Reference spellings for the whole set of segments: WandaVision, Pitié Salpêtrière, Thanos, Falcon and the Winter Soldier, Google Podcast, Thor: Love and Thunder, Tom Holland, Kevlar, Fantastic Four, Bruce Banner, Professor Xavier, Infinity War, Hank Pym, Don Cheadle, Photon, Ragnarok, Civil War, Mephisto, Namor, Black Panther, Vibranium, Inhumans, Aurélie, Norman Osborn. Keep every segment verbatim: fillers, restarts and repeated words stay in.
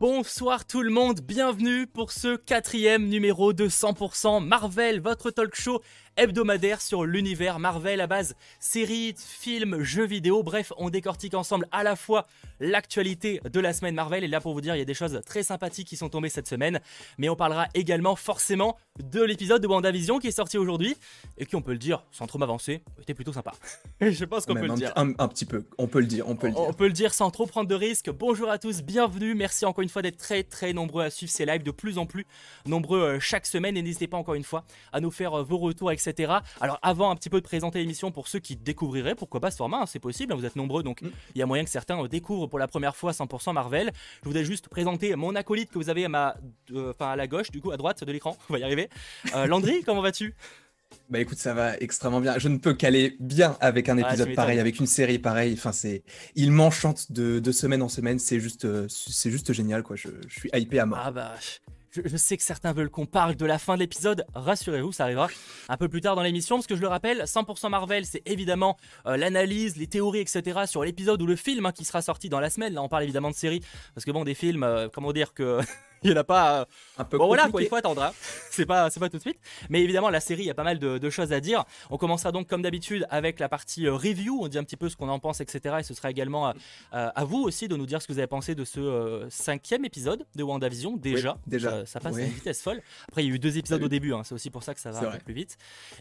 Bonsoir tout le monde, bienvenue pour ce quatrième numéro de cent pour cent Marvel, votre talk show hebdomadaire sur l'univers Marvel à base séries, films, jeux vidéo. Bref, on décortique ensemble à la fois l'actualité de la semaine Marvel. Et là pour vous dire, il y a des choses très sympathiques qui sont tombées cette semaine. Mais on parlera également forcément de l'épisode de WandaVision qui est sorti aujourd'hui. Et qui, on peut le dire, sans trop m'avancer, était plutôt sympa. Je pense qu'on peut le dire. Un, un petit peu, on peut le dire, on peut le dire. On peut le dire sans trop prendre de risques. Bonjour à tous, bienvenue, merci encore une fois d'être très très nombreux à suivre ces lives, de plus en plus nombreux chaque semaine. Et n'hésitez pas encore une fois à nous faire vos retours, et cetera. Alors avant un petit peu de présenter l'émission, pour ceux qui découvriraient, pourquoi pas ce format, hein, c'est possible, hein, vous êtes nombreux, donc il mm. y a moyen que certains découvrent pour la première fois cent pour cent Marvel. Je voudrais juste présenter mon acolyte que vous avez à, ma, euh, à la gauche, du coup à droite de l'écran, on va y arriver. Euh, Landry, comment vas-tu? Bah écoute, ça va extrêmement bien, je ne peux qu'aller bien avec un épisode ah, pareil, avec une série pareille, enfin c'est... Il m'enchante de, de semaine en semaine, c'est juste, c'est juste génial quoi, je, je suis hypé à mort. Ah bah... Je, je sais que certains veulent qu'on parle de la fin de l'épisode, rassurez-vous, ça arrivera un peu plus tard dans l'émission, parce que je le rappelle, cent pour cent Marvel, c'est évidemment euh, l'analyse, les théories, et cetera sur l'épisode ou le film hein, qui sera sorti dans la semaine. Là, on parle évidemment de séries, parce que bon, des films, euh, comment dire que... Il n'y en a pas... Euh... Un peu bon compliqué. Voilà, quoi, il faut attendre, hein. c'est, pas, c'est pas tout de suite. Mais évidemment, la série, il y a pas mal de, de choses à dire. On commencera donc, comme d'habitude, avec la partie euh, review. On dit un petit peu ce qu'on en pense, et cetera. Et ce sera également euh, à vous aussi de nous dire ce que vous avez pensé de ce euh, cinquième épisode de WandaVision, déjà. Oui, déjà. Euh, ça passe oui. à une vitesse folle. Après, il y a eu deux épisodes au début, hein. c'est aussi pour ça que ça va c'est un vrai. peu plus vite.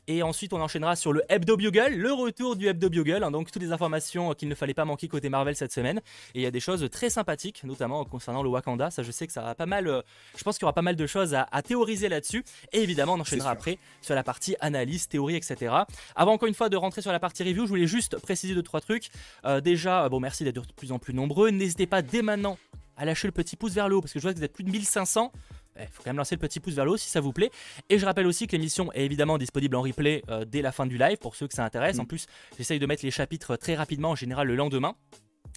Et ensuite, on enchaînera sur le Hebdo Bugle, le retour du Hebdo Bugle. Hein. Donc, toutes les informations qu'il ne fallait pas manquer côté Marvel cette semaine. Et il y a des choses très sympathiques, notamment concernant le Wakanda. Ça, je sais que ça a pas mal... Je pense qu'il y aura pas mal de choses à, à théoriser là-dessus. Et évidemment, on enchaînera après sur la partie analyse, théorie, et cetera. Avant, encore une fois, de rentrer sur la partie review, je voulais juste préciser deux, trois trucs. Euh, déjà, bon, merci d'être de plus en plus nombreux. N'hésitez pas dès maintenant à lâcher le petit pouce vers le haut parce que je vois que vous êtes plus de mille cinq cents. Il faut quand même lancer le petit pouce vers le haut si ça vous plaît. Et je rappelle aussi que l'émission est évidemment disponible en replay euh, dès la fin du live pour ceux que ça intéresse. Mmh. En plus, j'essaye de mettre les chapitres très rapidement, en général le lendemain.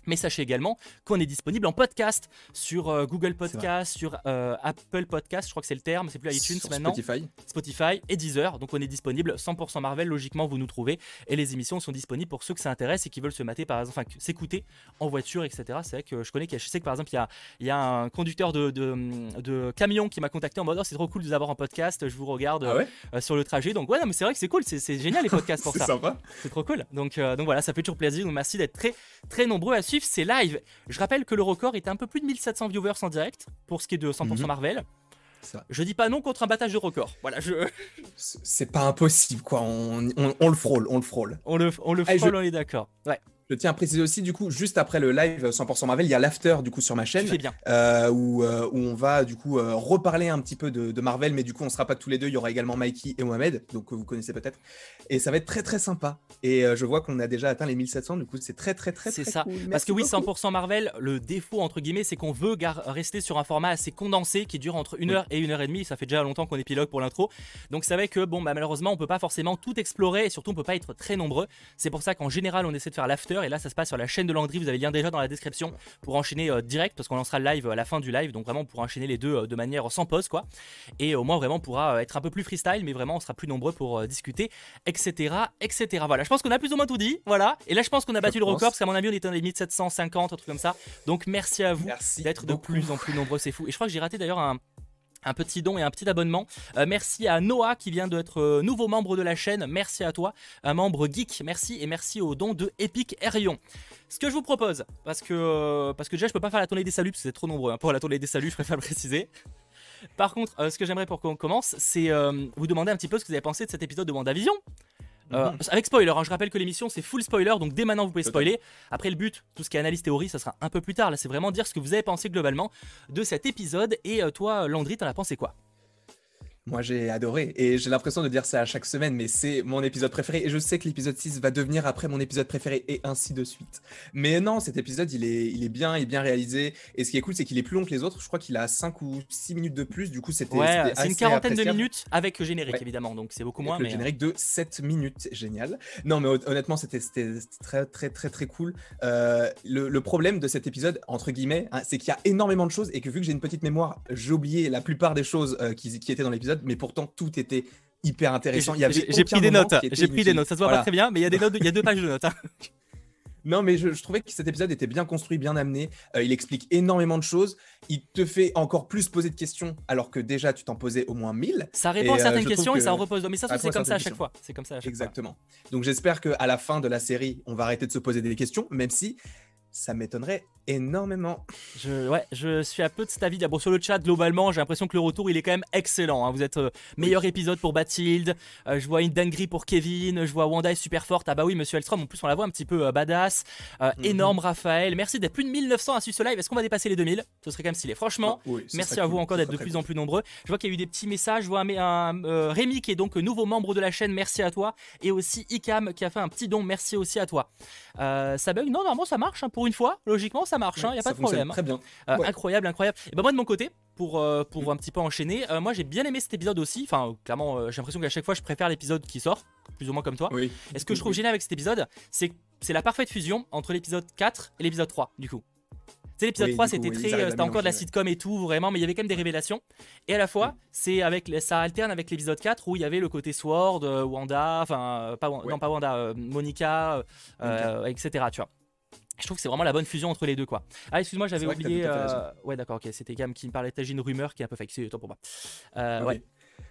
Mais sachez également qu'on est disponible en podcast sur euh, Google Podcast, sur euh, Apple Podcast, je crois que c'est le terme, c'est plus iTunes sur maintenant. Spotify. Spotify et Deezer. Donc on est disponible cent pour cent Marvel, logiquement vous nous trouvez. Et les émissions sont disponibles pour ceux que ça intéresse et qui veulent se mater par exemple, enfin s'écouter en voiture, et cetera. C'est vrai que je connais, je sais que par exemple il y a, il y a un conducteur de, de, de camion qui m'a contacté en mode oh, c'est trop cool de vous avoir en podcast, je vous regarde ah ouais euh, sur le trajet. Donc ouais, non, mais c'est vrai que c'est cool, c'est, c'est génial les podcasts pour c'est ça. C'est sympa. C'est trop cool. Donc, euh, donc voilà, ça fait toujours plaisir. Donc merci d'être très très nombreux à suivre ces lives. Je rappelle que le record est un peu plus de mille sept cents viewers en direct pour ce qui est de cent pour cent mmh. Marvel. Ça. Je dis pas non contre un battage de record. Voilà, je. C'est pas impossible, quoi. On, on, on le frôle, on le frôle. On le, on le frôle, Allez, je... on est d'accord. Ouais. Je tiens à préciser aussi, du coup, juste après le live cent pour cent Marvel, il y a l'after, du coup, sur ma chaîne, bien. Euh, où, euh, où on va, du coup, euh, reparler un petit peu de, de Marvel, mais du coup, on sera pas que tous les deux, il y aura également Mikey et Mohamed, donc que vous connaissez peut-être, et ça va être très, très sympa, et euh, je vois qu'on a déjà atteint les mille sept cents, du coup, c'est très, très, très, c'est très ça. Cool. Merci Parce que oui, cent pour cent Marvel, le défaut, entre guillemets, c'est qu'on veut gar- rester sur un format assez condensé, qui dure entre une heure oui. et une heure et demie, ça fait déjà longtemps qu'on épilogue pour l'intro, donc c'est vrai que, bon, bah, malheureusement, on peut pas forcément tout explorer, et surtout, on peut pas être très nombreux, c'est pour ça qu'en général, on essaie de faire l'after. Et là, ça se passe sur la chaîne de Landry. Vous avez le lien déjà dans la description pour enchaîner euh, direct parce qu'on lancera le live à la fin du live. Donc, vraiment, pour enchaîner les deux euh, de manière sans pause, quoi. Et au moins, vraiment, on pourra euh, être un peu plus freestyle, mais vraiment, on sera plus nombreux pour euh, discuter, et cetera, et cetera. Voilà, je pense qu'on a plus ou moins tout dit. Voilà. Et là, je pense qu'on a je battu pense. le record parce qu'à mon avis, on était dans les mille sept cent cinquante, un truc comme ça. Donc, merci à vous merci d'être beaucoup. de plus en plus nombreux. C'est fou. Et je crois que j'ai raté d'ailleurs un. Un petit don et un petit abonnement. Euh, merci à Noah qui vient d'être euh, nouveau membre de la chaîne. Merci à toi, un membre geek. Merci et merci au don de Epic Herion. Ce que je vous propose, parce que, euh, parce que déjà je peux pas faire la tournée des saluts parce que c'est trop nombreux. Hein, pour la tournée des saluts, je préfère le préciser. Par contre, euh, ce que j'aimerais pour qu'on commence, c'est euh, vous demander un petit peu ce que vous avez pensé de cet épisode de WandaVision. Euh, avec spoiler, hein, je rappelle que l'émission c'est full spoiler, donc dès maintenant vous pouvez spoiler. Après le but, tout ce qui est analyse théorie, ça sera un peu plus tard. Là, c'est vraiment dire ce que vous avez pensé globalement de cet épisode. Et euh, toi, Landry, t'en as pensé quoi ? Moi, j'ai adoré et j'ai l'impression de dire ça à chaque semaine, mais c'est mon épisode préféré et je sais que l'épisode six va devenir après mon épisode préféré et ainsi de suite. Mais non, cet épisode, il est, il est bien, il est bien réalisé et ce qui est cool, c'est qu'il est plus long que les autres. Je crois qu'il a cinq ou six minutes de plus, du coup, c'était, ouais, c'était c'est assez une quarantaine de minutes avec le générique, ouais. évidemment, donc c'est beaucoup avec moins. Le mais... générique de sept minutes, génial. Non, mais honnêtement, c'était, c'était, c'était très, très, très, très cool. Euh, le, le problème de cet épisode, entre guillemets, hein, c'est qu'il y a énormément de choses et que vu que j'ai une petite mémoire, j'ai oublié la plupart des choses euh, qui, qui étaient dans l'épisode. Mais pourtant tout était hyper intéressant. Il y avait j'ai, j'ai pris des notes, j'ai pris inutile. des notes. Ça se voit voilà. pas très bien, mais il y a des notes, il y a deux pages de notes. Hein. Non, mais je, je trouvais que cet épisode était bien construit, bien amené. Euh, il explique énormément de choses. Il te fait encore plus poser de questions, alors que déjà, tu t'en posais au moins mille. Ça répond et, à certaines euh, questions que... et ça en repose. Mais ça, ça c'est comme ça à chaque fois. C'est comme ça à chaque Exactement. fois. Exactement. Donc, j'espère qu'à la fin de la série, on va arrêter de se poser des questions, même si ça m'étonnerait énormément. Je, ouais, je suis un peu de cet avis. Bon, sur le chat, globalement, j'ai l'impression que le retour, il est quand même excellent. Hein. Vous êtes euh, meilleur oui. épisode pour Bathilde. Euh, je vois une dinguerie pour Kevin. Je vois Wanda est super forte. Ah bah oui, monsieur Elstrom, en plus, on la voit un petit peu euh, badass. Euh, mm-hmm. Énorme Raphaël. Merci d'être plus de mille neuf cents à suivre ce live. Est-ce qu'on va dépasser les deux mille? Ce serait quand même stylé. Franchement, oh, oui, merci à vous cool. encore d'être de plus cool. en plus nombreux. Je vois qu'il y a eu des petits messages. Je vois un, un, euh, Rémi qui est donc nouveau membre de la chaîne. Merci à toi. Et aussi Icam qui a fait un petit don. Merci aussi à toi. Euh, ça bug? Non, normalement, ça marche. Hein, pour une fois, logiquement, ça marche, il ouais, n'y hein, a pas de problème. Très bien. Euh, ouais. Incroyable, incroyable. Et ben moi de mon côté, pour, euh, pour mmh. un petit peu enchaîner, euh, moi j'ai bien aimé cet épisode aussi. Enfin, euh, clairement, euh, j'ai l'impression qu'à chaque fois, je préfère l'épisode qui sort, plus ou moins comme toi. Oui. Et ce que oui. je trouve génial avec cet épisode, c'est c'est la parfaite fusion entre l'épisode quatre et l'épisode trois, du coup. C'est l'épisode oui, trois, c'était oui, très, euh, c'était encore de la sitcom et tout, vraiment, mais il y avait quand même des révélations. Et à la fois, oui. c'est avec, ça alterne avec l'épisode quatre où il y avait le côté Sword, euh, Wanda, enfin, pas, ouais. non pas Wanda, euh, Monica, euh, okay. et cetera. Tu vois. Je trouve que c'est vraiment la bonne fusion entre les deux, quoi. Ah, excuse-moi, j'avais oublié. Euh... Ouais, d'accord, ok. C'était Gam qui me parlait. T'as une rumeur qui est un peu fake. C'est le temps pour moi. Euh, okay. Ouais.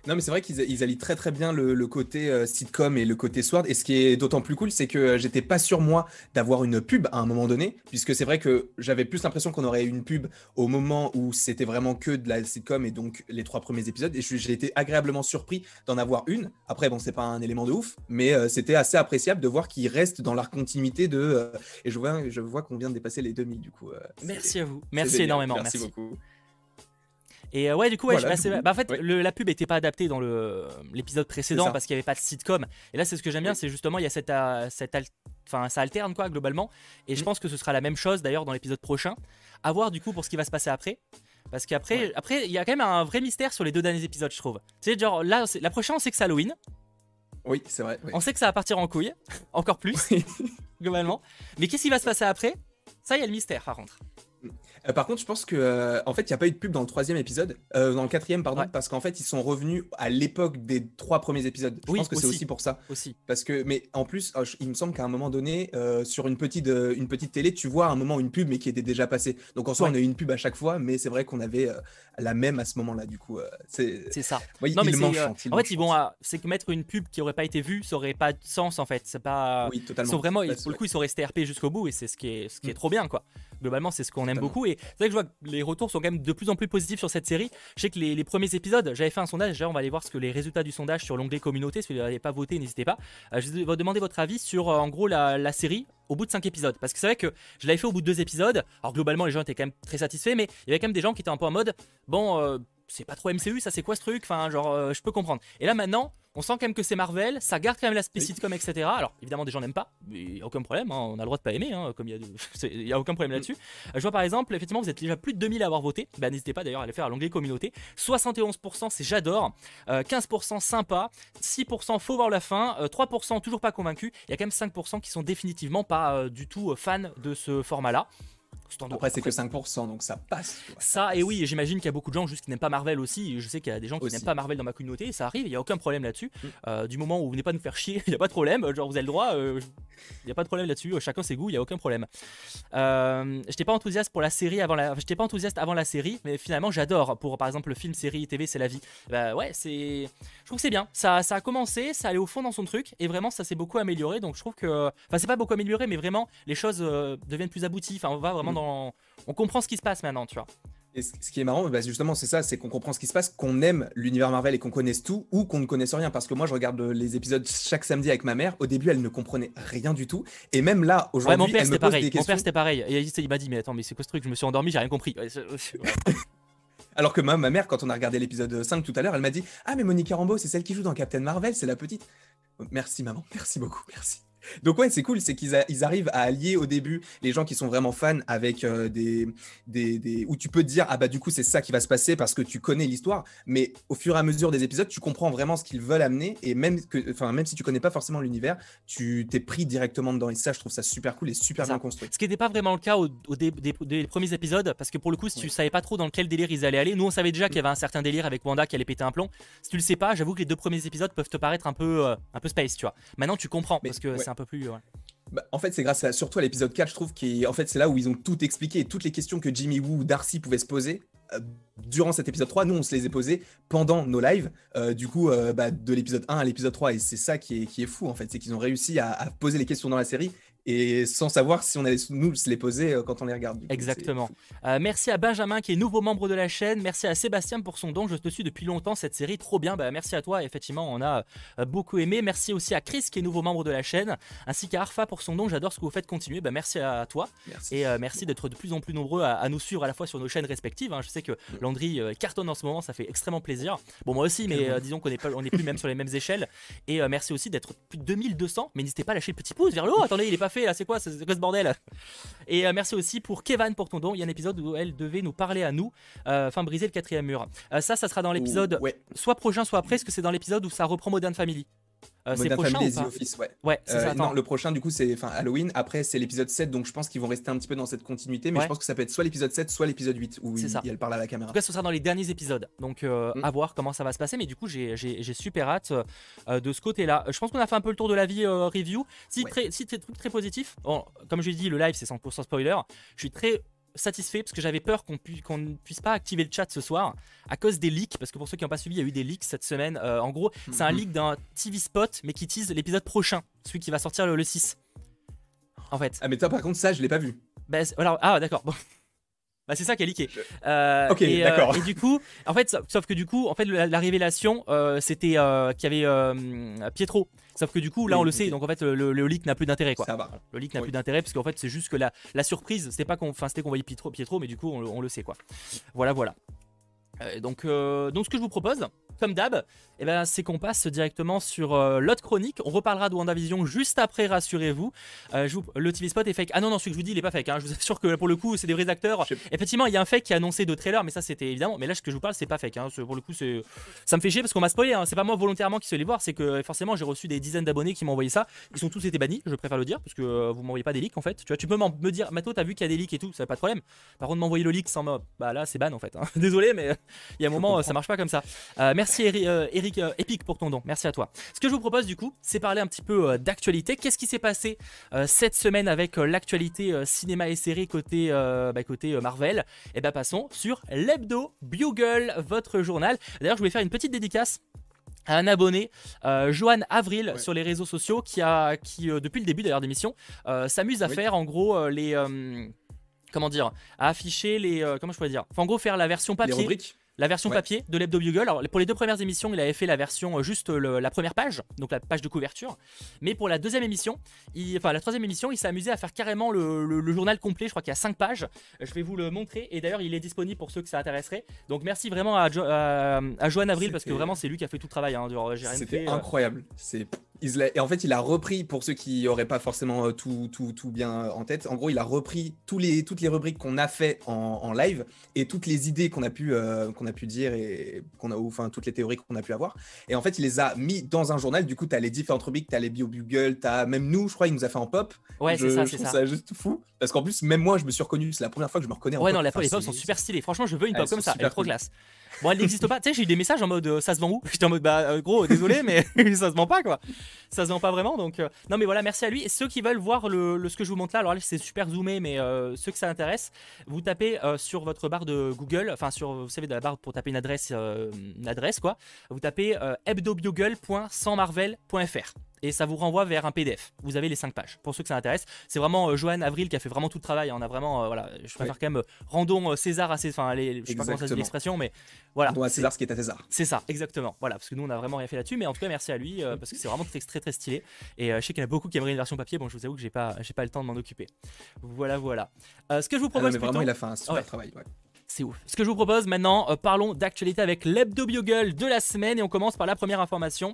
Non, mais c'est vrai qu'ils ils allient très très bien le, le côté euh, sitcom et le côté Sword. Et ce qui est d'autant plus cool, c'est que euh, j'étais pas sûr, moi, d'avoir une pub à un moment donné, puisque c'est vrai que j'avais plus l'impression qu'on aurait une pub au moment où c'était vraiment que de la sitcom et donc les trois premiers épisodes. Et j'ai été agréablement surpris d'en avoir une. Après, bon, c'est pas un élément de ouf, mais euh, c'était assez appréciable de voir qu'ils restent dans leur continuité de. Euh, et je vois, je vois qu'on vient de dépasser les deux mille, du coup. Euh, merci à vous. Merci énormément. Merci, merci beaucoup. Et euh, ouais, du coup, ouais, voilà, je, bah, coup bah, en fait, ouais. le, la pub n'était pas adaptée dans l'épisode précédent parce qu'il n'y avait pas de sitcom. Et là, c'est ce que j'aime bien, ouais. c'est justement, il y a cette, uh, cette al ça alterne, quoi, globalement. Et mmh. je pense que ce sera la même chose, d'ailleurs, dans l'épisode prochain. À voir, du coup, pour ce qui va se passer après. Parce qu'après, ouais. après, il y a quand même un vrai mystère sur les deux derniers épisodes, je trouve. Tu sais, genre, là, la prochaine, on sait que c'est Halloween. Oui, c'est vrai. Oui. On sait que ça va partir en couille, encore plus, oui. globalement. Mais qu'est-ce qui va se passer après? Ça, il y a le mystère, par contre. Euh, par contre, je pense que euh, en fait, il n'y a pas eu de pub dans le troisième épisode, euh, dans le quatrième, pardon, ouais. parce qu'en fait, ils sont revenus à l'époque des trois premiers épisodes. Je oui, pense que c'est aussi pour ça. Aussi. Parce que, mais en plus, euh, il me semble qu'à un moment donné, euh, sur une petite, euh, une petite télé, tu vois à un moment une pub, mais qui était déjà passée. Donc en soi, ouais. on a eu une pub à chaque fois, mais c'est vrai qu'on avait euh, la même à ce moment-là. Du coup, euh, c'est ça. Ouais, non, il mais euh, il en fait, ils vont, à... c'est que mettre une pub qui n'aurait pas été vue, ça n'aurait pas de sens en fait. C'est pas. Oui, totalement. Ils sont vraiment, bah, pour le coup, ils sont restés R P jusqu'au bout, et c'est ce qui est, ce qui est mmh. trop bien, quoi. Globalement, c'est ce qu'on aime beaucoup. Et c'est vrai que je vois que les retours sont quand même de plus en plus positifs sur cette série. Je sais que les, les premiers épisodes, j'avais fait un sondage. Déjà, on va aller voir ce que les résultats du sondage sur l'onglet communauté. Si vous n'avez pas voté, n'hésitez pas. Euh, je vais demander votre avis sur euh, en gros la, la série au bout de cinq épisodes. Parce que c'est vrai que je l'avais fait au bout de deux épisodes. Alors globalement, les gens étaient quand même très satisfaits, mais il y avait quand même des gens qui étaient un peu en mode bon, euh, c'est pas trop M C U, ça c'est quoi ce truc? Enfin, genre, euh, je peux comprendre. Et là maintenant, on sent quand même que c'est Marvel, ça garde quand même l'aspect sitcom, et cetera. Alors évidemment, des gens n'aiment pas, mais aucun problème, hein, on a le droit de pas aimer, hein, comme il y a, de... il y a aucun problème là-dessus. Euh, je vois par exemple, effectivement, vous êtes déjà plus de deux mille à avoir voté, bah, n'hésitez pas d'ailleurs à le faire à l'onglet communauté. soixante et onze pour cent c'est j'adore, euh, quinze pour cent sympa, six pour cent faut voir la fin, euh, trois pour cent toujours pas convaincu, il y a quand même cinq pour cent qui sont définitivement pas euh, du tout euh, fans de ce format-là. Après, c'est que cinq pour cent, donc ça passe. Ouais, ça, ça passe. Et oui, j'imagine qu'il y a beaucoup de gens juste qui n'aiment pas Marvel aussi. Je sais qu'il y a des gens qui n'aiment pas Marvel dans ma communauté, et ça arrive, il n'y a aucun problème là-dessus. Mm. Euh, du moment où vous venez pas nous faire chier, il n'y a pas de problème. Genre, vous avez le droit, euh, il n'y a pas de problème là-dessus. Chacun ses goûts, il n'y a aucun problème. Euh, j'étais pas enthousiaste pour la série avant la... J'étais pas enthousiaste avant la série, mais finalement, j'adore. Pour par exemple, le film, série, T V, c'est la vie. Bah ouais, c'est. Je trouve que c'est bien. Ça, ça a commencé, ça allait au fond dans son truc, et vraiment, ça s'est beaucoup amélioré. Donc, je trouve que. Enfin, c'est pas beaucoup amélioré, mais vraiment, les choses euh, deviennent plus abouties. Enfin, on va vraiment. Mm. Dans... on comprend ce qui se passe maintenant, tu vois. Et ce qui est marrant, bah justement, c'est ça, c'est qu'on comprend ce qui se passe, qu'on aime l'univers Marvel et qu'on connaisse tout, ou qu'on ne connaisse rien. Parce que moi, je regarde les épisodes chaque samedi avec ma mère. Au début, elle ne comprenait rien du tout. Et même là, aujourd'hui, ouais, mon père, elle me pose pareil. Des questions. Mon père, c'était pareil. Et il m'a dit, mais attends, mais c'est quoi ce truc? Je me suis endormi, j'ai rien compris. Ouais, alors que ma, ma mère, quand on a regardé l'épisode cinq tout à l'heure, elle m'a dit, ah, mais Monica Rambeau, c'est celle qui joue dans Captain Marvel, c'est la petite. Merci, maman. Merci beaucoup. Merci. Donc ouais, c'est cool, c'est qu'ils arrivent à allier au début les gens qui sont vraiment fans avec euh, des, des, des... où tu peux te dire, ah bah du coup c'est ça qui va se passer parce que tu connais l'histoire, mais au fur et à mesure des épisodes, tu comprends vraiment ce qu'ils veulent amener et même, que, enfin, même si tu connais pas forcément l'univers, tu t'es pris directement dedans et ça je trouve ça super cool et super ça. Bien construit. Ce qui n'était pas vraiment le cas au, au des, des, des premiers épisodes parce que pour le coup, si ouais. tu savais pas trop dans quel délire ils allaient aller, nous on savait déjà qu'il y avait un certain délire avec Wanda qui allait péter un plomb, si tu le sais pas, j'avoue que les deux premiers épisodes peuvent te paraître un peu, euh, un peu space, tu vois. Maintenant tu comprends mais, parce que ouais. un peu plus ouais. Bah, en fait, c'est grâce à, surtout à l'épisode quatre, je trouve, qui, en fait, c'est là où ils ont tout expliqué. Toutes les questions que Jimmy Woo ou Darcy pouvaient se poser euh, durant cet épisode trois, nous, on se les est posées pendant nos lives, euh, du coup, euh, bah, de l'épisode un à l'épisode trois. Et c'est ça qui est, qui est fou, en fait. C'est qu'ils ont réussi à, à poser les questions dans la série et sans savoir si on allait nous les poser euh, quand on les regarde. Exactement. Euh, merci à Benjamin, qui est nouveau membre de la chaîne. Merci à Sébastien pour son don. Je te suis depuis longtemps, cette série, trop bien. Bah, merci à toi. Effectivement, on a euh, beaucoup aimé. Merci aussi à Chris, qui est nouveau membre de la chaîne, ainsi qu'à Arfa pour son don. J'adore ce que vous faites, continuer. Bah, merci à toi. Merci. Et euh, merci d'être de plus en plus nombreux à, à nous suivre à la fois sur nos chaînes respectives. Hein. Je sais que Landry euh, cartonne en ce moment, ça fait extrêmement plaisir. Bon, moi aussi, mais euh, disons qu'on n'est plus même sur les mêmes échelles. Et euh, merci aussi d'être plus de deux mille deux cents. Mais n'hésitez pas à lâcher le petit pouce vers le haut. Attendez, il est pas fait là, c'est quoi, c'est quoi ce bordel? Et euh, merci aussi pour Kevin pour ton don. Il y a un épisode où elle devait nous parler à nous, enfin euh, briser le quatrième mur. Euh, ça, ça sera dans l'épisode oh, ouais. soit prochain, soit après, parce que c'est dans l'épisode où ça reprend Modern Family. Euh, c'est prochain ou pas? The Office, ouais. Ouais, c'est euh, ça, non, le prochain, du coup, c'est Halloween. Après, c'est l'épisode sept, donc je pense qu'ils vont rester un petit peu dans cette continuité. Mais ouais, je pense que ça peut être soit l'épisode sept, soit l'épisode huit, où il, elle parle à la caméra. En tout cas, ce sera dans les derniers épisodes. Donc, euh, mm. à voir comment ça va se passer. Mais du coup, j'ai, j'ai, j'ai super hâte euh, de ce côté-là. Je pense qu'on a fait un peu le tour de la vie euh, review. Si ouais. très, si c'est truc très positif, bon, comme je l'ai dit, le live, c'est cent pour cent spoiler. Je suis très satisfait parce que j'avais peur qu'on pu, qu'on ne puisse pas activer le chat ce soir à cause des leaks, parce que pour ceux qui n'ont pas suivi, il y a eu des leaks cette semaine. Euh, en gros, c'est un leak d'un T V spot mais qui tease l'épisode prochain, celui qui va sortir le, le six. En fait. Ah mais toi par contre ça je l'ai pas vu. Bah, alors, ah d'accord. Bon. Bah, c'est ça qui a leaké. Euh, ok, d'accord. Euh, et du coup, en fait, sauf que du coup, en fait, la, la révélation, euh, c'était euh, qu'il y avait euh, Pietro. Sauf que du coup, là, oui, on le sait. Donc en fait, le, le leak n'a plus d'intérêt, quoi. Ça va. Le leak n'a oui. plus d'intérêt parce qu'en fait, c'est juste que la, la surprise, c'était pas qu'on, enfin, c'était qu'on voyait Pietro, Pietro, mais du coup, on, on le sait, quoi. Voilà, voilà. Euh, donc, euh, donc, ce que je vous propose, comme d'hab, eh ben, c'est qu'on passe directement sur euh, l'autre chronique. On reparlera de WandaVision juste après, rassurez-vous. Euh, vous... Le T V spot est fake. Ah non, non, celui que je vous dis, il est pas fake. Hein. Je vous assure que pour le coup, c'est des vrais acteurs. J'sais... Effectivement, il y a un fake qui est annoncé de trailer, mais ça, c'était évidemment. Mais là, ce que je vous parle, c'est pas fake. Hein. Pour le coup, ça me fait chier parce qu'on m'a spoilé. Hein. C'est pas moi volontairement qui suis allé voir. C'est que forcément, j'ai reçu des dizaines d'abonnés qui m'ont envoyé ça. Ils ont tous été bannis, je préfère le dire, parce que euh, vous m'envoyez pas des leaks en fait. Tu vois, tu peux me dire, Mato, t'as vu qu'il y a des leaks et tout, ça pas de problème. Par contre, m'envoyer le leak sans mode, bah là, c'est ban en fait. Hein. Désolé, mais il y a un moment, ça marche pas comme ça. Euh, merci Merci Eric, euh, Eric euh, Epic pour ton don, merci à toi. Ce que je vous propose du coup, c'est parler un petit peu euh, d'actualité. Qu'est-ce qui s'est passé euh, cette semaine avec euh, l'actualité euh, cinéma et série côté, euh, bah, côté euh, Marvel? Et bah passons sur l'hebdo Bugle, votre journal. D'ailleurs je voulais faire une petite dédicace à un abonné, euh, Johan Avril, ouais. sur les réseaux sociaux, qui, a, qui euh, depuis le début d'ailleurs d'émission, euh, s'amuse à oui. faire en gros euh, les... Euh, comment dire? À afficher les... Euh, comment je pourrais dire? Enfin, en gros faire la version papier. Les rubriques. La version ouais. papier de l'hebdo Bugle. Alors, pour les deux premières émissions, il avait fait la version juste le, la première page, donc la page de couverture. Mais pour la deuxième émission, il, enfin la troisième émission, il s'est amusé à faire carrément le, le, le journal complet. Je crois qu'il y a cinq pages. Je vais vous le montrer. Et d'ailleurs, il est disponible pour ceux que ça intéresserait. Donc, merci vraiment à, jo à, à Johan Avril parce que vraiment, c'est lui qui a fait tout le travail. Hein. C'était incroyable. C'est... Et en fait, il a repris, pour ceux qui n'auraient pas forcément tout, tout, tout bien en tête, en gros, il a repris tous les, toutes les rubriques qu'on a fait en, en live et toutes les idées qu'on a, euh, qu'on a pu dire et qu'on a, enfin, toutes les théories qu'on a pu avoir. Et en fait, il les a mis dans un journal. Du coup, tu as les différentes rubriques, tu as les bio-bugle, tu as même nous, je crois, il nous a fait en pop. Ouais, c'est ça, c'est ça. ça juste fou. Parce qu'en plus, même moi, je me suis reconnu. C'est la première fois que je me reconnais en ouais, pop. Ouais, non, enfin, les pop sont super stylées. Franchement, je veux une pop elles comme ça. Elle est trop classe. Bon, elle n'existe pas. Tu sais, j'ai eu des messages en mode euh, ça se vend où? J'étais en mode bah, euh, gros, désolé, mais ça se vend pas, quoi. Ça se vend pas vraiment, donc euh... non mais voilà, merci à lui. Et ceux qui veulent voir le, le ce que je vous montre là, alors là c'est super zoomé, mais euh, ceux que ça intéresse, vous tapez euh, sur votre barre de Google, enfin sur, vous savez, de la barre pour taper une adresse, euh, une adresse quoi, vous tapez euh, hebdo bugle point sans marvel point fr et ça vous renvoie vers un P D F. Vous avez les cinq pages. Pour ceux que ça intéresse, c'est vraiment euh, Johan Avril qui a fait vraiment tout le travail. Hein. On a vraiment, euh, voilà, je préfère oui. quand même euh, rendons euh, César à César. Enfin, les, je sais pas comment ça se dit l'expression, mais voilà. Rendons à César ce qui est à César. C'est ça, exactement. Voilà, parce que nous on a vraiment rien fait là-dessus, mais en tout cas merci à lui euh, parce que c'est vraiment très très très stylé. Et euh, je sais qu'il y en a beaucoup qui aimeraient une version papier. Bon, je vous avoue que j'ai pas, j'ai pas le temps de m'en occuper. Voilà, voilà. Euh, ce que je vous propose. Ah non, mais vraiment, plutôt... il a fait un super ouais. travail. Ouais. C'est ouf. Ce que je vous propose maintenant, euh, parlons d'actualité avec l'hebdo Bugle de la semaine et on commence par la première information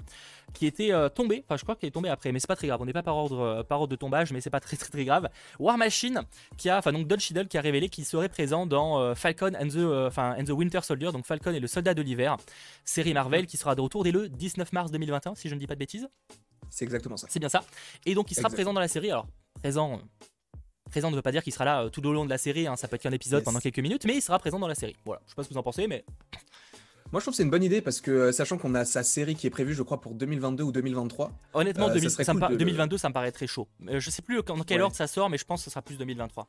qui était euh, tombée, enfin je crois qu'elle est tombée après, mais c'est pas très grave, on n'est pas par ordre, euh, par ordre de tombage, mais c'est pas très très très grave. War Machine, qui a, enfin donc Don Cheadle qui a révélé qu'il serait présent dans euh, Falcon and the, euh, and the Winter Soldier, donc Falcon et le Soldat de l'hiver, série Marvel qui sera de retour dès le dix-neuf mars deux mille vingt et un, si je ne dis pas de bêtises. C'est exactement ça. C'est bien ça. Et donc il sera exactement. présent dans la série, alors présent... Euh, Présent ne veut pas dire qu'il sera là euh, tout au long de la série, hein. Ça peut être qu'un épisode yes. pendant quelques minutes, mais il sera présent dans la série. Voilà, je sais pas ce que vous en pensez, mais Moi, je trouve que c'est une bonne idée parce que, sachant qu'on a sa série qui est prévue, je crois, pour deux mille vingt-deux ou deux mille vingt-trois. Honnêtement, euh, deux mille, ça ça cool de... deux mille vingt-deux, ça me paraît très chaud. Euh, je sais plus dans quelle ouais. ordre ça sort, mais je pense que ça sera plus deux mille vingt-trois.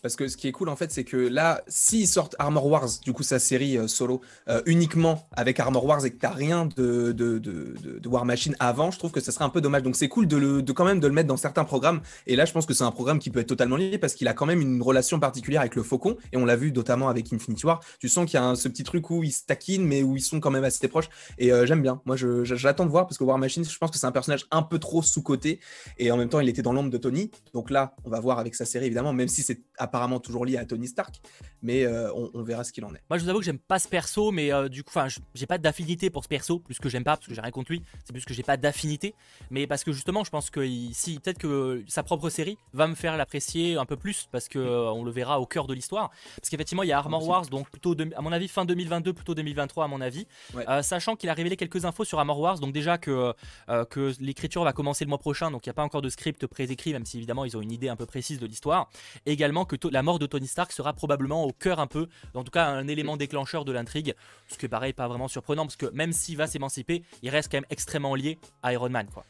Parce que ce qui est cool, en fait, c'est que là, s'ils sortent Armor Wars, du coup, sa série euh, solo, euh, uniquement avec Armor Wars et que tu n'as rien de, de, de, de, de War Machine avant, je trouve que ça serait un peu dommage. Donc, c'est cool de, le, de quand même de le mettre dans certains programmes. Et là, je pense que c'est un programme qui peut être totalement lié parce qu'il a quand même une relation particulière avec le Faucon. Et on l'a vu notamment avec Infinity War. Tu sens qu'il y a un, ce petit truc où ils se taquinent, mais où ils sont quand même assez proches. Et euh, j'aime bien. Moi, je, je, j'attends de voir parce que War Machine, je pense que c'est un personnage un peu trop sous-coté. Et en même temps, il était dans l'ombre de Tony. Donc là, on va voir avec sa série, évidemment, même si c'est apparemment toujours lié à Tony Stark, mais euh, on, on verra ce qu'il en est. Moi, je vous avoue que j'aime pas ce perso, mais euh, du coup, enfin, j'ai pas d'affinité pour ce perso, plus que j'aime pas, parce que j'ai rien contre lui, c'est plus que j'ai pas d'affinité, mais parce que justement, je pense que il, si, peut-être que sa propre série va me faire l'apprécier un peu plus, parce que euh, on le verra au cœur de l'histoire, parce qu'effectivement, il y a Armor Wars, donc plutôt, de, à mon avis, fin deux mille vingt-deux, plutôt deux mille vingt-trois, à mon avis, ouais. euh, sachant qu'il a révélé quelques infos sur Armor Wars, donc déjà que, euh, que l'écriture va commencer le mois prochain, donc il n'y a pas encore de script préécrit, même si évidemment, ils ont une idée un peu précise de l'histoire, et également que la mort de Tony Stark sera probablement au cœur un peu, en tout cas un élément déclencheur de l'intrigue, ce qui est pareil pas vraiment surprenant parce que même s'il va s'émanciper, il reste quand même extrêmement lié à Iron Man, quoi.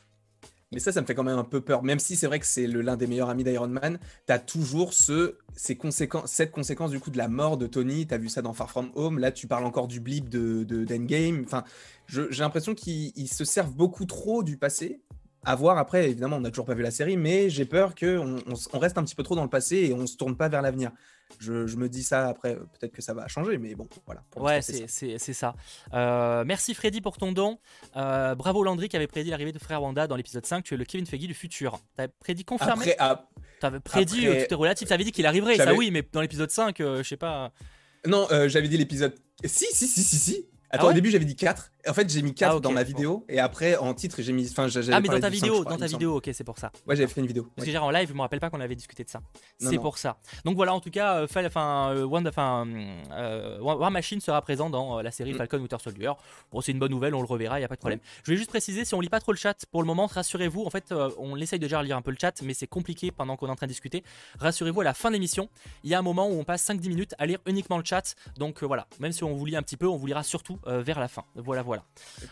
Mais ça, ça me fait quand même un peu peur. Même si c'est vrai que c'est le, l'un des meilleurs amis d'Iron Man, t'as toujours ce, ces conséquences, cette conséquence du coup de la mort de Tony. T'as vu ça dans Far From Home. Là, tu parles encore du blip de, de, d'Endgame. Enfin, je, j'ai l'impression qu'ils se servent beaucoup trop du passé. À voir après, évidemment, on n'a toujours pas vu la série, mais j'ai peur qu'on on, on reste un petit peu trop dans le passé et on ne se tourne pas vers l'avenir. Je, je me dis ça après, peut-être que ça va changer, mais bon, voilà. Ouais, c'est, c'est ça. C'est, c'est ça. Euh, merci Freddy pour ton don. Euh, bravo Landry qui avait prédit l'arrivée de Frère Wanda dans l'épisode cinq. Tu es le Kevin Feige du futur. Tu as prédit confirmé. À... Tu avais prédit, après... euh, tout est relatif. Tu avais dit qu'il arriverait, j'avais... ça oui, mais dans l'épisode cinq, euh, je sais pas. Non, euh, j'avais dit l'épisode. Si, si, si, si, si. Attends, ah ouais, au début, j'avais dit quatre. En fait, j'ai mis quatre ah, okay, dans ma vidéo. Bon. Et après, en titre, j'ai mis... Enfin, j'avais ah, mais dans ta vidéo, cinq, crois, dans ta vidéo, ok, c'est pour ça. Ouais, j'avais fait une vidéo. Parce ouais. que genre, en live, je me rappelle pas qu'on avait discuté de ça. Non, c'est non. pour ça. Donc voilà, en tout cas, Fall, fin, euh, Wanda, fin, euh, War Machine sera présent dans euh, la série mm. Falcon Winter Soldier. Bon, c'est une bonne nouvelle, on le reverra, il n'y a pas de problème. Mm. Je vais juste préciser, si on lit pas trop le chat, pour le moment, rassurez-vous, en fait, euh, on essaye déjà de lire un peu le chat, mais c'est compliqué pendant qu'on est en train de discuter. Rassurez-vous, à la fin de l'émission, il y a un moment où on passe cinq dix minutes à lire uniquement le chat. Donc euh, voilà, même si on vous lit un petit peu, on vous lira surtout Euh, vers la fin. Voilà, voilà.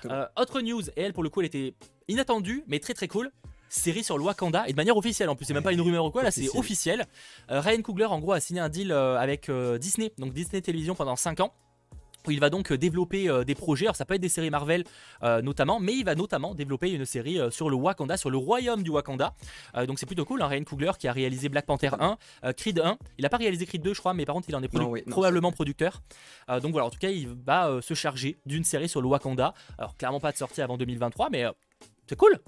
Euh, autre news, et elle pour le coup elle était inattendue mais très très cool. Série sur le Wakanda et de manière officielle en plus, c'est même pas une rumeur ou quoi, là c'est officiel. Euh, Ryan Coogler en gros a signé un deal euh, avec euh, Disney, donc Disney Télévision pendant cinq ans. Où il va donc développer euh, des projets, alors ça peut être des séries Marvel euh, notamment, mais il va notamment développer une série euh, sur le Wakanda, sur le royaume du Wakanda, euh, donc c'est plutôt cool, hein. Ryan Coogler qui a réalisé Black Panther un, euh, Creed un, il n'a pas réalisé Creed deux je crois, mais par contre il en est produ- non, oui, non, probablement producteur, euh, donc voilà, en tout cas il va euh, se charger d'une série sur le Wakanda, alors clairement pas de sortie avant deux mille vingt-trois, mais euh, c'est cool.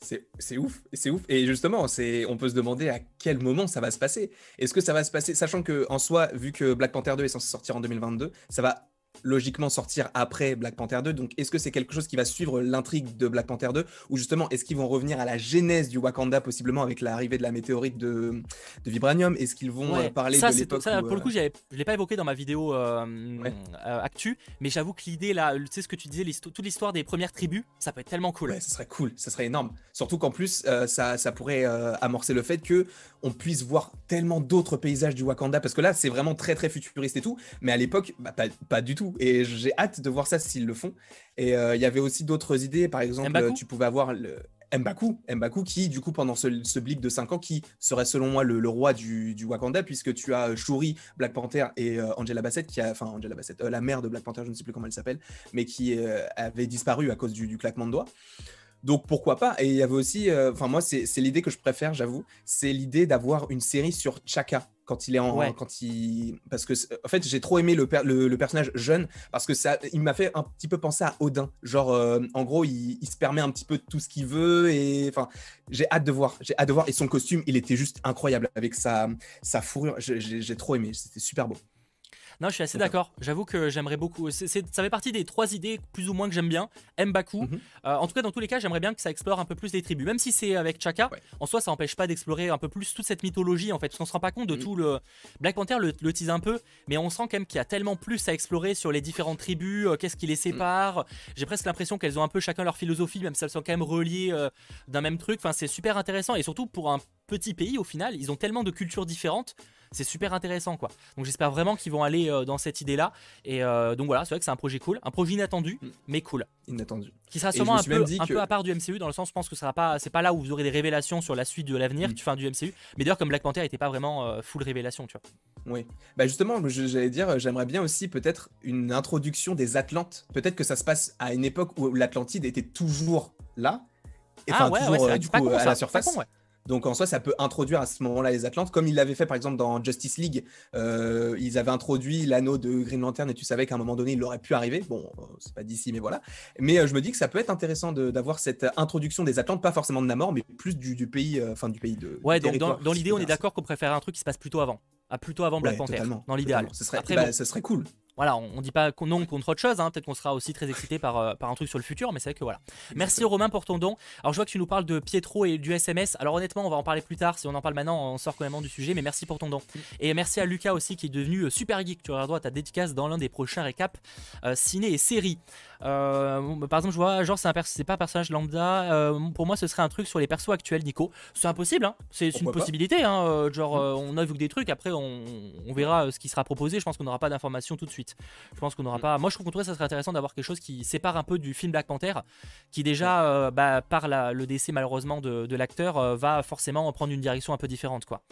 C'est, c'est ouf, c'est ouf. Et justement, c'est, on peut se demander à quel moment ça va se passer. Est-ce que ça va se passer, sachant que en soi, vu que Black Panther deux est censé sortir en deux mille vingt-deux, ça va logiquement sortir après Black Panther deux. Donc, est-ce que c'est quelque chose qui va suivre l'intrigue de Black Panther deux, ou justement, est-ce qu'ils vont revenir à la genèse du Wakanda, possiblement avec l'arrivée de la météorite de, de Vibranium? Est-ce qu'ils vont ouais, parler ça, de c'est l'époque ça, où, pour le coup, je l'ai pas évoqué dans ma vidéo euh, ouais. euh, actu, mais j'avoue que l'idée là, tu sais ce que tu disais, l'histoire, toute l'histoire des premières tribus, ça peut être tellement cool. Ouais, ça serait cool, ça serait énorme. Surtout qu'en plus, euh, ça, ça pourrait euh, amorcer le fait que on puisse voir tellement d'autres paysages du Wakanda, parce que là, c'est vraiment très très futuriste et tout, mais à l'époque, bah, pas, pas du tout. Et j'ai hâte de voir ça s'ils le font. Et il euh, y avait aussi d'autres idées, par exemple, M'Baku. Tu pouvais avoir le M'Baku, M'Baku qui, du coup, pendant ce, ce blip de cinq ans, qui serait selon moi le, le roi du, du Wakanda, puisque tu as Shuri, Black Panther et euh, Angela Bassett, qui a, enfin Angela Bassett, euh, la mère de Black Panther, je ne sais plus comment elle s'appelle, mais qui euh, avait disparu à cause du, du claquement de doigts. Donc pourquoi pas. Et il y avait aussi, enfin euh, moi c'est, c'est l'idée que je préfère, j'avoue, c'est l'idée d'avoir une série sur T'Chaka. Quand il est en, ouais. quand il, parce que en fait j'ai trop aimé le, per... le, le personnage jeune parce que ça, il m'a fait un petit peu penser à Odin. Genre euh, en gros il, il se permet un petit peu de tout ce qu'il veut et enfin j'ai hâte de voir, j'ai hâte de voir et son costume il était juste incroyable avec sa sa fourrure, j'ai, j'ai, j'ai trop aimé, c'était super beau. Non, je suis assez d'accord. J'avoue que j'aimerais beaucoup. C'est, c'est, ça fait partie des trois idées plus ou moins que j'aime bien. M'Baku. Mm-hmm. Euh, en tout cas, dans tous les cas, j'aimerais bien que ça explore un peu plus les tribus. Même si c'est avec T'Chaka, ouais. en soi, ça n'empêche pas d'explorer un peu plus toute cette mythologie, en fait. Parce qu'on se rend pas compte de mm-hmm. tout le. Black Panther le, le tease un peu, mais on sent quand même qu'il y a tellement plus à explorer sur les différentes tribus. Euh, qu'est-ce qui les sépare? mm-hmm. J'ai presque l'impression qu'elles ont un peu chacun leur philosophie, même si elles sont quand même reliées euh, d'un même truc. Enfin, c'est super intéressant. Et surtout, pour un petit pays, au final, ils ont tellement de cultures différentes. c'est super intéressant quoi. Donc j'espère vraiment qu'ils vont aller euh, dans cette idée là. Et euh, donc voilà, c'est vrai que c'est un projet cool, un projet inattendu, mmh. mais cool. Inattendu. Qui sera sûrement un, peu, un que... peu à part du M C U, dans le sens je pense que ce sera pas, c'est pas là où vous aurez des révélations sur la suite de l'avenir, mmh. fin du M C U. Mais d'ailleurs comme Black Panther n'était pas vraiment euh, full révélation, tu vois. Oui. Bah justement, j'allais dire, j'aimerais bien aussi peut-être une introduction des Atlantes. Peut-être que ça se passe à une époque où l'Atlantide était toujours là. Et ah ouais, toujours, ouais, du coup, pas con, à la surface. Pas con, ouais. Donc en soi, ça peut introduire à ce moment-là les Atlantes, comme ils l'avaient fait par exemple dans Justice League. Euh, ils avaient introduit l'anneau de Green Lantern et tu savais qu'à un moment donné, il aurait pu arriver. Bon, c'est pas d'ici, mais voilà. Mais euh, je me dis que ça peut être intéressant d'avoir cette introduction des Atlantes, pas forcément de Namor, mais plus du, du pays, enfin euh, du pays de. Ouais, donc dans, dans l'idée, on est d'accord qu'on préfère un truc qui se passe plutôt avant, à plutôt avant Black ouais, Panther, dans l'idéal. Ce serait, Après, bah, bon. ça serait cool. Voilà, on ne dit pas non contre autre chose, hein. Peut-être qu'on sera aussi très excité par, euh, par un truc sur le futur, mais c'est vrai que voilà. Merci Romain pour ton don. Alors je vois que tu nous parles de Pietro et du S M S, alors honnêtement on va en parler plus tard, si on en parle maintenant on sort quand même du sujet, mais merci pour ton don. Et merci à Lucas aussi qui est devenu super geek, tu auras droit à ta dédicace dans l'un des prochains récaps euh, ciné et séries. Euh, par exemple je vois, genre c'est un c'est pas un personnage lambda, euh, pour moi ce serait un truc sur les persos actuels Nico, c'est impossible, hein. c'est une possibilité, hein. genre euh, on a vu que des trucs, après on, on verra ce qui sera proposé, je pense qu'on n'aura pas d'informations tout de suite. Je pense qu'on n'aura pas. Moi, je trouve que ça serait intéressant d'avoir quelque chose qui sépare un peu du film Black Panther, qui déjà, euh, bah, par la, le décès malheureusement de, de l'acteur, euh, va forcément prendre une direction un peu différente, quoi.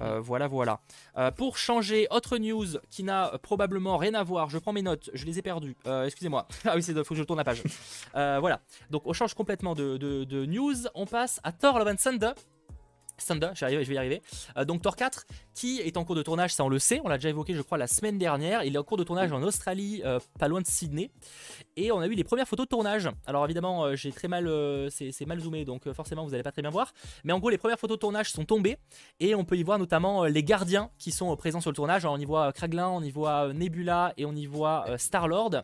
Euh, voilà, voilà. Euh, pour changer, autre news qui n'a probablement rien à voir. Je prends mes notes, je les ai perdues. Euh, Excusez-moi. Ah oui, c'est faut que je tourne la page. Euh, voilà. Donc, on change complètement de, de, de news. On passe à Thor Love and Thunder. Thunder, je vais y arriver. Euh, donc Thor quatre qui est en cours de tournage, ça on le sait, on l'a déjà évoqué je crois la semaine dernière. Il est en cours de tournage en Australie, euh, pas loin de Sydney. Et on a eu les premières photos de tournage. Alors évidemment euh, j'ai très mal, euh, c'est mal zoomé donc euh, forcément vous n'allez pas très bien voir. Mais en gros les premières photos de tournage sont tombées et on peut y voir notamment euh, les gardiens qui sont euh, présents sur le tournage. Alors, on y voit euh, Kraglin, on y voit euh, Nebula et on y voit euh, Star-Lord.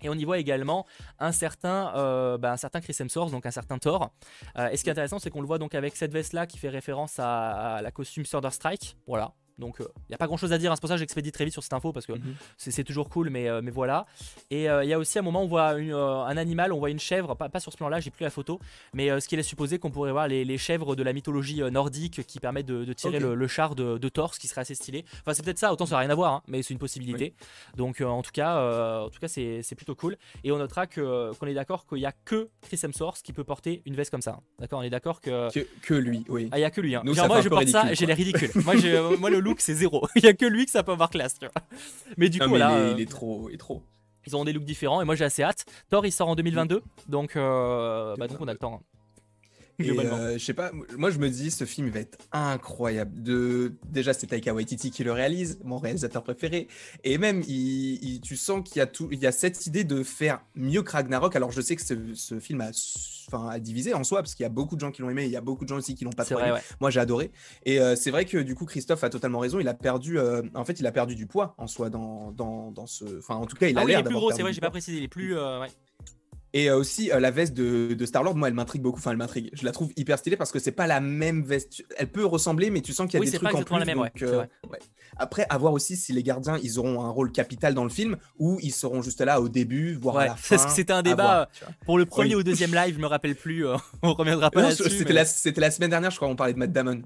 Et on y voit également un certain, euh, bah, un certain Chris Hemsworth, donc un certain Thor. Euh, et ce qui est intéressant, c'est qu'on le voit donc avec cette veste-là qui fait référence à, à la costume Thunderstrike. Voilà. Donc il euh, n'y a pas grand chose à dire, hein. C'est pour ça que j'expédie très vite sur cette info parce que mm-hmm. c'est toujours cool, mais, euh, mais voilà. Et il euh, y a aussi un moment où on voit une, euh, un animal, on voit une chèvre, pas, pas sur ce plan là, j'ai plus la photo, mais euh, ce qui laisse supposer qu'on pourrait voir les, les chèvres de la mythologie euh, nordique qui permettent de, de tirer okay. le, le char de, de Thor, ce qui serait assez stylé. Enfin c'est peut-être ça, autant ça n'a rien à voir, hein, mais c'est une possibilité. Oui. Donc euh, en tout cas euh, en tout cas c'est plutôt cool. Et on notera qu'on qu est d'accord qu'il n'y a que Chris Hemsworth qui peut porter une veste comme ça. Hein. D'accord, on est d'accord que... que... Que lui, oui. Ah il n'y a que lui. Hein. Nous, Genre, moi je porte ridicule, ça, j'ai l'air ridicule. moi, euh, moi le look c'est zéro, il y a que lui que ça peut avoir classe, tu vois. Mais du non, coup mais là, il, est, euh, il est trop, il est trop. Ils ont des looks différents et moi j'ai assez hâte. Thor il sort en deux mille vingt-deux, donc euh, bah donc on a le temps. Euh, je sais pas, moi je me dis ce film va être incroyable. De... Déjà c'est Taika Waititi qui le réalise, mon réalisateur préféré, et même il, il, tu sens qu'il y a tout, il y a cette idée de faire mieux que Ragnarok. Alors je sais que ce, ce film a, enfin, a divisé en soi parce qu'il y a beaucoup de gens qui l'ont aimé, il y a beaucoup de gens aussi qui l'ont pas trop aimé. Ouais. Moi j'ai adoré, et euh, c'est vrai que du coup Christophe a totalement raison. Il a perdu, euh, en fait il a perdu du poids en soi dans dans, dans ce, enfin en tout cas il a ah, l'air oui, d'avoir perdu. C'est vrai, j'ai pas précisé, il est plus. Euh, ouais. Et aussi, euh, la veste de, de Star-Lord, moi, elle m'intrigue beaucoup. Enfin, elle m'intrigue. Je la trouve hyper stylée parce que c'est pas la même veste. Elle peut ressembler, mais tu sens qu'il y a oui, des trucs en plus. La même, donc, ouais, euh, ouais. Après, à voir aussi si les gardiens, ils auront un rôle capital dans le film ou ils seront juste là au début, voire ouais, à la fin. Parce que c'était un débat voir, pour le premier oui. ou deuxième live, je me rappelle plus. Euh, on reviendra pas là-dessus. C'était mais... la, la semaine dernière, je crois, on parlait de Matt Damon.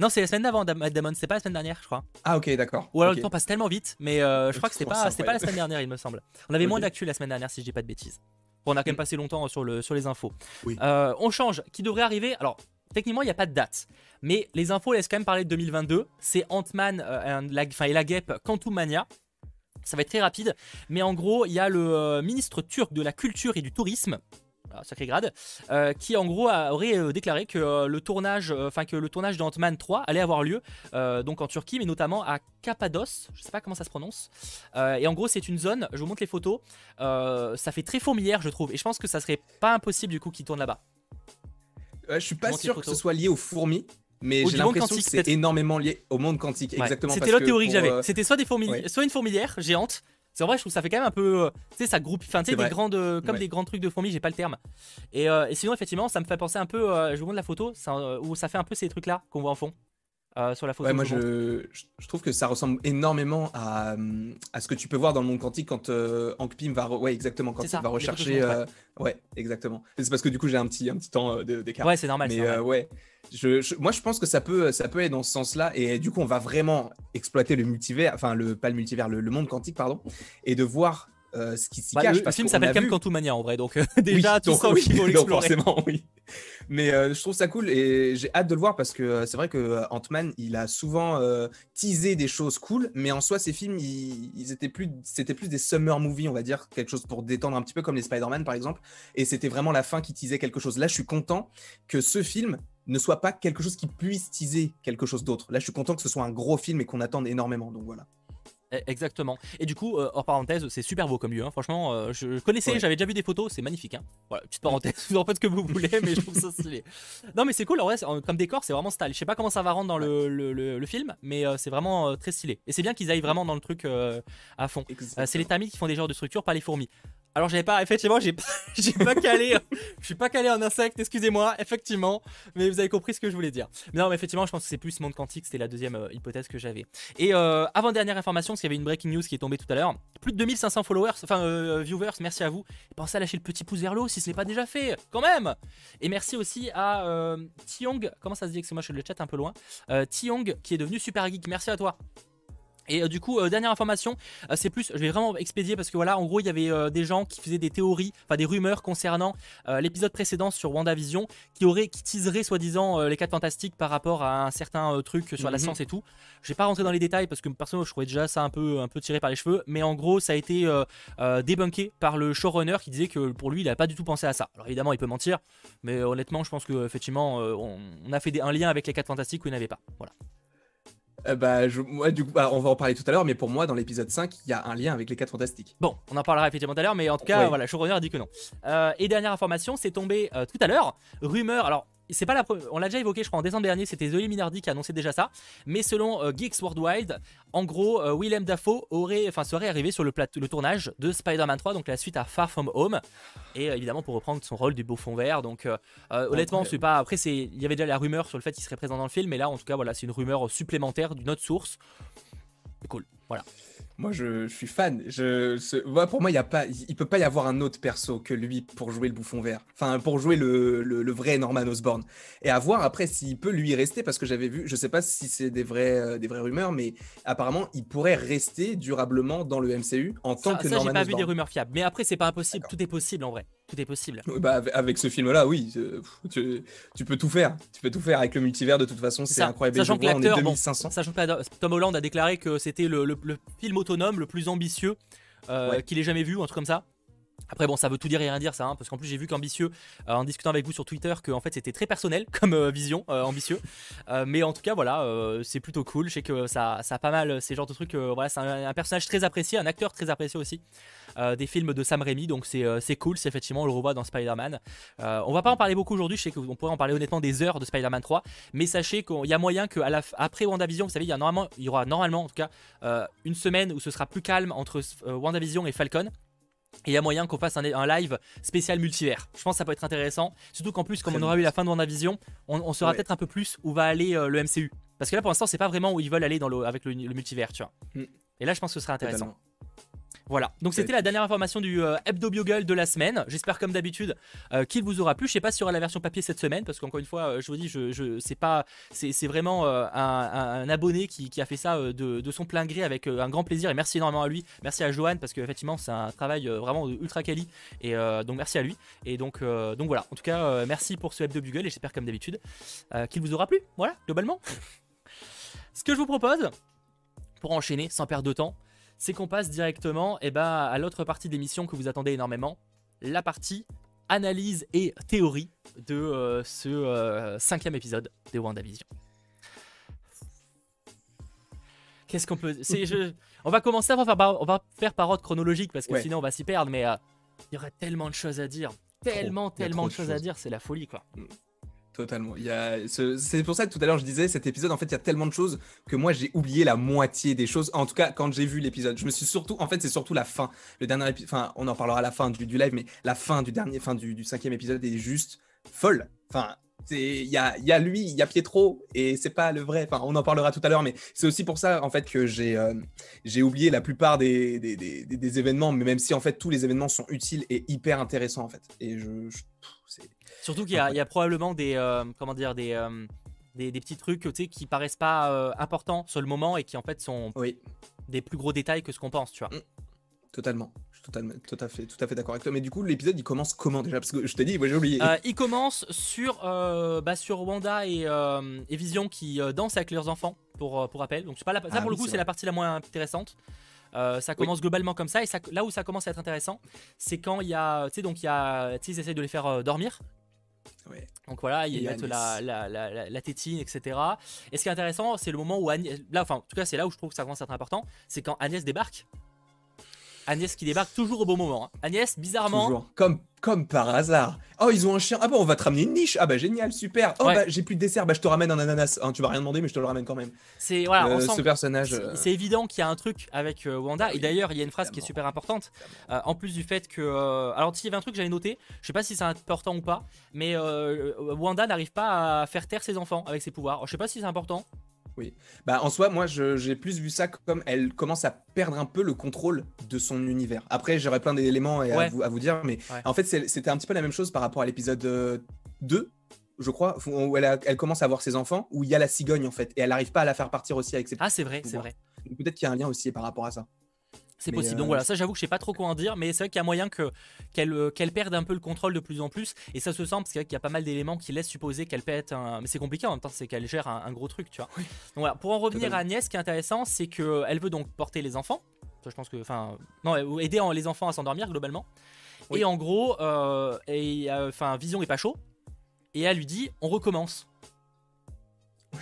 Non, c'est la semaine d'avant, Matt Damon, c'était pas la semaine dernière, je crois. Ah, ok, d'accord. Ou alors okay. le temps passe tellement vite, mais euh, je crois que c'était pas, pas la semaine dernière, il me semble. On avait okay. moins d'actu la semaine dernière, si je dis pas de bêtises. Bon, on a quand même passé longtemps sur, le, sur les infos. Oui. Euh, on change, qui devrait arriver. Alors, techniquement, il n'y a pas de date, mais les infos laissent quand même parler de deux mille vingt-deux. C'est Ant-Man euh, et la guêpe Quantumania. Ça va être très rapide, mais en gros, il y a le euh, ministre turc de la culture et du tourisme. Ah, sacré grade, euh, qui en gros a, aurait euh, déclaré que euh, le tournage enfin euh, que le tournage de Ant-Man trois allait avoir lieu euh, donc en Turquie, mais notamment à Cappadoce, je sais pas comment ça se prononce, euh, et en gros c'est une zone, je vous montre les photos, euh, ça fait très fourmilière je trouve, et je pense que ça serait pas impossible du coup qu'ils tournent là-bas. Euh, je suis pas sûr que ce soit lié aux fourmis, mais j'ai l'impression que c'est énormément lié au monde quantique, ouais. exactement. C'était l'autre théorie que j'avais, euh... c'était soit, ouais. soit une fourmilière géante. C'est vrai, je trouve que ça fait quand même un peu, euh, tu sais, ça groupe, enfin, tu sais, des grandes, euh, comme ouais. des grands trucs de fourmis, j'ai pas le terme. Et, euh, et sinon, effectivement, ça me fait penser un peu, euh, je vous montre la photo, ça, euh, où ça fait un peu ces trucs-là qu'on voit en fond. euh, sur la photo. Ouais, moi, je, je trouve que ça ressemble énormément à, à ce que tu peux voir dans le monde quantique quand euh, Hank Pym va, re... ouais, exactement, quand ça, il va rechercher. Euh... Ouais, exactement. C'est parce que du coup, j'ai un petit, un petit temps d'écart. Ouais, c'est normal. Mais euh, ouais, je, je... moi, je pense que ça peut, ça peut aller dans ce sens-là. Et du coup, on va vraiment exploiter le multivers, enfin, le, pas le multivers, le, le monde quantique, pardon, et de voir. Euh, ce qui s'y bah, cache. Le, le film s'appelle quand même Quantumania en vrai, donc euh, déjà oui, tu donc, sens oui, qu'ils vont l'explorer. Donc forcément, oui. Mais euh, je trouve ça cool et j'ai hâte de le voir parce que euh, c'est vrai que euh, Ant-Man, il a souvent euh, teasé des choses cool, mais en soi, ses films, ils, ils étaient plus, c'était plus des summer movies, on va dire, quelque chose pour détendre un petit peu comme les Spider-Man par exemple. Et c'était vraiment la fin qui teasait quelque chose. Là, je suis content que ce film ne soit pas quelque chose qui puisse teaser quelque chose d'autre. Là, je suis content que ce soit un gros film et qu'on attende énormément. Donc voilà. Exactement. Et du coup, euh, hors parenthèse, c'est super beau comme lieu. Hein. Franchement, euh, je, je connaissais, ouais. J'avais déjà vu des photos, c'est magnifique. Hein. Voilà, petite parenthèse, vous en faites ce que vous voulez, mais je trouve ça stylé. Non, mais c'est cool. Alors, ouais, comme décor, c'est vraiment style. Je sais pas comment ça va rentrer dans le, le, le, le film, mais euh, c'est vraiment euh, très stylé. Et c'est bien qu'ils aillent vraiment dans le truc euh, à fond. Euh, c'est les termites qui font des genres de structures, pas les fourmis. Alors j'avais pas, effectivement, j'ai pas, j'ai pas calé, je suis pas calé en insectes, excusez-moi, effectivement, mais vous avez compris ce que je voulais dire. Mais non, mais effectivement, je pense que c'est plus monde quantique, c'était la deuxième euh, hypothèse que j'avais. Et euh, avant dernière information, parce qu'il y avait une breaking news qui est tombée tout à l'heure, plus de deux mille cinq cents followers, enfin euh, viewers, merci à vous. Pensez à lâcher le petit pouce vers le haut si ce n'est pas déjà fait, quand même. Et merci aussi à euh, Tiong, comment ça se dit, excusez-moi, je suis le chat un peu loin, euh, Tiong qui est devenu super geek, merci à toi. Et euh, du coup, euh, dernière information, euh, c'est plus, je vais vraiment expédier parce que voilà, en gros, il y avait euh, des gens qui faisaient des théories, enfin des rumeurs concernant euh, l'épisode précédent sur WandaVision, qui aurait, qui teaserait soi-disant euh, les quatre fantastiques par rapport à un certain euh, truc sur mm-hmm. la science et tout. Je vais pas rentrer dans les détails parce que personnellement, je trouvais déjà ça un peu, un peu tiré par les cheveux, mais en gros, ça a été euh, euh, débunké par le showrunner qui disait que pour lui, il a pas du tout pensé à ça. Alors évidemment, il peut mentir, mais honnêtement, je pense que effectivement, euh, on, on a fait des, un lien avec les quatre fantastiques où il n'avait pas. Voilà. Euh bah, je, moi, du coup, bah, on va en parler tout à l'heure, mais pour moi, dans l'épisode cinq, il y a un lien avec les quatre fantastiques. Bon, on en parlera effectivement tout à l'heure, mais en tout cas, ouais. Voilà, showrunner dit que non. Euh, et dernière information, c'est tombé euh, tout à l'heure, rumeur, alors, c'est pas la première, on l'a déjà évoqué, je crois, en décembre dernier, c'était Zoé Minardi qui annonçait déjà ça, mais selon euh, Geeks Worldwide, en gros, euh, Willem Dafoe aurait, enfin, serait arrivé sur le, plate- le tournage de Spider-Man trois, donc la suite à Far From Home, et euh, évidemment pour reprendre son rôle du beau fond vert, donc euh, euh, honnêtement, c'est pas, après, c'est, il y avait déjà la rumeur sur le fait qu'il serait présent dans le film, mais là, en tout cas, voilà, c'est une rumeur supplémentaire d'une autre source, c'est cool, voilà. Moi, je, je suis fan. Je, ce, ouais, pour moi, y a pas, il peut pas y avoir un autre perso que lui pour jouer le bouffon vert. Enfin, pour jouer le, le, le vrai Norman Osborn. Et à voir après s'il peut lui rester, parce que j'avais vu, je sais pas si c'est des vrais, euh, des vraies rumeurs, mais apparemment, il pourrait rester durablement dans le M C U en tant ça, que ça, Norman Osborn. Ça, j'ai pas Osborn. Vu des rumeurs fiables. Mais après, c'est pas impossible. D'accord. Tout est possible en vrai. Tout est possible. Bah, avec ce film-là, oui. Tu, tu peux tout faire. Tu peux tout faire avec le multivers. De toute façon, c'est, c'est incroyable. Sachant que l'acteur, bon, sachant que Tom Holland a déclaré que c'était le, le, le film autonome le plus ambitieux euh, ouais. qu'il ait jamais vu, ou un truc comme ça. Après bon, ça veut tout dire et rien dire ça, hein, parce qu'en plus j'ai vu qu'ambitieux, euh, en discutant avec vous sur Twitter, que en fait c'était très personnel comme euh, vision, euh, ambitieux. Euh, mais en tout cas voilà, euh, c'est plutôt cool. Je sais que ça, ça a pas mal ces genres de trucs. Euh, voilà, c'est un, un personnage très apprécié, un acteur très apprécié aussi euh, des films de Sam Raimi, donc c'est, euh, c'est cool. C'est effectivement on le revoit dans Spider-Man. Euh, on va pas en parler beaucoup aujourd'hui. Je sais qu'on pourrait en parler honnêtement des heures de Spider-Man trois, mais sachez qu'il y a moyen que à la, après WandaVision, vous savez, il y a normalement, il y aura normalement en tout cas euh, une semaine où ce sera plus calme entre euh, WandaVision et Falcon. Et il y a moyen qu'on fasse un, un live spécial multivers. Je pense que ça peut être intéressant. Surtout qu'en plus, comme on aura eu la fin de WandaVision, on, on saura ouais. peut-être un peu plus où va aller euh, le M C U. Parce que là, pour l'instant, c'est pas vraiment où ils veulent aller dans le, avec le, le multivers, tu vois. Mm. Et là, je pense que ce serait intéressant. Totalement. Voilà, donc c'était la dernière information du euh, Hebdo Bugle de la semaine. J'espère comme d'habitude euh, qu'il vous aura plu. Je sais pas s'il y aura la version papier cette semaine parce qu'encore une fois, euh, je vous dis, je, je c'est pas, c'est, c'est vraiment euh, un, un abonné qui, qui a fait ça euh, de, de son plein gré avec euh, un grand plaisir et merci énormément à lui. Merci à Johan parce que effectivement c'est un travail euh, vraiment ultra quali et euh, donc merci à lui. Et donc euh, donc voilà, en tout cas euh, merci pour ce Hebdo Bugle et j'espère comme d'habitude euh, qu'il vous aura plu. Voilà, globalement. Ce que je vous propose pour enchaîner sans perdre de temps. C'est qu'on passe directement eh ben, à l'autre partie de l'émission que vous attendez énormément, la partie analyse et théorie de euh, ce euh, cinquième épisode de WandaVision. Qu'est-ce qu'on peut... C'est, je... On va commencer, on va faire par, on va faire par ordre chronologique parce que ouais. sinon on va s'y perdre, mais il euh, y aurait tellement de choses à dire, tellement, trop, tellement de choses, choses à dire, c'est la folie quoi. Mm. Totalement. Il y a ce... C'est pour ça que tout à l'heure je disais cet épisode en fait il y a tellement de choses que moi j'ai oublié la moitié des choses. En tout cas quand j'ai vu l'épisode, je me suis surtout en fait c'est surtout la fin. Le dernier épisode, enfin on en parlera à la fin du, du live, mais la fin du dernier, fin du, du cinquième épisode est juste folle. Enfin, il y a, y a lui, il y a Pietro, et c'est pas le vrai. Enfin, on en parlera tout à l'heure, mais c'est aussi pour ça en fait que j'ai euh, j'ai oublié la plupart des des, des des événements, mais même si en fait tous les événements sont utiles et hyper intéressants en fait. Et je, je pff, c'est... surtout qu'il y a, enfin, y a probablement des euh, comment dire des euh, des, des petits trucs tu sais qui paraissent pas euh, importants sur le moment et qui en fait sont oui. des plus gros détails que ce qu'on pense, tu vois. Mm. Totalement, je suis totalement, tout à fait, tout à fait d'accord avec toi. Mais du coup, l'épisode il commence comment déjà? Parce que je t'ai dit, moi j'ai oublié. Euh, il commence sur, euh, bah, sur Wanda et, euh, et Vision qui euh, dansent avec leurs enfants, pour, pour rappel. Donc, c'est pas la, ça ah, pour oui, le coup, c'est, c'est la partie la moins intéressante. Euh, ça commence oui. globalement comme ça. Et ça, là où ça commence à être intéressant, c'est quand il y a, tu sais, donc il y a, tu sais, ils essayent de les faire euh, dormir. Ouais. Donc voilà, ils mettent la, la, la, la, la tétine, et cetera. Et ce qui est intéressant, c'est le moment où Agnès, là, enfin, en tout cas, c'est là où je trouve que ça commence à être important, c'est quand Agnès débarque. Agnès qui débarque toujours au bon moment. Agnès, bizarrement... Toujours. Comme, comme par hasard. Oh, ils ont un chien. Ah bon, on va te ramener une niche. Ah bah génial, super. Oh ouais. Bah j'ai plus de dessert. Bah je te ramène un ananas. Hein, tu vas rien demander, mais je te le ramène quand même. C'est voilà, euh, on sent ce personnage. C'est, c'est évident qu'il y a un truc avec euh, Wanda. Oui, et d'ailleurs, il y a une phrase évidemment. qui est super importante. Euh, en plus du fait que... Euh, alors s'il y avait un truc que j'avais noté, je sais pas si c'est important ou pas, mais euh, Wanda n'arrive pas à faire taire ses enfants avec ses pouvoirs. Alors, je sais pas si c'est important. Oui, bah en soi, moi je, j'ai plus vu ça comme elle commence à perdre un peu le contrôle de son univers. Après, j'aurais plein d'éléments ouais. à, vous, à vous dire, mais ouais. en fait, c'est, c'était un petit peu la même chose par rapport à l'épisode euh, deux, je crois, où elle, a, elle commence à avoir ses enfants, où il y a la cigogne en fait, et elle n'arrive pas à la faire partir aussi avec ses Ah, c'est vrai, pouvoirs. c'est vrai. Donc, peut-être qu'il y a un lien aussi par rapport à ça. C'est mais possible, euh... donc voilà, ça j'avoue que je sais pas trop quoi en dire, mais c'est vrai qu'il y a moyen que, qu'elle, euh, qu'elle perde un peu le contrôle de plus en plus, et ça se sent, parce qu'il y a pas mal d'éléments qui laissent supposer qu'elle pète un... Mais c'est compliqué en même temps, c'est qu'elle gère un, un gros truc, tu vois. Oui. Donc voilà, pour en revenir Totalement. à Agnès, ce qui est intéressant, c'est qu'elle veut donc porter les enfants, je pense que, enfin, non, aider les enfants à s'endormir globalement, oui. et en gros, euh, et, euh, Vision est pas chaud, et elle lui dit, on recommence. Oui.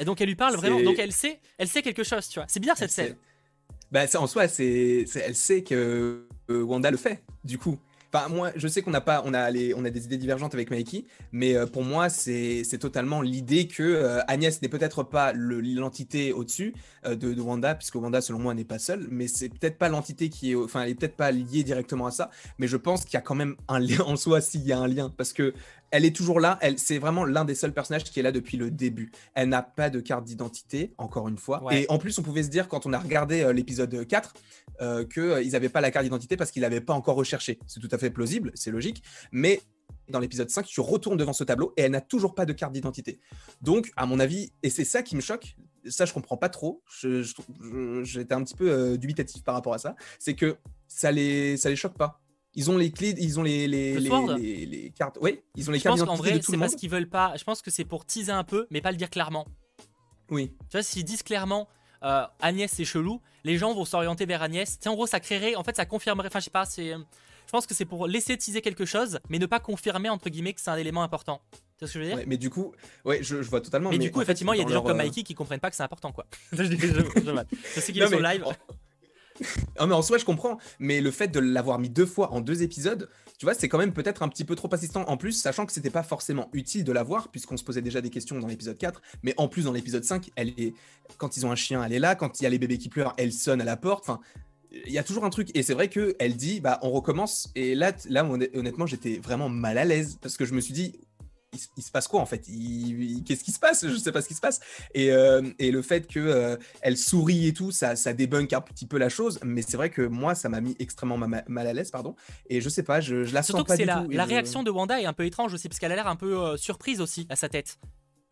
Et donc elle lui parle c'est... vraiment, donc elle sait, elle sait quelque chose, tu vois. C'est bizarre cette scène. Bah, en soi, c'est, c'est, elle sait que euh, Wanda le fait, du coup. Enfin, moi, je sais qu'on a, pas, on a, les, on a des idées divergentes avec Mikey, mais euh, pour moi, c'est, c'est totalement l'idée que euh, Agnès n'est peut-être pas le, l'entité au-dessus euh, de, de Wanda, puisque Wanda, selon moi, n'est pas seule, mais c'est peut-être pas l'entité qui est... Enfin, elle est peut-être pas liée directement à ça, mais je pense qu'il y a quand même un lien en soi, s'il y a un lien, parce que elle est toujours là, elle, c'est vraiment l'un des seuls personnages qui est là depuis le début. Elle n'a pas de carte d'identité, encore une fois. Ouais. Et en plus, on pouvait se dire, quand on a regardé euh, l'épisode quatre, euh, qu'ils euh, n'avaient pas la carte d'identité parce qu'ils ne l'avaient pas encore recherchée. C'est tout à fait plausible, c'est logique. Mais dans l'épisode cinq, tu retournes devant ce tableau et elle n'a toujours pas de carte d'identité. Donc, à mon avis, et c'est ça qui me choque, ça je ne comprends pas trop, je, je, je, j'étais un petit peu euh, dubitatif par rapport à ça, c'est que ça ne les, ça les choque pas. Ils ont les clés, ils ont les, les, le les, les, les, les cartes. Oui, ils ont les je cartes d'identité vrai, de tout le monde. Je pense qu'en vrai, c'est parce qu'ils veulent pas. Je pense que c'est pour teaser un peu, mais pas le dire clairement. Oui. Tu vois, s'ils disent clairement euh, Agnès c'est chelou, les gens vont s'orienter vers Agnès. Tu sais, en gros, ça créerait, en fait, ça confirmerait. Enfin, je sais pas. C'est. Je pense que c'est pour laisser teaser quelque chose, mais ne pas confirmer entre guillemets que c'est un élément important. Tu vois ce que je veux dire? Ouais, mais du coup, ouais, je, je vois totalement. Mais, mais du coup, effectivement, il y a des gens leur... comme Mikey qui comprennent pas que c'est important, quoi. je, je, je, je, je sais qu'ils sont live. Oh. Non mais en soi je comprends, mais le fait de l'avoir mis deux fois en deux épisodes, tu vois, c'est quand même peut-être un petit peu trop insistant, en plus sachant que c'était pas forcément utile de l'avoir puisqu'on se posait déjà des questions dans l'épisode quatre, mais en plus dans l'épisode cinq, elle est... quand ils ont un chien elle est là, quand il y a les bébés qui pleurent elle sonne à la porte, enfin il y a toujours un truc, et c'est vrai qu'elle dit bah on recommence, et là, là honnêtement j'étais vraiment mal à l'aise parce que je me suis dit Il, il se passe quoi en fait il, il, qu'est-ce qui se passe? Je sais pas ce qui se passe. Et, euh, et le fait qu'elle euh, sourit et tout, ça, ça débunk un petit peu la chose. Mais c'est vrai que moi, ça m'a mis extrêmement ma- mal à l'aise, pardon. Et je sais pas, je, je la Surtout sens pas du la, tout. La je... réaction de Wanda est un peu étrange aussi, parce qu'elle a l'air un peu euh, surprise aussi à sa tête.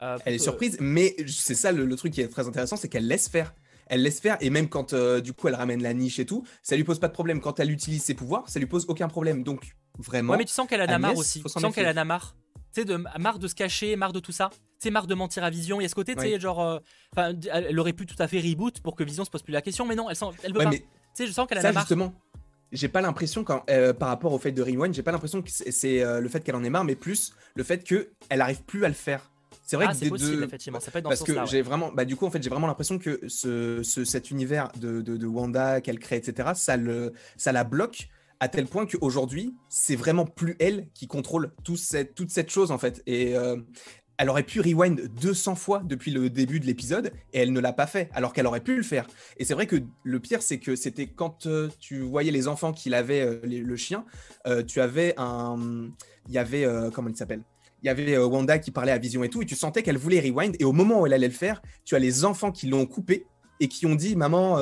Euh, elle est surprise, mais c'est ça le, le truc qui est très intéressant, c'est qu'elle laisse faire. Elle laisse faire, et même quand euh, du coup elle ramène la niche et tout, ça lui pose pas de problème. Quand elle utilise ses pouvoirs, ça lui pose aucun problème. Donc vraiment. Ouais, mais tu sens qu'elle en a marre aussi. Tu sens qu'elle en a marre. Tu sais, marre de se cacher, marre de tout ça. Tu sais, marre de mentir à Vision. Il y a ce côté, tu sais, oui. genre. Euh, elle aurait pu tout à fait reboot pour que Vision se pose plus la question, mais non, elle, sent, elle veut ouais, pas. Tu sais, je sens qu'elle ça, a la marre. Justement, j'ai pas l'impression, quand, euh, par rapport au fait de Rewind, j'ai pas l'impression que c'est, c'est euh, le fait qu'elle en ait marre, mais plus le fait qu'elle arrive plus à le faire. C'est vrai ah, que c'est possible, deux... effectivement. Ça peut être dans parce ce sens-là, que ouais. j'ai vraiment, bah du coup en fait j'ai vraiment l'impression que ce, ce cet univers de, de de Wanda qu'elle crée, et cetera, ça le, ça la bloque. À tel point qu'aujourd'hui, c'est vraiment plus elle qui contrôle tout cette, toute cette chose, en fait. Et euh, elle aurait pu rewind deux cents fois depuis le début de l'épisode, et elle ne l'a pas fait, alors qu'elle aurait pu le faire. Et c'est vrai que le pire, c'est que c'était quand euh, tu voyais les enfants qu'il avait, euh, les, le chien, euh, tu avais un... Il y avait... Euh, comment il s'appelle ? y avait euh, Wanda qui parlait à Vision et tout, et tu sentais qu'elle voulait rewind, et au moment où elle allait le faire, tu as les enfants qui l'ont coupé et qui ont dit maman,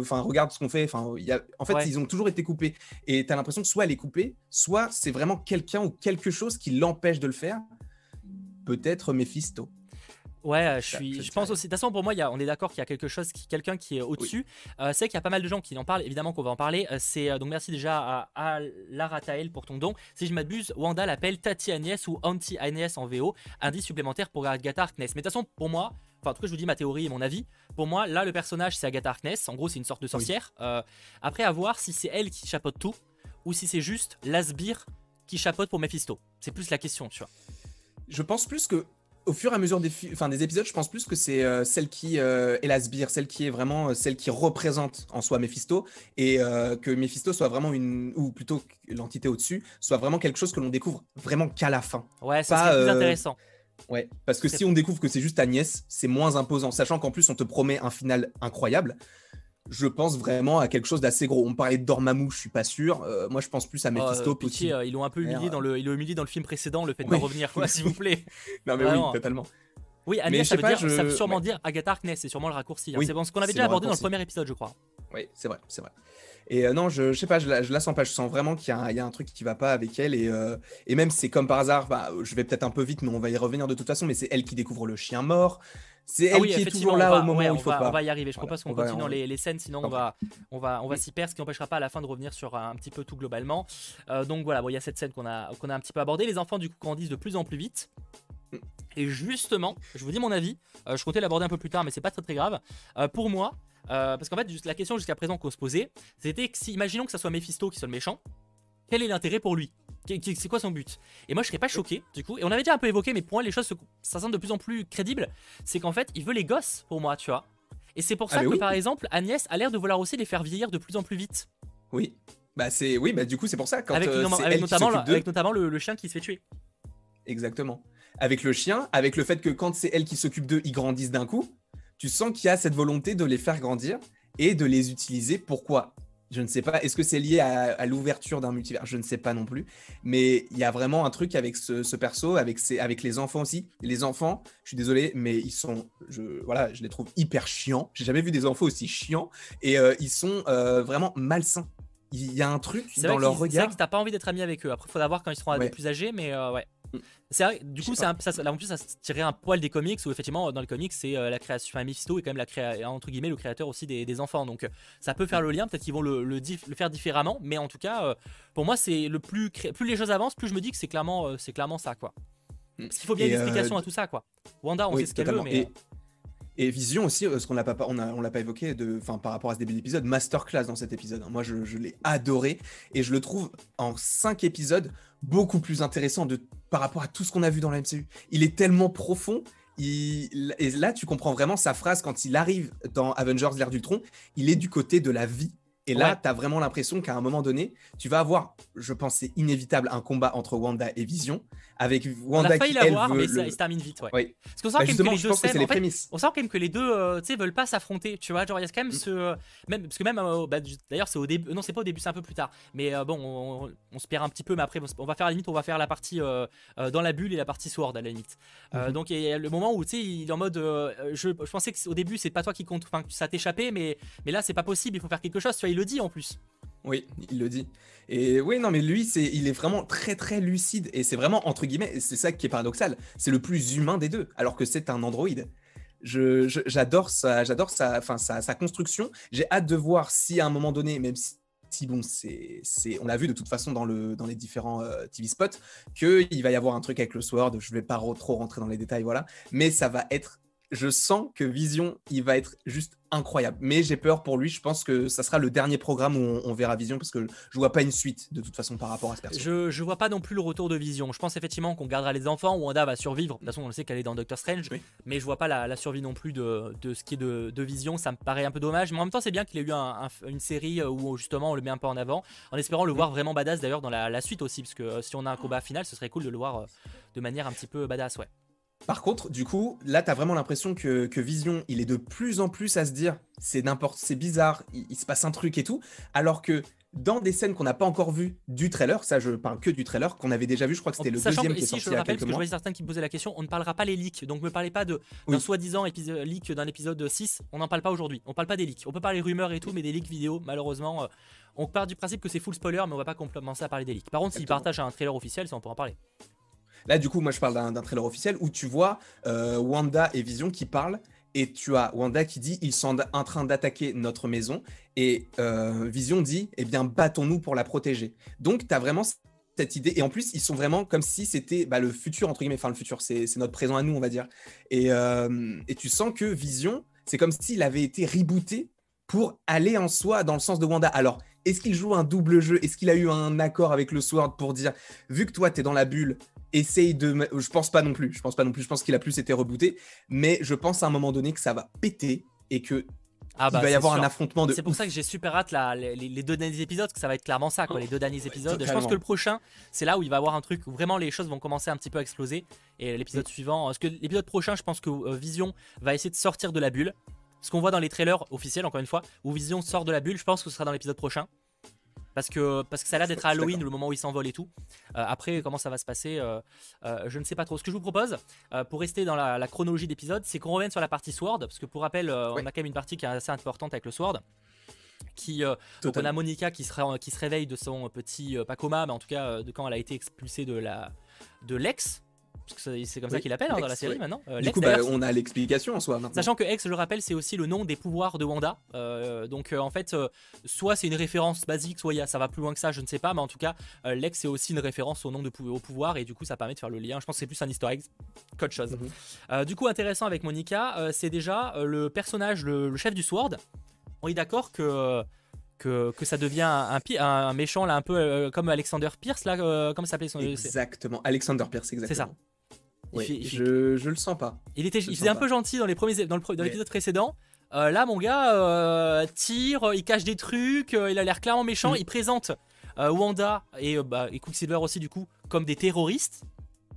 enfin euh, regarde ce qu'on fait, enfin en fait ouais. Ils ont toujours été coupés, et t'as l'impression que soit elle est coupée, soit c'est vraiment quelqu'un ou quelque chose qui l'empêche de le faire, peut-être Mephisto. Ouais, je, suis, je pense aussi. De toute façon, pour moi, il y a, on est d'accord qu'il y a quelque chose, qui, quelqu'un qui est au-dessus. Oui. Euh, c'est vrai qu'il y a pas mal de gens qui en parlent, évidemment qu'on va en parler. Euh, c'est, donc, merci déjà à, à Lara Tael pour ton don. Si je m'abuse, Wanda l'appelle Tati Agnès ou Auntie Agnès en V O, indice supplémentaire pour Agatha Harkness. Mais de toute façon, pour moi, enfin, en tout cas, je vous dis ma théorie et mon avis. Pour moi, là, le personnage, c'est Agatha Harkness. En gros, c'est une sorte de sorcière. Oui. Euh, après, à voir si c'est elle qui chapeaute tout ou si c'est juste l'asbire qui chapeaute pour Mephisto. C'est plus la question, tu vois. Je pense plus que. Au fur et à mesure des, fi- enfin, des épisodes, je pense plus que c'est euh, celle qui euh, est la sbire, celle qui est vraiment euh, celle qui représente en soi Mephisto, et euh, que Mephisto soit vraiment une, ou plutôt l'entité au-dessus, soit vraiment quelque chose que l'on découvre vraiment qu'à la fin. Ouais, ça Pas, serait plus euh... intéressant. Ouais, parce que c'est... si on découvre que c'est juste Agnès, c'est moins imposant, sachant qu'en plus on te promet un final incroyable. Je pense vraiment à quelque chose d'assez gros. On parlait de Dormammu, je suis pas sûr. Euh, moi, je pense plus à Mephisto. Oh, euh, pitié, euh, ils l'ont un peu humilié, ouais, dans le, ils l'ont humilié dans le film précédent. Le fait de ouais. revenir, quoi, s'il vous plaît. Non, mais vraiment. Oui, totalement. Oui, Agnès, ça, je... ça veut sûrement ouais. dire Agatha Harkness. C'est sûrement le raccourci. Hein. Oui, c'est bon, ce qu'on avait déjà abordé raccourci. dans le premier épisode, je crois. Oui, c'est vrai, c'est vrai. Et euh, non, je, je sais pas, je la, je la sens pas. Je sens vraiment qu'il y a un, y a un truc qui va pas avec elle. Et, euh, et même, c'est comme par hasard. Bah, je vais peut-être un peu vite, mais on va y revenir de toute façon. Mais c'est elle qui découvre le chien mort. C'est ah elle oui, qui est toujours là va, au moment ouais, où il faut va, pas. On va y arriver. Je voilà, propose qu'on va, continue dans les, les scènes, sinon on va, on va, on va oui. s'y perdre, ce qui n'empêchera pas à la fin de revenir sur un petit peu tout globalement. Euh, donc voilà, bon, il y a cette scène qu'on a, qu'on a un petit peu abordée. Les enfants du coup grandissent de plus en plus vite. Et justement, je vous dis mon avis. Euh, je comptais l'aborder un peu plus tard, mais c'est pas très très grave. Euh, pour moi, euh, parce qu'en fait, juste la question jusqu'à présent qu'on se posait, c'était que si, imaginons que ça soit Mephisto qui soit le méchant, quel est l'intérêt pour lui ? C'est quoi son but ? Et moi je serais pas choqué du coup, et on avait déjà un peu évoqué, mais pour moi les choses ça semble de plus en plus crédible, c'est qu'en fait il veut les gosses pour moi, tu vois. Et c'est pour ça ah que oui. par exemple Agnès a l'air de vouloir aussi les faire vieillir de plus en plus vite. Oui, bah c'est oui, bah du coup c'est pour ça quand avec, euh, non, c'est avec elle notamment, qui s'occupe d'eux. Avec notamment le, le chien qui se fait tuer. Exactement. Avec le chien, avec le fait que quand c'est elle qui s'occupe d'eux, ils grandissent d'un coup, tu sens qu'il y a cette volonté de les faire grandir et de les utiliser. Pourquoi ? Je ne sais pas, est-ce que c'est lié à, à l'ouverture d'un multivers ? Je ne sais pas non plus, mais il y a vraiment un truc avec ce, ce perso, avec, ses, avec les enfants aussi. Les enfants, je suis désolé, mais ils sont, je, voilà, je les trouve hyper chiants. J'ai jamais vu des enfants aussi chiants, et euh, ils sont euh, vraiment malsains. Il y a un truc c'est dans leur regard. C'est vrai que t'as pas envie d'être ami avec eux. Après, il faudra voir quand ils seront ouais. plus âgés, mais euh, ouais. C'est vrai, du coup, c'est un, ça, là en plus, ça se tirait un poil des comics où effectivement, dans les comics, c'est euh, la création. Enfin, Mephisto est quand même la créa, entre guillemets, le créateur aussi des, des enfants. Donc, ça peut faire le lien. Peut-être qu'ils vont le, le, dif, le faire différemment, mais en tout cas, euh, pour moi, c'est le plus cré... plus les choses avancent, plus je me dis que c'est clairement, euh, c'est clairement ça, quoi. Parce qu'il faut bien et une explication euh... à tout ça, quoi. Wanda, on oui, sait ce qu'elle veut, mais. Et... Et Vision aussi, ce qu'on l'a pas, on a, on l'a pas évoqué, de, enfin par rapport à ce début d'épisode, masterclass dans cet épisode. Moi, je, je l'ai adoré et je le trouve en cinq épisodes beaucoup plus intéressant de par rapport à tout ce qu'on a vu dans la M C U. Il est tellement profond. Il, et là, tu comprends vraiment sa phrase quand il arrive dans Avengers l'ère d'Ultron. Il est du côté de la vie. Et là, ouais. t'as vraiment l'impression qu'à un moment donné, tu vas avoir, je pense, c'est inévitable, un combat entre Wanda et Vision, avec Wanda on a failli qui, elle, voir, veut... mais ça, le... il se termine vite, ouais. ouais. Parce qu'on sent bah quand même que les deux scènes, en fait, on sent quand même que les deux, euh, tu sais, veulent pas s'affronter, tu vois, genre, il y a quand même mm. ce... Même, parce que même, euh, bah, d'ailleurs, c'est au début... Non, c'est pas au début, c'est un peu plus tard. Mais euh, bon, on, on, on se perd un petit peu, mais après, on va faire, à la limite, on va faire la partie euh, euh, dans la bulle et la partie Sword, à la limite. Mm-hmm. Euh, donc, il y a le moment où, tu sais, il est en mode... Euh, je, je pensais qu'au début, c'est pas toi qui compte, enfin, ça t'échappait, mais, mais là, c'est pas possible, il faut faire quelque chose, tu vois, il le dit en plus. Oui, il le dit. Et oui, non, mais lui, c'est, il est vraiment très, très lucide. Et c'est vraiment, entre guillemets, c'est ça qui est paradoxal. C'est le plus humain des deux, alors que c'est un androïde. Je, je, j'adore sa, j'adore sa, enfin, sa, sa construction. J'ai hâte de voir si à un moment donné, même si, si bon, c'est, c'est, on l'a vu de toute façon dans, le, dans les différents euh, T V spots, qu'il va y avoir un truc avec le Sword. Je ne vais pas trop rentrer dans les détails, voilà. Mais ça va être... Je sens que Vision, il va être juste incroyable. Mais j'ai peur pour lui. Je pense que ça sera le dernier programme où on, on verra Vision, parce que je vois pas une suite de toute façon par rapport à ce personnage. Je, je vois pas non plus le retour de Vision. Je pense effectivement qu'on gardera les enfants. Wanda va survivre. De toute façon, on le sait qu'elle est dans Doctor Strange. Oui. Mais je vois pas la, la survie non plus de, de ce qui est de, de Vision. Ça me paraît un peu dommage. Mais en même temps, c'est bien qu'il ait eu un, un, une série où justement on le met un peu en avant, en espérant le oui. voir vraiment badass d'ailleurs dans la, la suite aussi. Parce que si on a un combat final, ce serait cool de le voir de manière un petit peu badass, ouais. Par contre, du coup, là, t'as vraiment l'impression que, que Vision, il est de plus en plus à se dire c'est n'importe, c'est bizarre, il, il se passe un truc et tout, alors que dans des scènes qu'on n'a pas encore vues du trailer, ça je parle que du trailer qu'on avait déjà vu, je crois que c'était le deuxième qui est sorti il y a quelques mois. Sachant que, si je rappelle, parce que je voyais certains qui me posaient la question, on ne parlera pas les leaks, donc me parlez pas d'un oui. soi-disant leak d'un épisode six, on n'en parle pas aujourd'hui, on parle pas des leaks, on peut parler rumeurs et tout, mais des leaks vidéo, malheureusement, euh, on part du principe que c'est full spoiler, mais on va pas commencer à parler des leaks. Par contre, s'ils partagent un trailer officiel, ça on peut en parler. Là du coup, moi je parle d'un trailer officiel où tu vois euh, Wanda et Vision qui parlent, et tu as Wanda qui dit « Ils sont en train d'attaquer notre maison » et euh, Vision dit « Eh bien, battons-nous pour la protéger ». Donc, tu as vraiment cette idée. Et en plus, ils sont vraiment comme si c'était bah, le futur, entre guillemets. Enfin, le futur, c'est notre présent à nous, on va dire. Et, euh, et tu sens que Vision, c'est comme s'il avait été rebooté pour aller en soi dans le sens de Wanda. Alors, est-ce qu'il joue un double jeu? Est-ce qu'il a eu un accord avec le Sword pour dire « Vu que toi, tu es dans la bulle », essaye de... Je pense pas non plus, je pense pas non plus, je pense qu'il a plus été rebooté, mais je pense à un moment donné que ça va péter et que ah bah, il va y avoir sûr. un affrontement de... C'est pour ça que j'ai super hâte la, les, les deux derniers épisodes, que ça va être clairement ça, quoi, les deux derniers ouais, épisodes. Totalement. Je pense que le prochain, c'est là où il va y avoir un truc où vraiment les choses vont commencer un petit peu à exploser, et l'épisode oui. suivant... Parce que l'épisode prochain, je pense que Vision va essayer de sortir de la bulle, ce qu'on voit dans les trailers officiels, encore une fois, où Vision sort de la bulle, je pense que ce sera dans l'épisode prochain. Parce que, parce que ça a l'air d'être Halloween, le moment où il s'envole et tout. Euh, après, comment ça va se passer, euh, euh, je ne sais pas trop. Ce que je vous propose, euh, pour rester dans la, la chronologie d'épisode, c'est qu'on revienne sur la partie Sword. Parce que pour rappel, euh, oui. on a quand même une partie qui est assez importante avec le Sword. Qui, euh, donc on a Monica qui se, qui se réveille de son petit, euh, pas coma, mais en tout cas de quand elle a été expulsée de la de l'ex. Parce que c'est comme oui, ça qu'il l'appelle hein, dans la série oui. maintenant. Euh, du coup, bah, on a l'explication en soi maintenant. Sachant que X, je le rappelle, c'est aussi le nom des pouvoirs de Wanda. Euh, donc euh, en fait, euh, soit c'est une référence basique, soit y a, ça va plus loin que ça, je ne sais pas. Mais en tout cas, euh, Lex c'est aussi une référence au nom de pou au pouvoir et du coup, ça permet de faire le lien. Je pense que c'est plus un easter egg qu'autre chose. Mm -hmm. euh, du coup, intéressant avec Monica, euh, c'est déjà euh, le personnage, le, le chef du Sword. On est d'accord que, que, que ça devient un, un, un méchant, là, un peu euh, comme Alexander Pierce, là, euh, comme ça s'appelait son... Exactement, Alexander Pierce, exactement. C'est ça. Il oui, fait, je, je le sens pas. Il, était, il faisait un pas. peu gentil dans les premiers, dans l'épisode yeah. précédent. Euh, là, mon gars euh, tire, il cache des trucs, euh, il a l'air clairement méchant. Mmh. Il présente euh, Wanda et, euh, bah, et Quicksilver aussi du coup comme des terroristes.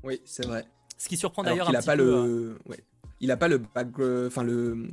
Oui, c'est vrai. Ce qui surprend d'ailleurs un petit pas peu. Le... Euh... Ouais. Il n'a pas le back, enfin le,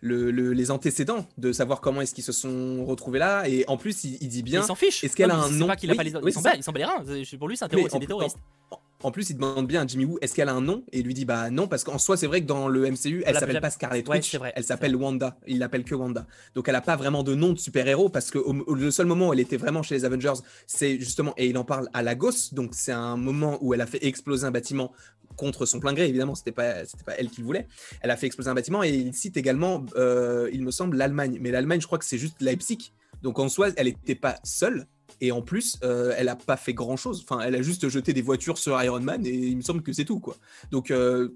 le, le, les antécédents de savoir comment est-ce qu'ils se sont retrouvés là. Et en plus, il, il dit bien. Il s'en fiche. Est-ce qu'elle a un nom? Il s'en bat les reins. Pour lui, c'est un terroriste, c'est des terroristes. En, en plus, il demande bien à Jimmy Woo est-ce qu'elle a un nom? Et il lui dit bah non, parce qu'en soi, c'est vrai que dans le M C U, elle s'appelle pas Scarlet Witch. Ouais, vrai, elle s'appelle Wanda. Il l'appelle que Wanda. Donc, elle n'a pas vraiment de nom de super-héros parce que au, au, le seul moment où elle était vraiment chez les Avengers, c'est justement, et il en parle à Lagos. Donc, c'est un moment où elle a fait exploser un bâtiment. Contre son plein gré, évidemment, c'était pas, c'était pas elle qui le voulait. Elle a fait exploser un bâtiment et il cite également, euh, il me semble, l'Allemagne. Mais l'Allemagne, je crois que c'est juste Leipzig. Donc en soi, elle n'était pas seule. Et en plus, euh, elle n'a pas fait grand-chose. Enfin, elle a juste jeté des voitures sur Iron Man et il me semble que c'est tout, quoi. Donc, euh,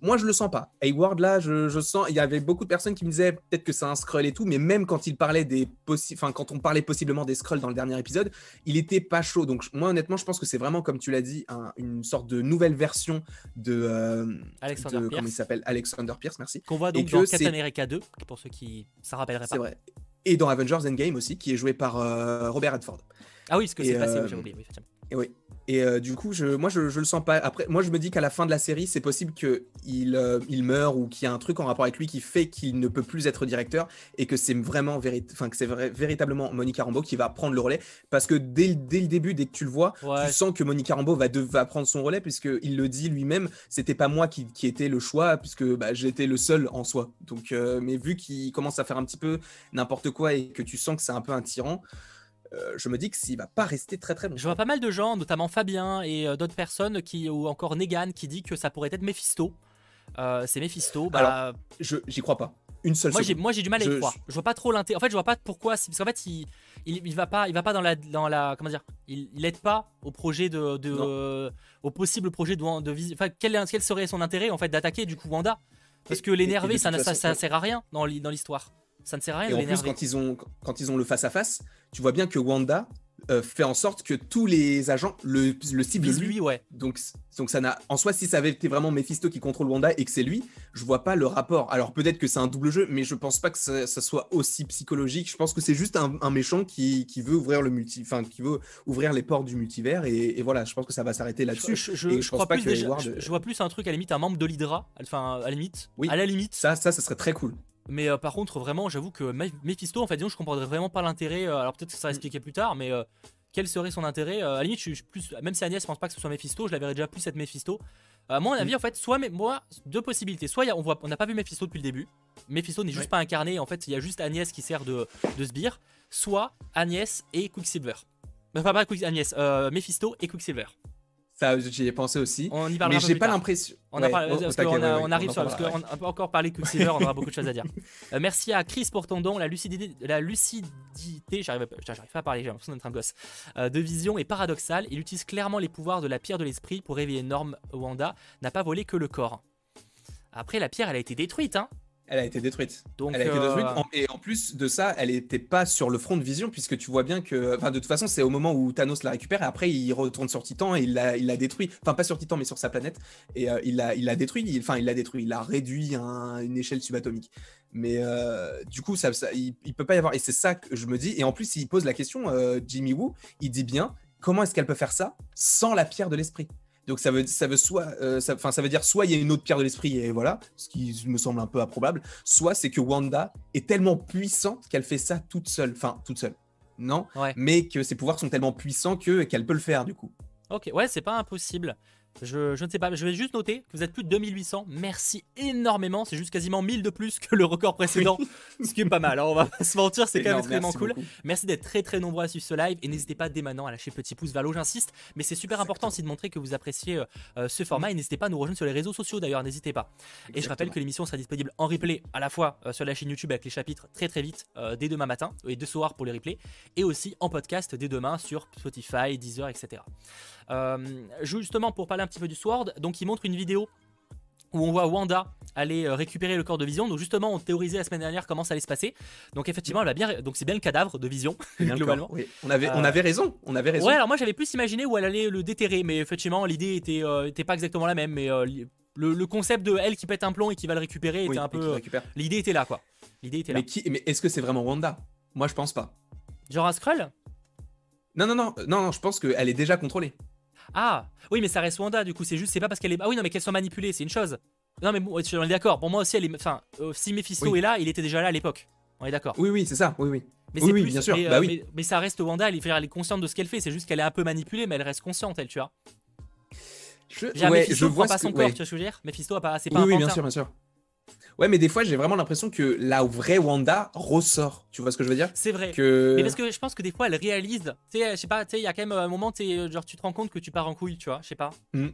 moi, je le sens pas. Hayward, là, je, je sens... Il y avait beaucoup de personnes qui me disaient peut-être que c'est un Skrull et tout, mais même quand, il parlait des possi... enfin, quand on parlait possiblement des Skrulls dans le dernier épisode, il n'était pas chaud. Donc, moi, honnêtement, je pense que c'est vraiment, comme tu l'as dit, un, une sorte de nouvelle version de... Euh, Alexander de, Pierce. Comment il s'appelle? Alexander Pierce, merci. Qu'on voit donc et dans Captain America deux, pour ceux qui... Ça rappellerait pas. C'est vrai. Et dans Avengers Endgame aussi, qui est joué par euh, Robert Redford. Ah oui, ce que c'est passé, euh, j'ai oublié. Oui, et oui. Et euh, du coup, je, moi, je, je le sens pas. Après, moi, je me dis qu'à la fin de la série, c'est possible qu'il euh, il meure ou qu'il y a un truc en rapport avec lui qui fait qu'il ne peut plus être directeur et que c'est vraiment vérit... enfin, que c'est véritablement Monica Rambeau qui va prendre le relais. Parce que dès, dès le début, dès que tu le vois, ouais. tu sens que Monica Rambeau va, de... va prendre son relais puisqu'il le dit lui-même. C'était pas moi qui, qui était le choix puisque bah, j'étais le seul en soi. Donc, euh, mais vu qu'il commence à faire un petit peu n'importe quoi et que tu sens que c'est un peu un tyran, Euh, je me dis que s'il va pas rester très très bon. Je vois pas mal de gens, notamment Fabien et euh, d'autres personnes, qui, ou encore Negan, qui dit que ça pourrait être Mephisto. Euh, c'est Mephisto. Bah, alors, j'y crois pas. Une seule moi, seconde. Moi, j'ai du mal à y je, croire. Je... je vois pas trop l'intérêt. En fait, je vois pas pourquoi. Parce qu'en fait, il, il, il va pas, il va pas dans la, dans la, comment dire, il, il aide pas au projet de, de euh, au possible projet de, de visite. Enfin, quel, quel serait son intérêt en fait d'attaquer du coup Wanda? Parce que l'énerver, ça, façon, ça, ça ouais. sert à rien dans l'histoire. Ça ne sert à rien. Et en plus, quand ils ont, quand ils ont le face-à-face, tu vois bien que Wanda euh, fait en sorte que tous les agents le, le ciblent lui. lui ouais. Donc, donc ça n'a, en soi, si ça avait été vraiment Mephisto qui contrôle Wanda et que c'est lui, je vois pas le rapport. Alors peut-être que c'est un double jeu, mais je pense pas que ça, ça soit aussi psychologique. Je pense que c'est juste un, un méchant qui, qui veut ouvrir le multi, enfin qui veut ouvrir les portes du multivers. Et, et voilà, je pense que ça va s'arrêter là-dessus. Je, je, je, je crois pas plus que déjà, Hayward... je, je vois plus un truc à la limite, un membre de l'Hydra. Enfin, à la limite. Oui. À la limite. Ça, ça, ça serait très cool. Mais euh, par contre, vraiment, j'avoue que Mephisto, en fait, disons, je comprendrais vraiment pas l'intérêt. Euh, alors peut-être que ça sera expliqué plus tard, mais euh, quel serait son intérêt? euh, À la limite, je suis plus. Même si Agnès, je pense pas que ce soit Mephisto, je la verrais déjà plus être Mephisto. Euh, moi, à mon avis, en fait, soit mais, moi, deux possibilités. Soit y a, on voit, on n'a pas vu Mephisto depuis le début. Mephisto n'est juste ouais. pas incarné. En fait, il y a juste Agnès qui sert de, de sbire. Soit Agnès et Quicksilver. Enfin, pas Agnès, euh, Méphisto et Quicksilver. Ça, j'y ai pensé aussi. On y parlera. Mais j'ai pas l'impression. On, ouais, oh, on, on, on arrive on sur. Parce qu'on n'a pas encore parlé Quicksilver, on aura beaucoup de choses à dire. Euh, merci à Chris pour ton don. La lucidité. La lucidité j'arrive pas à parler, j'ai l'impression d'être un gosse. Euh, de Vision est paradoxale. Il utilise clairement les pouvoirs de la pierre de l'esprit pour réveiller Norm. Wanda n'a pas volé que le corps. Après, la pierre, elle a été détruite, hein. Elle a été détruite. Donc, elle a été détruite. Euh... Et en plus de ça, elle n'était pas sur le front de Vision, puisque tu vois bien que... Enfin, de toute façon, c'est au moment où Thanos la récupère, et après, il retourne sur Titan et il la, il la détruit. Enfin, pas sur Titan, mais sur sa planète. Et euh, il la il la détruit. Il, enfin, il l'a détruit. Il l'a réduit à un, une échelle subatomique. Mais euh, du coup, ça, ça, il ne peut pas y avoir... Et c'est ça que je me dis. Et en plus, il pose la question, euh, Jimmy Woo, il dit bien, comment est-ce qu'elle peut faire ça sans la pierre de l'esprit? Donc ça veut, ça veut soit, euh, ça, ça veut dire soit il y a une autre pierre de l'esprit et voilà, ce qui me semble un peu improbable, soit c'est que Wanda est tellement puissante qu'elle fait ça toute seule, enfin toute seule, non, ouais. mais que ses pouvoirs sont tellement puissants que qu'elle peut le faire du coup. Ok, ouais, c'est pas impossible. Je, je ne sais pas, je vais juste noter que vous êtes plus de deux mille huit cents. Merci énormément, c'est juste quasiment mille de plus que le record précédent, oui. ce qui est pas mal. Alors on va pas se mentir, c'est quand même extrêmement cool. Beaucoup. Merci d'être très très nombreux à suivre ce live et n'hésitez pas dès maintenant à lâcher petit pouce vers l'eau, j'insiste. Mais c'est super Exactement. important aussi de montrer que vous appréciez euh, ce format mmh. et n'hésitez pas à nous rejoindre sur les réseaux sociaux d'ailleurs, n'hésitez pas. Exactement. Et je rappelle que l'émission sera disponible en replay à la fois euh, sur la chaîne YouTube avec les chapitres très très vite euh, dès demain matin et dès soir pour les replays et aussi en podcast dès demain sur Spotify, Deezer, et cetera. Euh, justement pour parler un petit peu du Sword, donc il montre une vidéo où on voit Wanda aller récupérer le corps de Vision. Donc justement on théorisait la semaine dernière comment ça allait se passer, donc effectivement elle a bien... donc c'est bien le cadavre de Vision globalement. Oui. on, avait, euh... on avait raison on avait raison ouais, alors moi j'avais plus imaginé où elle allait le déterrer, mais effectivement l'idée était, euh, était pas exactement la même, mais euh, le, le concept de elle qui pète un plomb et qui va le récupérer était oui, un peu l'idée était là quoi l'idée était là mais, qui... mais est-ce que c'est vraiment Wanda? Moi je pense pas, genre un Skrull. Non, non non non non je pense qu'elle est déjà contrôlée. Ah oui, mais ça reste Wanda du coup, c'est juste, c'est pas parce qu'elle est... Ah oui, non, mais qu'elle soit manipulée, c'est une chose. Non, mais bon, on est d'accord. Pour moi aussi, elle est... Enfin, euh, si Mephisto oui. est là, il était déjà là à l'époque. On est d'accord. Oui, oui, c'est ça. Oui, oui. Mais oui, oui plus, bien sûr. Mais, bah, euh, oui. mais, mais ça reste Wanda, elle, elle est consciente de ce qu'elle fait. C'est juste qu'elle est un peu manipulée, mais elle reste consciente, elle, tu vois. Je, ouais, Mephisto je vois pas son que... corps, ouais. tu vois ce que je veux dire. Mephisto a pas... C'est pas oui, un oui, bien sûr, bien sûr. Ouais, mais des fois, j'ai vraiment l'impression que la vraie Wanda ressort. Tu vois ce que je veux dire? C'est vrai. Que... Mais parce que je pense que des fois, elle réalise. Tu sais, je sais pas, tu sais, il y a quand même un moment, genre, tu te rends compte que tu pars en couille, tu vois, je sais pas. Mmh.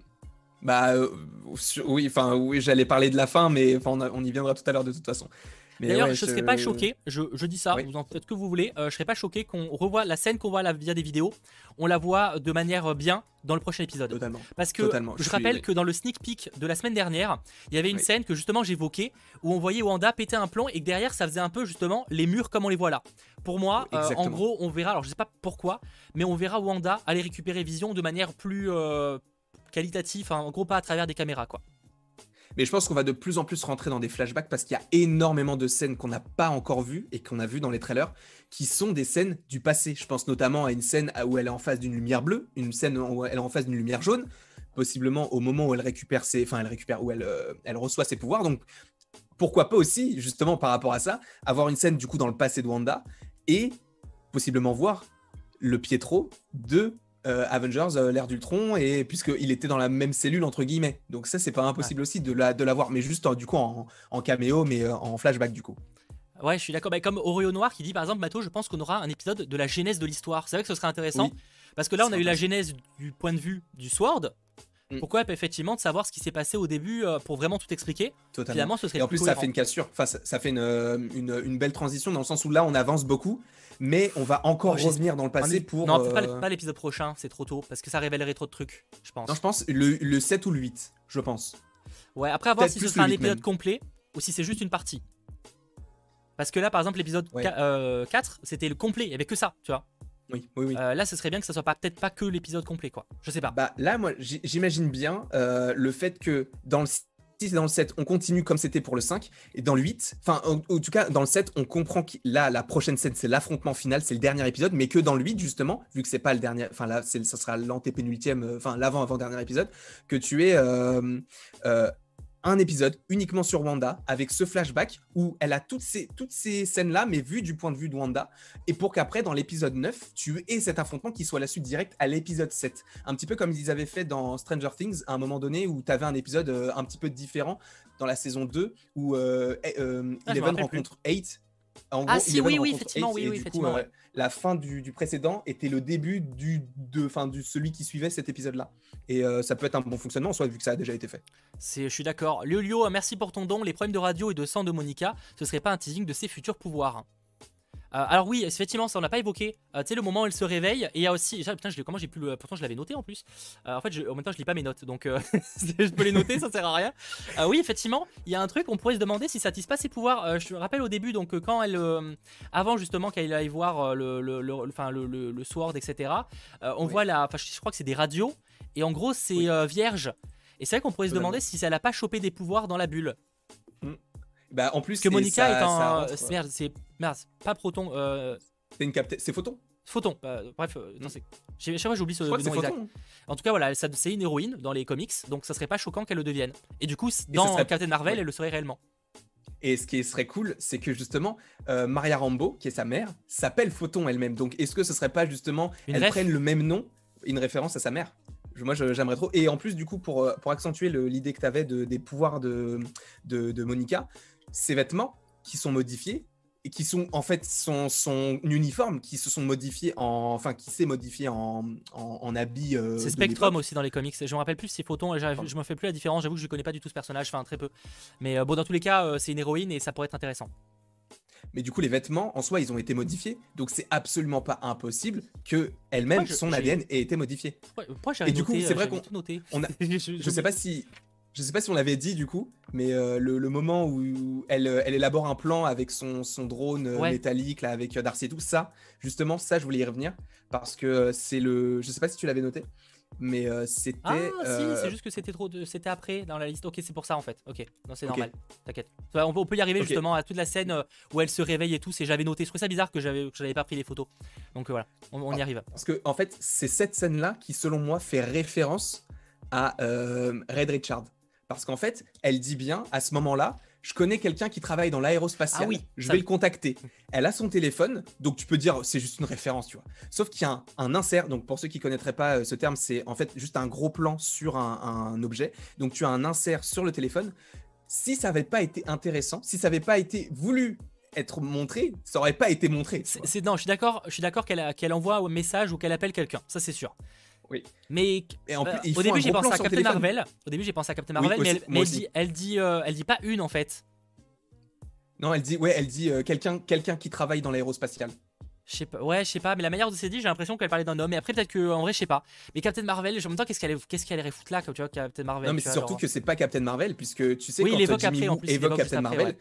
Bah, euh, oui, enfin, oui, j'allais parler de la fin, mais on, a, on y viendra tout à l'heure de toute façon. D'ailleurs, ouais, je serais pas choqué, je, je dis ça, oui. vous en faites que vous voulez, euh, je serais pas choqué qu'on revoie la scène qu'on voit là, via des vidéos, on la voit de manière bien dans le prochain épisode. Totalement. Parce que Totalement. je, je suis... rappelle que dans le sneak peek de la semaine dernière, il y avait une oui. scène que justement j'évoquais, où on voyait Wanda péter un plomb et que derrière ça faisait un peu justement les murs comme on les voit là. Pour moi, euh, en gros, on verra, alors je sais pas pourquoi, mais on verra Wanda aller récupérer Vision de manière plus euh, qualitative, hein, en gros pas à travers des caméras quoi. Mais je pense qu'on va de plus en plus rentrer dans des flashbacks parce qu'il y a énormément de scènes qu'on n'a pas encore vues et qu'on a vues dans les trailers qui sont des scènes du passé. Je pense notamment à une scène où elle est en face d'une lumière bleue, une scène où elle est en face d'une lumière jaune, possiblement au moment où elle récupère ses, enfin elle récupère où elle, euh, elle reçoit ses pouvoirs. Donc pourquoi pas aussi justement par rapport à ça avoir une scène du coup dans le passé de Wanda et possiblement voir le Pietro de Euh, Avengers, euh, l'ère d'Ultron, et puisqu'il était dans la même cellule entre guillemets, donc ça c'est pas impossible ouais. aussi de la de l'avoir, mais juste en, du coup en, en caméo, mais euh, en flashback du coup. Ouais, je suis d'accord. Bah, comme Oreo Noir qui dit par exemple, Mato, je pense qu'on aura un épisode de la genèse de l'histoire. C'est vrai que ce serait intéressant oui. parce que là on a eu la genèse du point de vue du Sword. Pourquoi pas effectivement de savoir ce qui s'est passé au début euh, pour vraiment tout expliquer. Totalement. Finalement, ce serait. Et en plus, cohérent. ça fait une cassure. Enfin, ça, ça fait une, une, une belle transition dans le sens où là, on avance beaucoup, mais on va encore oh, revenir dans le passé pour. Non, euh... pas, pas l'épisode prochain, c'est trop tôt parce que ça révélerait trop de trucs, je pense. Non, je pense le, le sept ou le huit, je pense. Ouais, après avoir si ce sera un épisode même. complet ou si c'est juste une partie. Parce que là, par exemple, l'épisode ouais. euh, quatre, c'était le complet, il n'y avait que ça, tu vois. Oui, oui, oui. Euh, là, ce serait bien que ça soit peut-être pas que l'épisode complet, quoi. Je sais pas. Bah, là, moi, j'imagine bien euh, le fait que dans le six et dans le sept, on continue comme c'était pour le cinq, et dans le huit, enfin, en, en tout cas, dans le sept, on comprend que là, la prochaine scène, c'est l'affrontement final, c'est le dernier épisode, mais que dans le huit, justement, vu que c'est pas le dernier, enfin, là, ça sera l'antépénultième, enfin, l'avant-avant-dernier épisode, que tu es. Euh, euh, un épisode uniquement sur Wanda, avec ce flashback où elle a toutes ces, toutes ces scènes-là, mais vues du point de vue de Wanda, et pour qu'après, dans l'épisode neuf, tu aies cet affrontement qui soit la suite directe à l'épisode sept. Un petit peu comme ils avaient fait dans Stranger Things, à un moment donné, où tu avais un épisode euh, un petit peu différent, dans la saison deux, où euh, euh, ah, Eleven rencontre Eight. En ah gros, si, oui, oui, effectivement, oui, oui, effectivement. Coup, ouais. La fin du, du précédent était le début du, de, fin, du celui qui suivait cet épisode-là. Et euh, ça peut être un bon fonctionnement en soi, vu que ça a déjà été fait. C'est, je suis d'accord. Léolio, merci pour ton don. Les problèmes de radio et de sang de Monica, ce serait pas un teasing de ses futurs pouvoirs? Euh, alors oui, effectivement, ça on n'a pas évoqué. Euh, tu sais, le moment où elle se réveille, et il y a aussi... Ah, putain, je l'ai... Comment j'ai pu le... Pourtant, je l'avais noté en plus. Euh, en fait, je... en même temps, je lis pas mes notes, donc euh... je peux les noter, ça sert à rien. Euh, oui, effectivement, il y a un truc, on pourrait se demander si ça tisse pas ses pouvoirs. Euh, je te rappelle au début, donc quand elle... Euh... Avant, justement, qu'elle aille voir euh, le, le, le, enfin, le, le, le Sword, et cetera, euh, on oui. voit la... Enfin, je crois que c'est des radios, et en gros, c'est oui. euh, vierge. Et c'est vrai qu'on pourrait se demander si ça l'a pas chopé des pouvoirs dans la bulle. Mm. Bah, en plus, que Monica ça, est un. Ça rentre, merde, c'est. Merde, pas Proton. Euh... C'est une capte. C'est Photon. Photon. Bah, bref, euh, mm. chaque fois j'oublie ce nom exact. En tout cas, voilà, c'est une héroïne dans les comics, donc ça serait pas choquant qu'elle le devienne. Et du coup, dans serait... Captain Marvel, ouais. elle le serait réellement. Et ce qui serait cool, c'est que justement, euh, Maria Rambeau, qui est sa mère, s'appelle Photon elle-même. Donc est-ce que ce serait pas justement. Une elle prenne le même nom, une référence à sa mère? Moi, j'aimerais trop. Et en plus, du coup, pour, pour accentuer le, l'idée que tu avais de, des pouvoirs de, de, de Monica. Ses vêtements qui sont modifiés et qui sont en fait son, son uniforme qui se sont modifiés en enfin qui s'est modifié en, en, en habit. Euh, c'est Spectrum aussi dans les comics. Je me rappelle plus si Photon. Je me fais plus la différence. J'avoue que je connais pas du tout ce personnage. Enfin très peu. Mais euh, bon dans tous les cas euh, c'est une héroïne et ça pourrait être intéressant. Mais du coup les vêtements en soi ils ont été modifiés donc c'est absolument pas impossible que elle-même pourquoi son A D N ait été modifié. Pourquoi j'ai noté, du coup c'est vrai qu'on on a, je, je sais pas si. Je sais pas si on l'avait dit du coup, mais euh, le, le moment où elle, elle élabore un plan avec son, son drone ouais. métallique, là, avec Darcy et tout, ça, justement, ça, je voulais y revenir, parce que c'est le... Je sais pas si tu l'avais noté, mais euh, c'était... Ah, euh... si, c'est juste que c'était trop de... c'était après dans la liste. Ok, c'est pour ça, en fait. Ok, non, c'est normal, okay. T'inquiète. On, on peut y arriver, okay. justement, à toute la scène où elle se réveille et tout, c'est j'avais noté. Je trouvais ça bizarre que j'avais, que j'avais pas pris les photos. Donc euh, voilà, on, on y ah, arrive. Parce que, en fait, c'est cette scène-là qui, selon moi, fait référence à euh, Red Richard. Parce qu'en fait, elle dit bien, à ce moment-là, je connais quelqu'un qui travaille dans l'aérospatiale, ah oui, je vais oui. le contacter. Elle a son téléphone, donc tu peux dire, c'est juste une référence, tu vois. Sauf qu'il y a un, un insert, donc pour ceux qui ne connaîtraient pas ce terme, c'est en fait juste un gros plan sur un, un objet. Donc tu as un insert sur le téléphone. Si ça n'avait pas été intéressant, si ça n'avait pas été voulu être montré, ça n'aurait pas été montré. C'est, c'est, non, je suis d'accord, je suis d'accord qu'elle, qu'elle envoie un message ou qu'elle appelle quelqu'un, ça c'est sûr. Oui. Mais en plus, euh, au début j'ai pensé à Captain Marvel. Au début j'ai pensé à Captain Marvel, oui, aussi, mais, elle, mais elle dit, elle dit, euh, elle dit pas une en fait. Non, elle dit, ouais, elle dit euh, quelqu'un, quelqu'un qui travaille dans l'aérospatiale. Je sais pas, ouais, je sais pas, mais la manière dont c'est dit, j'ai l'impression qu'elle parlait d'un homme. Et après peut-être que, en vrai, je sais pas. Mais Captain Marvel, en même temps, qu'est-ce qu'elle, qu'est-ce qu'elle irait foutre là, comme tu vois, Captain Marvel. Non, mais c'est surtout genre, que c'est pas Captain Marvel, puisque tu sais oui, quand évoque Jimmy après, Woo en plus, évoque Captain après, Marvel. Ouais.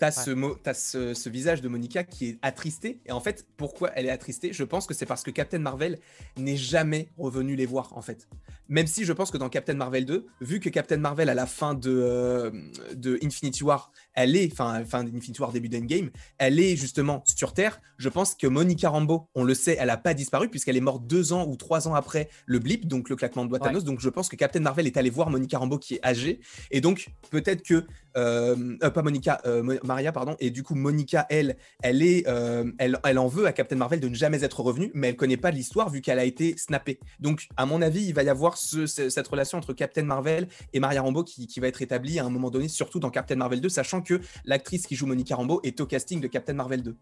T'as, ouais. ce, mo- t'as ce, ce visage de Monica qui est attristée. Et en fait, pourquoi elle est attristée? Je pense que c'est parce que Captain Marvel n'est jamais revenu les voir, en fait. Même si je pense que dans Captain Marvel deux, vu que Captain Marvel, à la fin de, euh, de Infinity War, elle est, enfin, fin d'Infinity War, début d'Endgame, elle est justement sur Terre. Je pense que Monica Rambeau, on le sait, elle n'a pas disparu puisqu'elle est morte deux ans ou trois ans après le Blip, donc le claquement de doigts Thanos. Ouais. Donc je pense que Captain Marvel est allé voir Monica Rambeau qui est âgée. Et donc, peut-être que... Euh, euh, pas Monica... Euh, Mon- Maria, pardon, et du coup Monica, elle, elle est, euh, elle, elle en veut à Captain Marvel de ne jamais être revenue, mais elle connaît pas l'histoire vu qu'elle a été snappée. Donc, à mon avis, il va y avoir ce, ce, cette relation entre Captain Marvel et Maria Rambeau qui, qui va être établie à un moment donné, surtout dans Captain Marvel deux, sachant que l'actrice qui joue Monica Rambeau est au casting de Captain Marvel deux.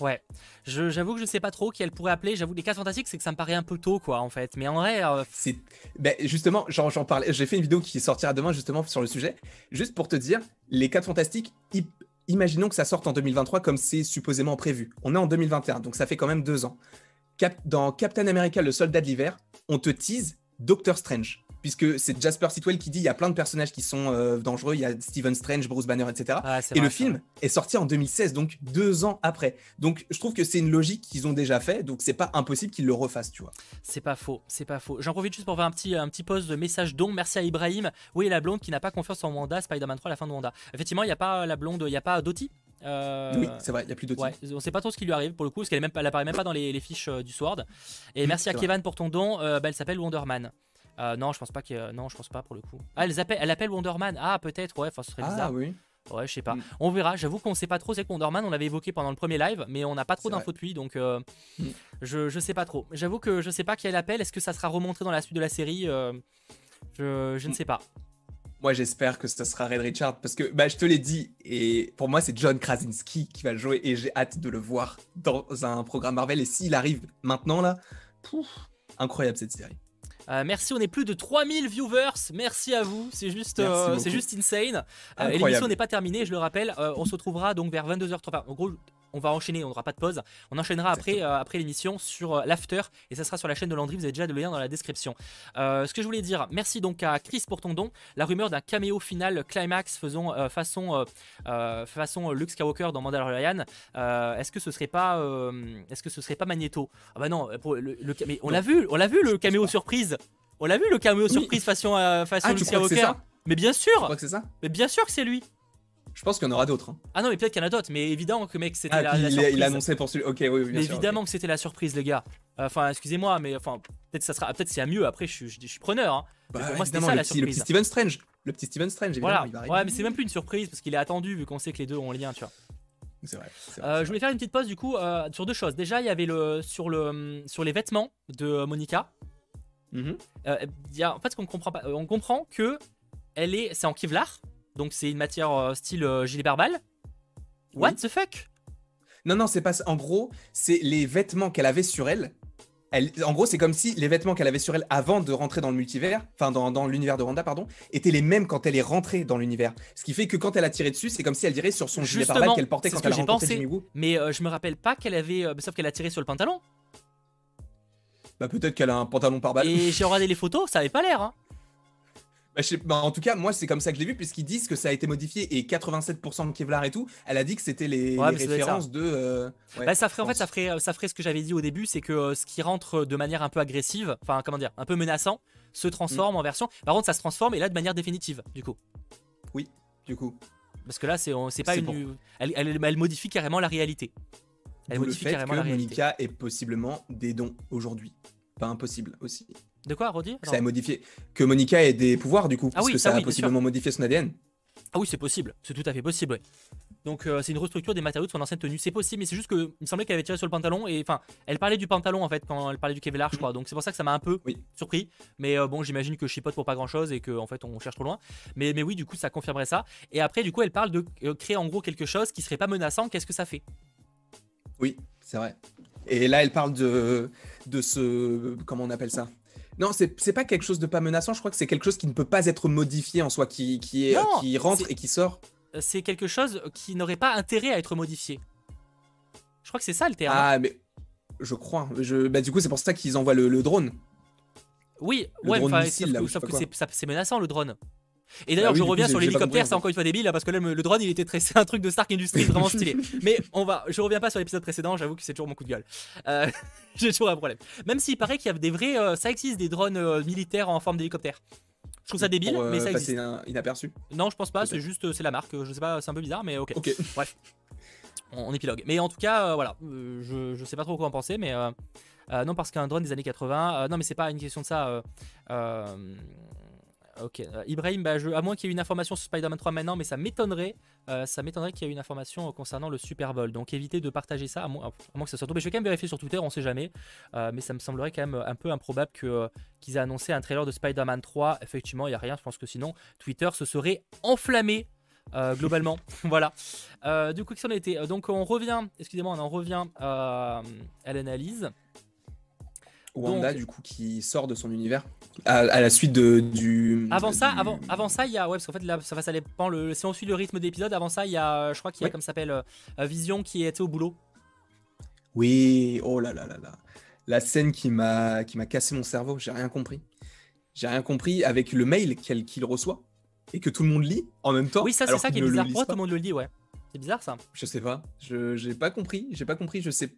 Ouais, je, j'avoue que je sais pas trop qui elle pourrait appeler. J'avoue, les quatre fantastiques, c'est que ça me paraît un peu tôt, quoi, en fait. Mais en vrai, euh... c'est, ben justement, j'en, j'en parlais. J'ai fait une vidéo qui sortira demain justement sur le sujet, juste pour te dire, les quatre fantastiques, ils imaginons que ça sorte en deux mille vingt-trois comme c'est supposément prévu. On est en deux mille vingt et un, donc ça fait quand même deux ans. Cap- dans Captain America, le soldat de l'hiver, on te tease Doctor Strange, puisque c'est Jasper Sitwell qui dit il y a plein de personnages qui sont euh, dangereux, il y a Stephen Strange, Bruce Banner, et cetera. Ah, c'est et vrai, le film vrai. Est sorti en deux mille seize, donc deux ans après. Donc je trouve que c'est une logique qu'ils ont déjà fait, donc c'est pas impossible qu'ils le refassent, tu vois. C'est pas faux, c'est pas faux. J'en profite juste pour faire un petit, un petit pause de message don. Merci à Ibrahim. Oui, la blonde qui n'a pas confiance en Wanda, Spider-Man trois, la fin de Wanda. Effectivement, il n'y a pas la blonde, il n'y a pas Dottie. Euh... Oui, c'est vrai, il n'y a plus d'autres. Ouais, on sait pas trop ce qui lui arrive pour le coup, parce qu'elle n'apparaît même, même pas dans les, les fiches euh, du Sword. Et mmh, merci à Kevin pour ton don. Euh, bah, elle s'appelle Wonderman. Euh, non, je pense pas que non, je pense pas pour le coup. Ah, elle appelle, elle appelle Wonder Man. Ah, peut-être, ouais, enfin, ce serait bizarre. Ah oui. Ouais, je sais pas. Mm. On verra. J'avoue qu'on sait pas trop. C'est que Wonder Man, on l'avait évoqué pendant le premier live, mais on n'a pas trop d'infos depuis, donc euh, mm. je je sais pas trop. J'avoue que je sais pas qui elle appelle. Est-ce que ça sera remontré dans la suite de la série? euh, Je je ne sais pas. Moi, j'espère que ce sera Red Richard parce que bah, je te l'ai dit, et pour moi, c'est John Krasinski qui va le jouer et j'ai hâte de le voir dans un programme Marvel. Et s'il arrive maintenant, là, pouf, incroyable cette série. Euh, merci, on est plus de trois mille viewers, merci à vous, c'est juste, euh, c'est juste insane. Euh, et l'émission n'est pas terminée, je le rappelle, euh, on se retrouvera donc vers vingt-deux heures trente, enfin, en gros on va enchaîner, on n'aura pas de pause, on enchaînera après, euh, après l'émission sur euh, l'after et ça sera sur la chaîne de Landry, vous avez déjà le lien dans la description. Euh, ce que je voulais dire, merci donc à Chris pour ton don, la rumeur d'un caméo final climax faisons, euh, façon, euh, euh, façon Luke Skywalker dans Mandalorian, euh, est-ce que ce serait pas, euh, est-ce que ce serait pas Magneto? Ah bah non, pour le, le, mais on l'a vu, on l'a vu le caméo surprise. On l'a vu le caméo oui. surprise façon, euh, façon ah, Luke Skywalker. Mais bien sûr. Tu crois que c'est ça? Mais bien sûr que c'est lui. Je pense qu'il y en aura d'autres. Hein. Ah non, mais peut-être qu'il y en a d'autres, mais évidemment que mec, c'était ah, la, la il surprise. Il annonçait pour celui. Ok, oui, oui bien mais sûr, évidemment okay. que c'était la surprise, les gars. Enfin, euh, excusez-moi, mais enfin, peut-être ça sera, peut-être c'est à mieux. Après, je suis, je, je suis preneur. Hein. Bah, pour moi, c'était ça la surprise. Le petit Stephen Strange, le petit Stephen Strange. Voilà. Il va ouais, mais c'est même plus une surprise parce qu'il est attendu vu qu'on sait que les deux ont lien, tu vois. C'est vrai, c'est vrai, euh, je voulais faire une petite pause du coup euh, sur deux choses. Déjà, il y avait le sur le sur les vêtements de Monica. Mm-hmm. euh, y a, en fait, ce qu'on comprend pas, on comprend que elle est, c'est en Kevlar, donc c'est une matière euh, style euh, gilet pare-balles. What oui. the fuck? Non non, c'est pas. En gros, c'est les vêtements qu'elle avait sur elle. Elle, en gros, c'est comme si les vêtements qu'elle avait sur elle avant de rentrer dans le multivers, enfin dans, dans l'univers de Wanda, pardon, étaient les mêmes quand elle est rentrée dans l'univers. Ce qui fait que quand elle a tiré dessus, c'est comme si elle dirait sur son gilet pare-balles qu'elle portait quand elle a rencontré Jimmy Woo. Mais euh, je me rappelle pas qu'elle avait, euh, sauf qu'elle a tiré sur le pantalon. Bah peut-être qu'elle a un pantalon pare-balles. Et j'ai regardé les photos, ça avait pas l'air. Hein. Bah, je sais, bah, en tout cas, moi c'est comme ça que je l'ai vu puisqu'ils disent que ça a été modifié et quatre-vingt-sept pour cent de Kevlar et tout. Elle a dit que c'était les, ouais, les références de. Euh, ouais, bah, ça ferait en fait, ça ferait, ça ferait ce que j'avais dit au début, c'est que euh, ce qui rentre de manière un peu agressive, enfin comment dire, un peu menaçant, se transforme mmh. en version. Par contre, ça se transforme et là de manière définitive, du coup. Oui, du coup. Parce que là, c'est, c'est pas une. Bon. Elle, elle, elle modifie carrément la réalité. Elle D'où modifie le fait carrément que la réalité. Monica est possiblement des dons aujourd'hui. Pas impossible aussi. De quoi, Roddy? Ça a modifié. Que Monica ait des pouvoirs, du coup, ah parce oui, que ça ah a oui, possiblement modifié son A D N. Ah oui, c'est possible. C'est tout à fait possible, ouais. Donc, euh, c'est une restructure des matériaux de son ancienne tenue. C'est possible, mais c'est juste qu'il me semblait qu'elle avait tiré sur le pantalon. Et enfin, elle parlait du pantalon, en fait, quand elle parlait du Kevlar, je crois. Donc, c'est pour ça que ça m'a un peu oui. surpris. Mais euh, bon, j'imagine que je chipote pour pas grand-chose et qu'en en fait, on cherche trop loin. Mais, mais oui, du coup, ça confirmerait ça. Et après, du coup, elle parle de créer, en gros, quelque chose qui serait pas menaçant. Qu'est-ce que ça fait? Oui, c'est vrai. Et là, elle parle de, de ce... Comment on appelle ça? Non, c'est, c'est pas quelque chose de pas menaçant, je crois que c'est quelque chose qui ne peut pas être modifié en soi, qui, qui, est, non, euh, qui rentre et qui sort. C'est quelque chose qui n'aurait pas intérêt à être modifié. Je crois que c'est ça le terme. Ah, mais je crois. Je, bah, du coup, c'est pour ça qu'ils envoient le, le drone. Oui, le ouais, drone enfin, missile, sauf, là, que, sauf que c'est, ça, c'est menaçant, le drone. Et d'ailleurs, bah oui, je reviens coup, sur l'hélicoptère, c'est encore une fois débile, là, parce que là, le drone, il était très... c'est un truc de Stark Industries vraiment stylé. Mais on va, je reviens pas sur l'épisode précédent, j'avoue que c'est toujours mon coup de gueule. Euh... J'ai toujours un problème. Même s'il paraît qu'il y a des vrais, euh, ça existe des drones euh, militaires en forme d'hélicoptère. Je trouve ça débile, Pour, euh, mais ça existe. Un... inaperçu. Non, je pense pas. Okay. C'est juste, c'est la marque. Je sais pas, c'est un peu bizarre, mais ok. Ok. Bref, on, on épilogue. Mais en tout cas, euh, voilà, euh, je, je sais pas trop quoi en penser, mais euh, euh, non parce qu'un drone des années quatre-vingts. Euh, non, mais c'est pas une question de ça. Euh, euh... Ok, euh, Ibrahim, bah je, à moins qu'il y ait une information sur Spider-Man trois maintenant, mais ça m'étonnerait, euh, ça m'étonnerait qu'il y ait une information euh, concernant le Super Bowl. Donc évitez de partager ça, à, mo- à moins que ça soit tombé. Je vais quand même vérifier sur Twitter, on sait jamais, euh, mais ça me semblerait quand même un peu improbable que, euh, qu'ils aient annoncé un trailer de Spider-Man trois. Effectivement, il n'y a rien, je pense que sinon Twitter se serait enflammé. Euh, globalement, voilà. Euh, du coup, qu'est-ce qu'on était ? Donc on revient, excusez-moi, on en revient euh, à l'analyse. Wanda, donc, du coup, qui sort de son univers à, à la suite de, du. Avant ça, du... avant, avant ça, il y a ouais parce qu'en fait là, ça, ça dépend le. Si on suit le rythme d'épisode, avant ça, il y a, je crois qu'il y a ouais. comme ça s'appelle euh, Vision qui était au boulot. Oui, oh là là là là, la scène qui m'a qui m'a cassé mon cerveau, j'ai rien compris, j'ai rien compris avec le mail qu'elle qu'il reçoit et que tout le monde lit en même temps. Oui, ça c'est alors ça qui est bizarre. Pourquoi tout le monde le lit, ouais. C'est bizarre ça. Je sais pas, je j'ai pas compris, j'ai pas compris, je sais.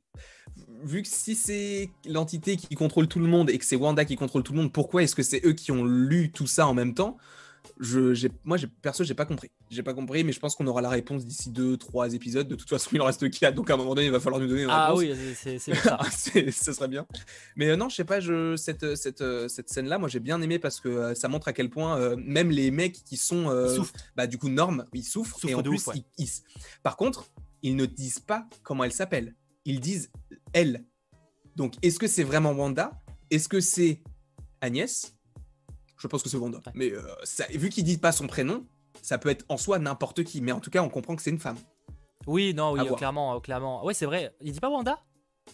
Vu que si c'est l'entité qui contrôle tout le monde et que c'est Wanda qui contrôle tout le monde, pourquoi est-ce que c'est eux qui ont lu tout ça en même temps? Je, j'ai, moi, j'ai, perso, j'ai pas compris. J'ai pas compris, mais je pense qu'on aura la réponse d'ici deux, trois épisodes. De toute façon, il en reste quatre, donc à un moment donné, il va falloir nous donner une ah réponse. Ah oui, c'est, c'est ça. c'est, ça serait bien. Mais euh, non, je sais pas. Je, cette, cette, cette scène-là, moi, j'ai bien aimé parce que euh, ça montre à quel point euh, même les mecs qui sont, euh, bah, du coup, normes, ils souffrent. Ils souffrent et en plus, ouf, ouais. ils, ils. Par contre, ils ne disent pas comment elle s'appelle. Ils disent elle. Donc, est-ce que c'est vraiment Wanda? Est-ce que c'est Agnès? Je pense que c'est Wanda. Ouais. Mais euh, ça, vu qu'il ne dit pas son prénom, ça peut être en soi n'importe qui. Mais en tout cas, on comprend que c'est une femme. Oui, non, oui, euh, clairement, euh, clairement. Ouais, c'est vrai. Il dit pas Wanda?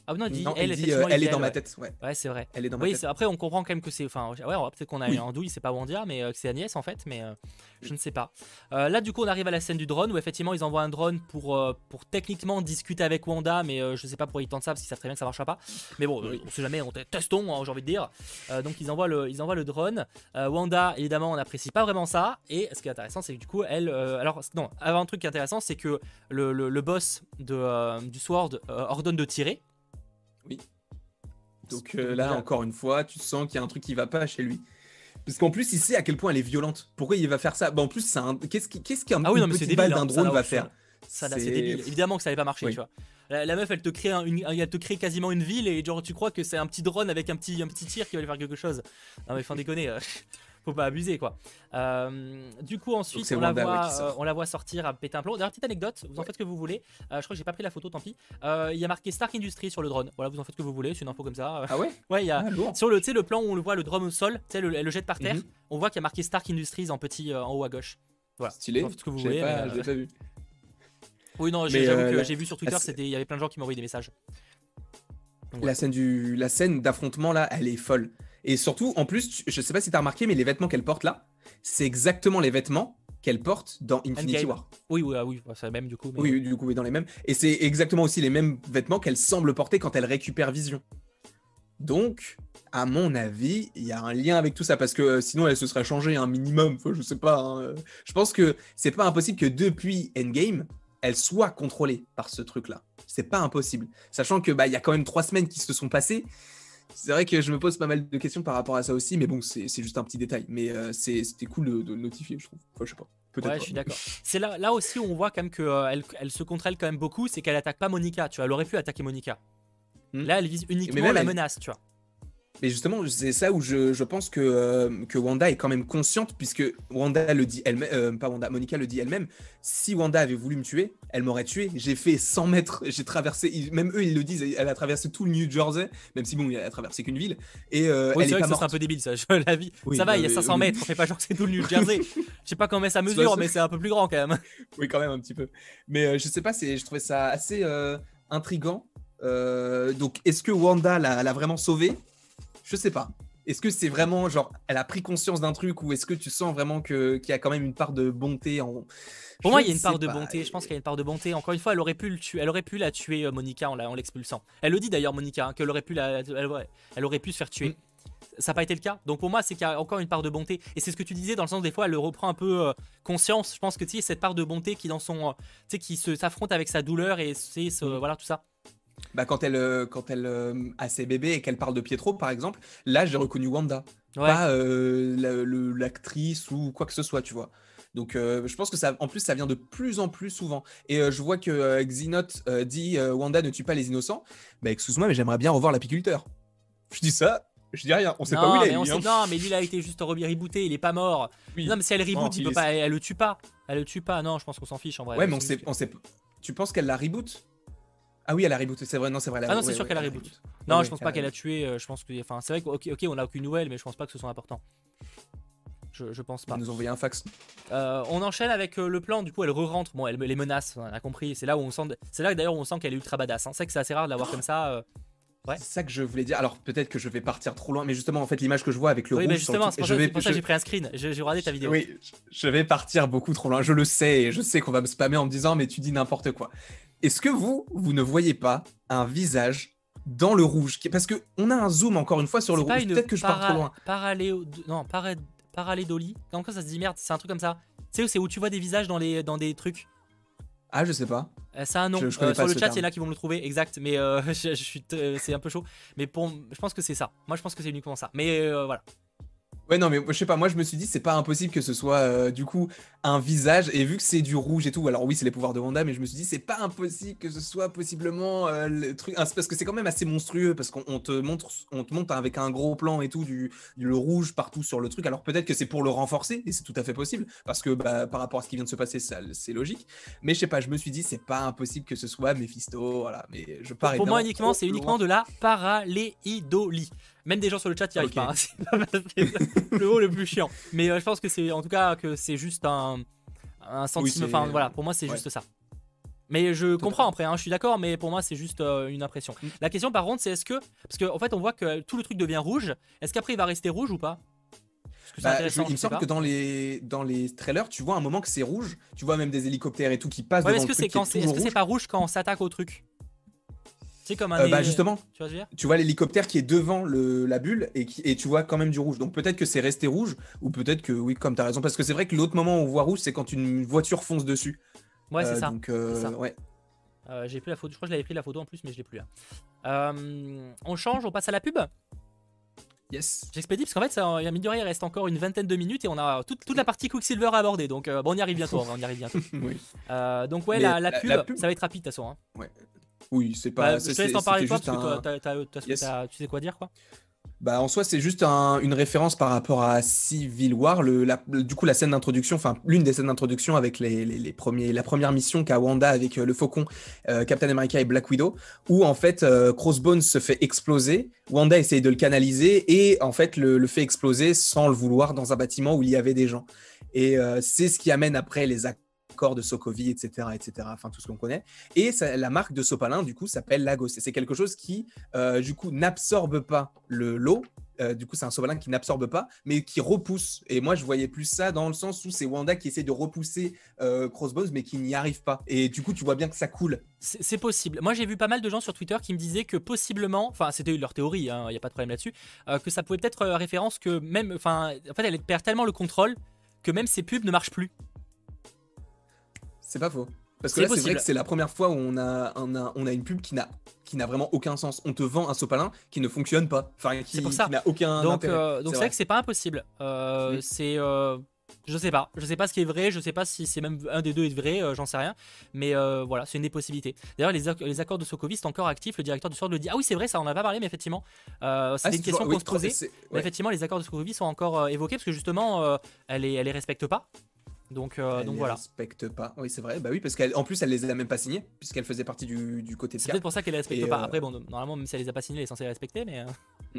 Ah non, il dit non, elle. Il dit, euh, elle est elle, dans ouais. ma tête. Ouais. ouais, c'est vrai. Elle est dans ma oui, tête. C'est, après, on comprend quand même que c'est. Enfin, ouais, peut-être qu'on a oui. un douille, c'est pas Wanda, mais euh, que c'est Agnès en fait. Mais euh, je ne sais pas. Euh, là, du coup, on arrive à la scène du drone où effectivement, ils envoient un drone pour euh, pour techniquement discuter avec Wanda, mais euh, je ne sais pas pourquoi ils tentent ça parce qu'ils savent très bien que ça marchera pas. Mais bon, euh, on sait jamais. On testons, hein, j'ai envie de dire. Euh, donc, ils envoient le ils envoient le drone. Euh, Wanda, évidemment, on n'apprécie pas vraiment ça. Et ce qui est intéressant, c'est que du coup, elle. Euh, alors, non, avant un truc qui est intéressant, c'est que le le, le boss de euh, du Sword euh, ordonne de tirer. Oui. Donc euh, là, encore une fois, tu sens qu'il y a un truc qui va pas chez lui. Parce qu'en plus, il sait à quel point elle est violente. Pourquoi il va faire ça? Bah en plus, c'est un... qu'est-ce qu'un qu'est-ce ah oui, petit balle d'un drone va faire? Ça, c'est... c'est débile. Évidemment que ça n'allait pas marcher, oui. tu vois. La, la meuf, elle te crée un, une, elle te crée quasiment une ville et genre tu crois que c'est un petit drone avec un petit un petit tir qui va lui faire quelque chose. Non mais faut déconner. Euh... Faut pas abuser quoi. Euh, du coup ensuite on, Wanda, la voit, ouais, euh, on la voit sortir à péter un plomb. D'ailleurs petite anecdote, vous en ouais. faites ce que vous voulez. Euh, je crois que j'ai pas pris la photo, tant pis. Euh, il y a marqué Stark Industries sur le drone. Voilà, vous en faites ce que vous voulez, c'est une info comme ça. Ah ouais. Ouais, il y a ah, sur le, tu sais, le plan où on le voit le drone au sol, tu sais, le, le jette par terre. Mm-hmm. On voit qu'il y a marqué Stark Industries en petit euh, en haut à gauche. Voilà. Stylé. Vous en faites ce que vous voulez. Pas, mais, euh... Je l'ai pas vu. Oui non, mais j'avoue euh, que la... j'ai vu sur Twitter, ah, c'était il y avait plein de gens qui m'envoyaient des messages. Donc, ouais. La scène du la scène d'affrontement là, elle est folle. Et surtout, en plus, je sais pas si t'as remarqué, mais les vêtements qu'elle porte là, c'est exactement les vêtements qu'elle porte dans Infinity Endgame. War. Oui, oui, oui, c'est les mêmes du coup. Mais... Oui, du coup, oui, dans les mêmes. Et c'est exactement aussi les mêmes vêtements qu'elle semble porter quand elle récupère Vision. Donc, à mon avis, il y a un lien avec tout ça parce que sinon, elle se serait changée un minimum. Enfin, je sais pas. Hein. Je pense que c'est pas impossible que depuis Endgame, elle soit contrôlée par ce truc-là. C'est pas impossible, sachant que bah il y a quand même trois semaines qui se sont passées. C'est vrai que je me pose pas mal de questions par rapport à ça aussi, mais bon, c'est, c'est juste un petit détail. Mais euh, c'est, c'était cool de, de le notifier, je trouve. Enfin, je sais pas. Peut-être. Ouais, je suis d'accord. C'est là, là aussi où on voit quand même qu'elle euh, elle se contrôle quand même beaucoup, c'est qu'elle attaque pas Monica. Tu vois, elle aurait pu attaquer Monica. Mmh. Là, elle vise uniquement la elle... menace, tu vois. Mais justement, c'est ça où je, je pense que, euh, que Wanda est quand même consciente, puisque Wanda le dit elle-même, euh, pas Wanda, Monica le dit elle-même. Si Wanda avait voulu me tuer, elle m'aurait tué. J'ai fait cent mètres, j'ai traversé, même eux ils le disent, elle a traversé tout le New Jersey, même si bon, elle a traversé qu'une ville. Et euh, oui, elle c'est est vrai pas que morte. Ça serait un peu débile ça, je la vis. Oui, ça va, il y a cinq cents mètres, on fait pas genre que c'est tout le New Jersey. Je sais pas comment ça mesure, mais c'est un peu plus grand quand même. Oui, quand même un petit peu. Mais euh, je sais pas, c'est, je trouvais ça assez euh, intriguant. Euh, donc est-ce que Wanda l'a, l'a vraiment sauvée? Je sais pas. Est-ce que c'est vraiment genre elle a pris conscience d'un truc ou est-ce que tu sens vraiment que qu'il y a quand même une part de bonté en... Pour moi, il y a une part de bonté. Je pense qu'il y a une part de bonté. Encore une fois, elle aurait pu le tuer. Elle aurait pu la tuer, euh, Monica, en, la, en l'expulsant. Elle le dit d'ailleurs, Monica, hein, qu'elle aurait pu la, elle, elle aurait pu se faire tuer. Mm. Ça n'a pas été le cas. Donc pour moi, c'est qu'il y a encore une part de bonté. Et c'est ce que tu disais dans le sens des fois, elle le reprend un peu euh, conscience. Je pense que tu sais cette part de bonté qui dans son, euh, tu sais, qui se s'affronte avec sa douleur et c'est ce, mm. voilà tout ça. Bah quand elle, euh, quand elle euh, a ses bébés et qu'elle parle de Pietro par exemple, là j'ai reconnu Wanda, ouais. pas euh, la, le, l'actrice ou quoi que ce soit, tu vois. Donc euh, je pense que ça, en plus ça vient de plus en plus souvent. Et euh, je vois que euh, Xenote euh, dit euh, Wanda ne tue pas les innocents. Bah excuse-moi mais j'aimerais bien revoir l'apiculteur. Je dis ça. Je dis rien, on sait non, pas où il est. Lui, hein. Non, mais lui, il a été juste rebooté, il est pas mort. Oui. Non, mais si elle reboot, il peut est... pas, elle, elle le tue pas. Elle le tue pas, non, je pense qu'on s'en fiche en vrai. Ouais, mais on sait, on sait. Tu penses qu'elle la reboot? Ah oui, elle a reboot, c'est vrai, non, c'est vrai. Elle a... Ah non, c'est ouais, sûr ouais, qu'elle a reboot. reboot. Non, ouais, je pense ouais, pas qu'elle a tué. Euh, je pense que, enfin, c'est vrai que, ok, okay on n'a aucune nouvelle, mais je pense pas que ce soit important. Je, je pense pas. Ils nous ont envoyé un fax. Euh, on enchaîne avec euh, le plan. Du coup, elle re-rentre. Bon, elle les menace, on a compris. C'est là où on sent. C'est là d'ailleurs où on sent qu'elle est ultra badass. Hein. C'est vrai que c'est assez rare de la voir comme ça. Euh... Ouais. C'est ça que je voulais dire. Alors peut-être que je vais partir trop loin, mais justement en fait l'image que je vois avec le oui, rouge. Oui, justement, c'est pour, je ça, vais, c'est pour je... ça que j'ai pris un screen. J'ai, j'ai regardé ta vidéo. Oui, je vais partir beaucoup trop loin. Je le sais et je sais qu'on va me spammer en me disant mais tu dis n'importe quoi. Est-ce que vous, vous ne voyez pas un visage dans le rouge? Parce que on a un zoom encore une fois sur c'est le pas rouge. Une peut-être que je para... pars trop loin. Paraléo... Non, para... paralédolie. Comment ça se dit merde? C'est un truc comme ça. Tu sais c'est où tu vois des visages dans les dans des trucs. Ah je sais pas. Ça un nom. Je, je euh, sur le chat, il y en a qui vont me le trouver, exact. Mais euh, je, je suis, t- euh, c'est un peu chaud. Mais pour, je pense que c'est ça. Moi, je pense que c'est uniquement ça. Mais euh, voilà. Ouais, non, mais je sais pas, moi je me suis dit, c'est pas impossible que ce soit euh, du coup un visage, et vu que c'est du rouge et tout, alors oui, c'est les pouvoirs de Wanda, mais je me suis dit, c'est pas impossible que ce soit possiblement euh, le truc, ah, parce que c'est quand même assez monstrueux, parce qu'on te montre, on te montre avec un gros plan et tout, du, du le rouge partout sur le truc, alors peut-être que c'est pour le renforcer, et c'est tout à fait possible, parce que bah, par rapport à ce qui vient de se passer, ça, c'est logique, mais je sais pas, je me suis dit, c'est pas impossible que ce soit Mephisto, voilà, mais je pars. Pour moi, uniquement, c'est uniquement de la paraléidolie. Même des gens sur le chat y arrivent okay. pas, hein. C'est pas le mot le plus chiant. Mais euh, je pense que c'est, en tout cas, que c'est juste un, un sentiment. Enfin oui, voilà, pour moi c'est ouais. juste ça. Mais je tout comprends après, hein, je suis d'accord, mais pour moi c'est juste euh, une impression. Mm. La question par contre c'est est-ce que, parce qu'en en fait on voit que tout le truc devient rouge. Est-ce qu'après il va rester rouge ou pas? Bah, je, il me semble pas. que dans les, dans les trailers, tu vois un moment que c'est rouge. Tu vois même des hélicoptères et tout qui passent ouais, devant le truc. Est-ce est que c'est pas rouge quand on s'attaque au truc? Comme un euh, bah, justement, tu vois, vois l'hélicoptère qui est devant le, la bulle et, qui, et tu vois quand même du rouge. Donc peut-être que c'est resté rouge ou peut-être que oui, comme tu as raison. Parce que c'est vrai que l'autre moment où on voit rouge, c'est quand une voiture fonce dessus. Ouais, euh, c'est ça. Donc, euh, ça. Ouais. Euh, j'ai pris la photo. Je crois que je l'avais pris la photo en plus, mais je l'ai plus là. Euh, on change, on passe à la pub. Yes. J'expédie parce qu'en fait, ça, il reste encore une vingtaine de minutes et on a toute, toute la partie Quicksilver à aborder. Donc euh, bon, on y arrive bientôt. on y arrive bientôt. oui. euh, donc ouais, la, la, la, pub, la pub, ça va être rapide de toute façon. Hein. Ouais. Oui, c'est pas. Bah, je te laisse t'en parler toi, parce un... que t'as, t'as, yes. tu sais quoi dire, quoi. Bah, en soi, c'est juste un, une référence par rapport à Civil War. Le, la, le, du coup, la scène d'introduction, enfin, l'une des scènes d'introduction avec les, les, les premiers, la première mission qu'a Wanda avec euh, le Faucon, euh, Captain America et Black Widow, où en fait, euh, Crossbones se fait exploser. Wanda essaye de le canaliser et en fait, le, le fait exploser sans le vouloir dans un bâtiment où il y avait des gens. Et euh, c'est ce qui amène après les actes. Corps de Sokovie, et cetera, et cetera. Enfin, tout ce qu'on connaît. Et ça, la marque de Sopalin, du coup, s'appelle Lagos. Et c'est quelque chose qui, euh, du coup, n'absorbe pas le l'eau. Euh, du coup, c'est un Sopalin qui n'absorbe pas, mais qui repousse. Et moi, je voyais plus ça dans le sens où c'est Wanda qui essaie de repousser euh, Crossbones, mais qui n'y arrive pas. Et du coup, tu vois bien que ça coule. C'est possible. Moi, j'ai vu pas mal de gens sur Twitter qui me disaient que possiblement, enfin, c'était leur théorie, il hein, n'y a pas de problème là-dessus, euh, que ça pouvait peut-être euh, référence que même, enfin, en fait, elle perd tellement le contrôle que même ses pubs ne marchent plus. C'est pas faux. Parce que là, c'est vrai que c'est la première fois où on a, on a, on a une pub qui n'a qui n'a vraiment aucun sens. On te vend un sopalin qui ne fonctionne pas. Enfin, qui, qui n'a aucun donc, intérêt. Euh, donc c'est vrai que c'est pas impossible. Euh, oui. C'est... Euh, je sais pas. Je sais pas ce qui est vrai. Je sais pas si c'est même un des deux est vrai. Euh, J'en sais rien. Mais euh, voilà, c'est une des possibilités. D'ailleurs, les, les accords de Sokovie sont encore actifs. Le directeur du Sword le dit. Ah oui, c'est vrai, ça, on en a pas parlé, mais effectivement, euh, c'est ah, une question qu'on oui, se posait. Ouais. Effectivement, les accords de Sokovie sont encore euh, évoqués parce que justement, euh, elle, les, elle les respecte pas. Donc, euh, elle donc les voilà. respecte pas. Oui, c'est vrai. Bah oui, parce qu'en plus, elle les a même pas signés, puisqu'elle faisait partie du, du côté de. C'est peut-être pour ça qu'elle les respecte et pas. Euh... Après, bon, normalement, même si elle les a pas signés, elle est censée les respecter, mais. Mm.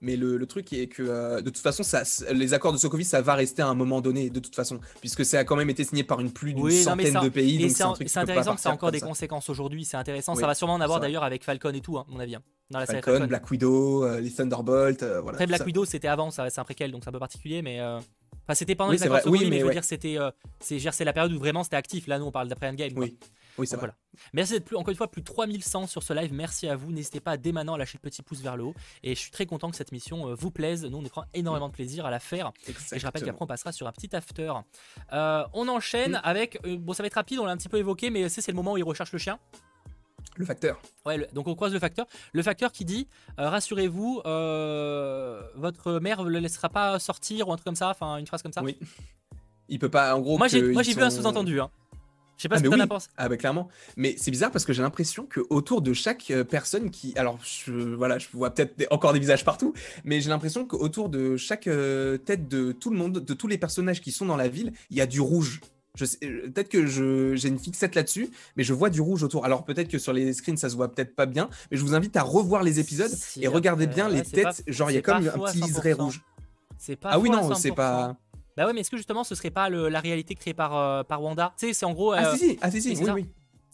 Mais le, le truc est que euh, de toute façon, ça, les accords de Sokovie, ça va rester à un moment donné, de toute façon, puisque ça a quand même été signé par une plus d'une oui, centaine non, ça, de pays. C'est intéressant que ça a encore des ça. conséquences aujourd'hui, c'est intéressant, oui, ça va sûrement en avoir d'ailleurs avec Falcon et tout, hein, à mon avis. Hein, dans la Falcon, série Falcon, Black Widow, euh, les Thunderbolts, euh, voilà. Après, Black ça. Widow, c'était avant, c'est un préquel, donc c'est un peu particulier, mais. Euh... Enfin, c'était pendant oui, les accords de Sokovie, oui, mais, mais je veux ouais. dire, c'était euh, c'est la période où vraiment c'était actif. Là, nous, on parle d'après Endgame. Oui. Oui, ça voilà. Merci d'être plus, encore une fois, plus trois mille cent sur ce live. Merci à vous. N'hésitez pas dès maintenant à lâcher le petit pouce vers le haut. Et je suis très content que cette mission vous plaise. Nous, on y prend énormément de plaisir à la faire. Exactement. Et je rappelle qu'après, on passera sur un petit after. Euh, on enchaîne mmh. avec. Euh, bon, ça va être rapide, on l'a un petit peu évoqué, mais c'est le moment où il recherche le chien. Le facteur. Ouais, le, donc on croise le facteur. Le facteur qui dit euh, rassurez-vous, euh, votre mère ne le laissera pas sortir ou un truc comme ça, enfin une phrase comme ça. Oui. Il peut pas, en gros. Moi j'ai vu sont... un sous-entendu. Hein. Je sais pas ah ce que t'en as pensé. Ah bah clairement. Mais c'est bizarre parce que j'ai l'impression que autour de chaque personne qui, alors je, voilà, je vois peut-être des... encore des visages partout, mais j'ai l'impression qu'autour de chaque euh, tête de tout le monde, de tous les personnages qui sont dans la ville, il y a du rouge. Peut-être que j'ai une fixette là-dessus, mais je vois du rouge autour. Alors peut-être que sur les screens ça se voit peut-être pas bien, mais je vous invite à revoir les épisodes si, et regardez euh, bien ouais, les têtes. Pas, genre il y a comme un petit liseré rouge. C'est pas. Ah oui non, c'est pas. Bah ouais, mais est-ce que justement ce serait pas le, la réalité créée par euh, par Wanda? Tu sais, c'est en gros. Euh, ah si si, ah si si, oui oui.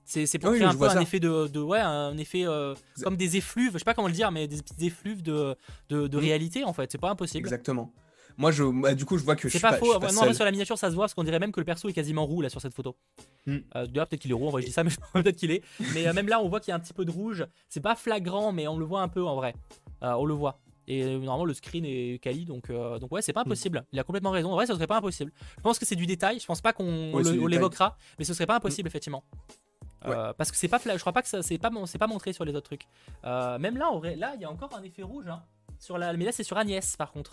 C'est pour oui, créer un peu un ça. effet de, de ouais, un effet euh, comme des effluves, je sais pas comment le dire, mais des petits effluves de de, de oui. réalité en fait. C'est pas impossible. Exactement. Moi, je, bah, du coup, je vois que je suis pas, pas faux. Je suis pas non, là, sur la miniature, ça se voit parce qu'on dirait même que le perso est quasiment roux là sur cette photo. Mm. Euh, D'ailleurs, peut-être qu'il est roux. On va dire ça, mais peut-être qu'il est. Mais euh, même là, on voit qu'il y a un petit peu de rouge. C'est pas flagrant, mais on le voit un peu en vrai. Euh, on le voit. Et euh, normalement, le screen est quali, donc euh, donc ouais, c'est pas impossible. Mm. Il a complètement raison. En vrai, ça serait pas impossible. Je pense que c'est du détail. Je pense pas qu'on oui, l'évoquera, mais ce serait pas impossible mm. effectivement. Ouais. Euh, parce que c'est pas, je crois pas que c'est pas, c'est pas montré sur les autres trucs. Euh, même là, en vrai, là, il y a encore un effet rouge hein, sur la. Mais là, c'est sur Agnès, par contre.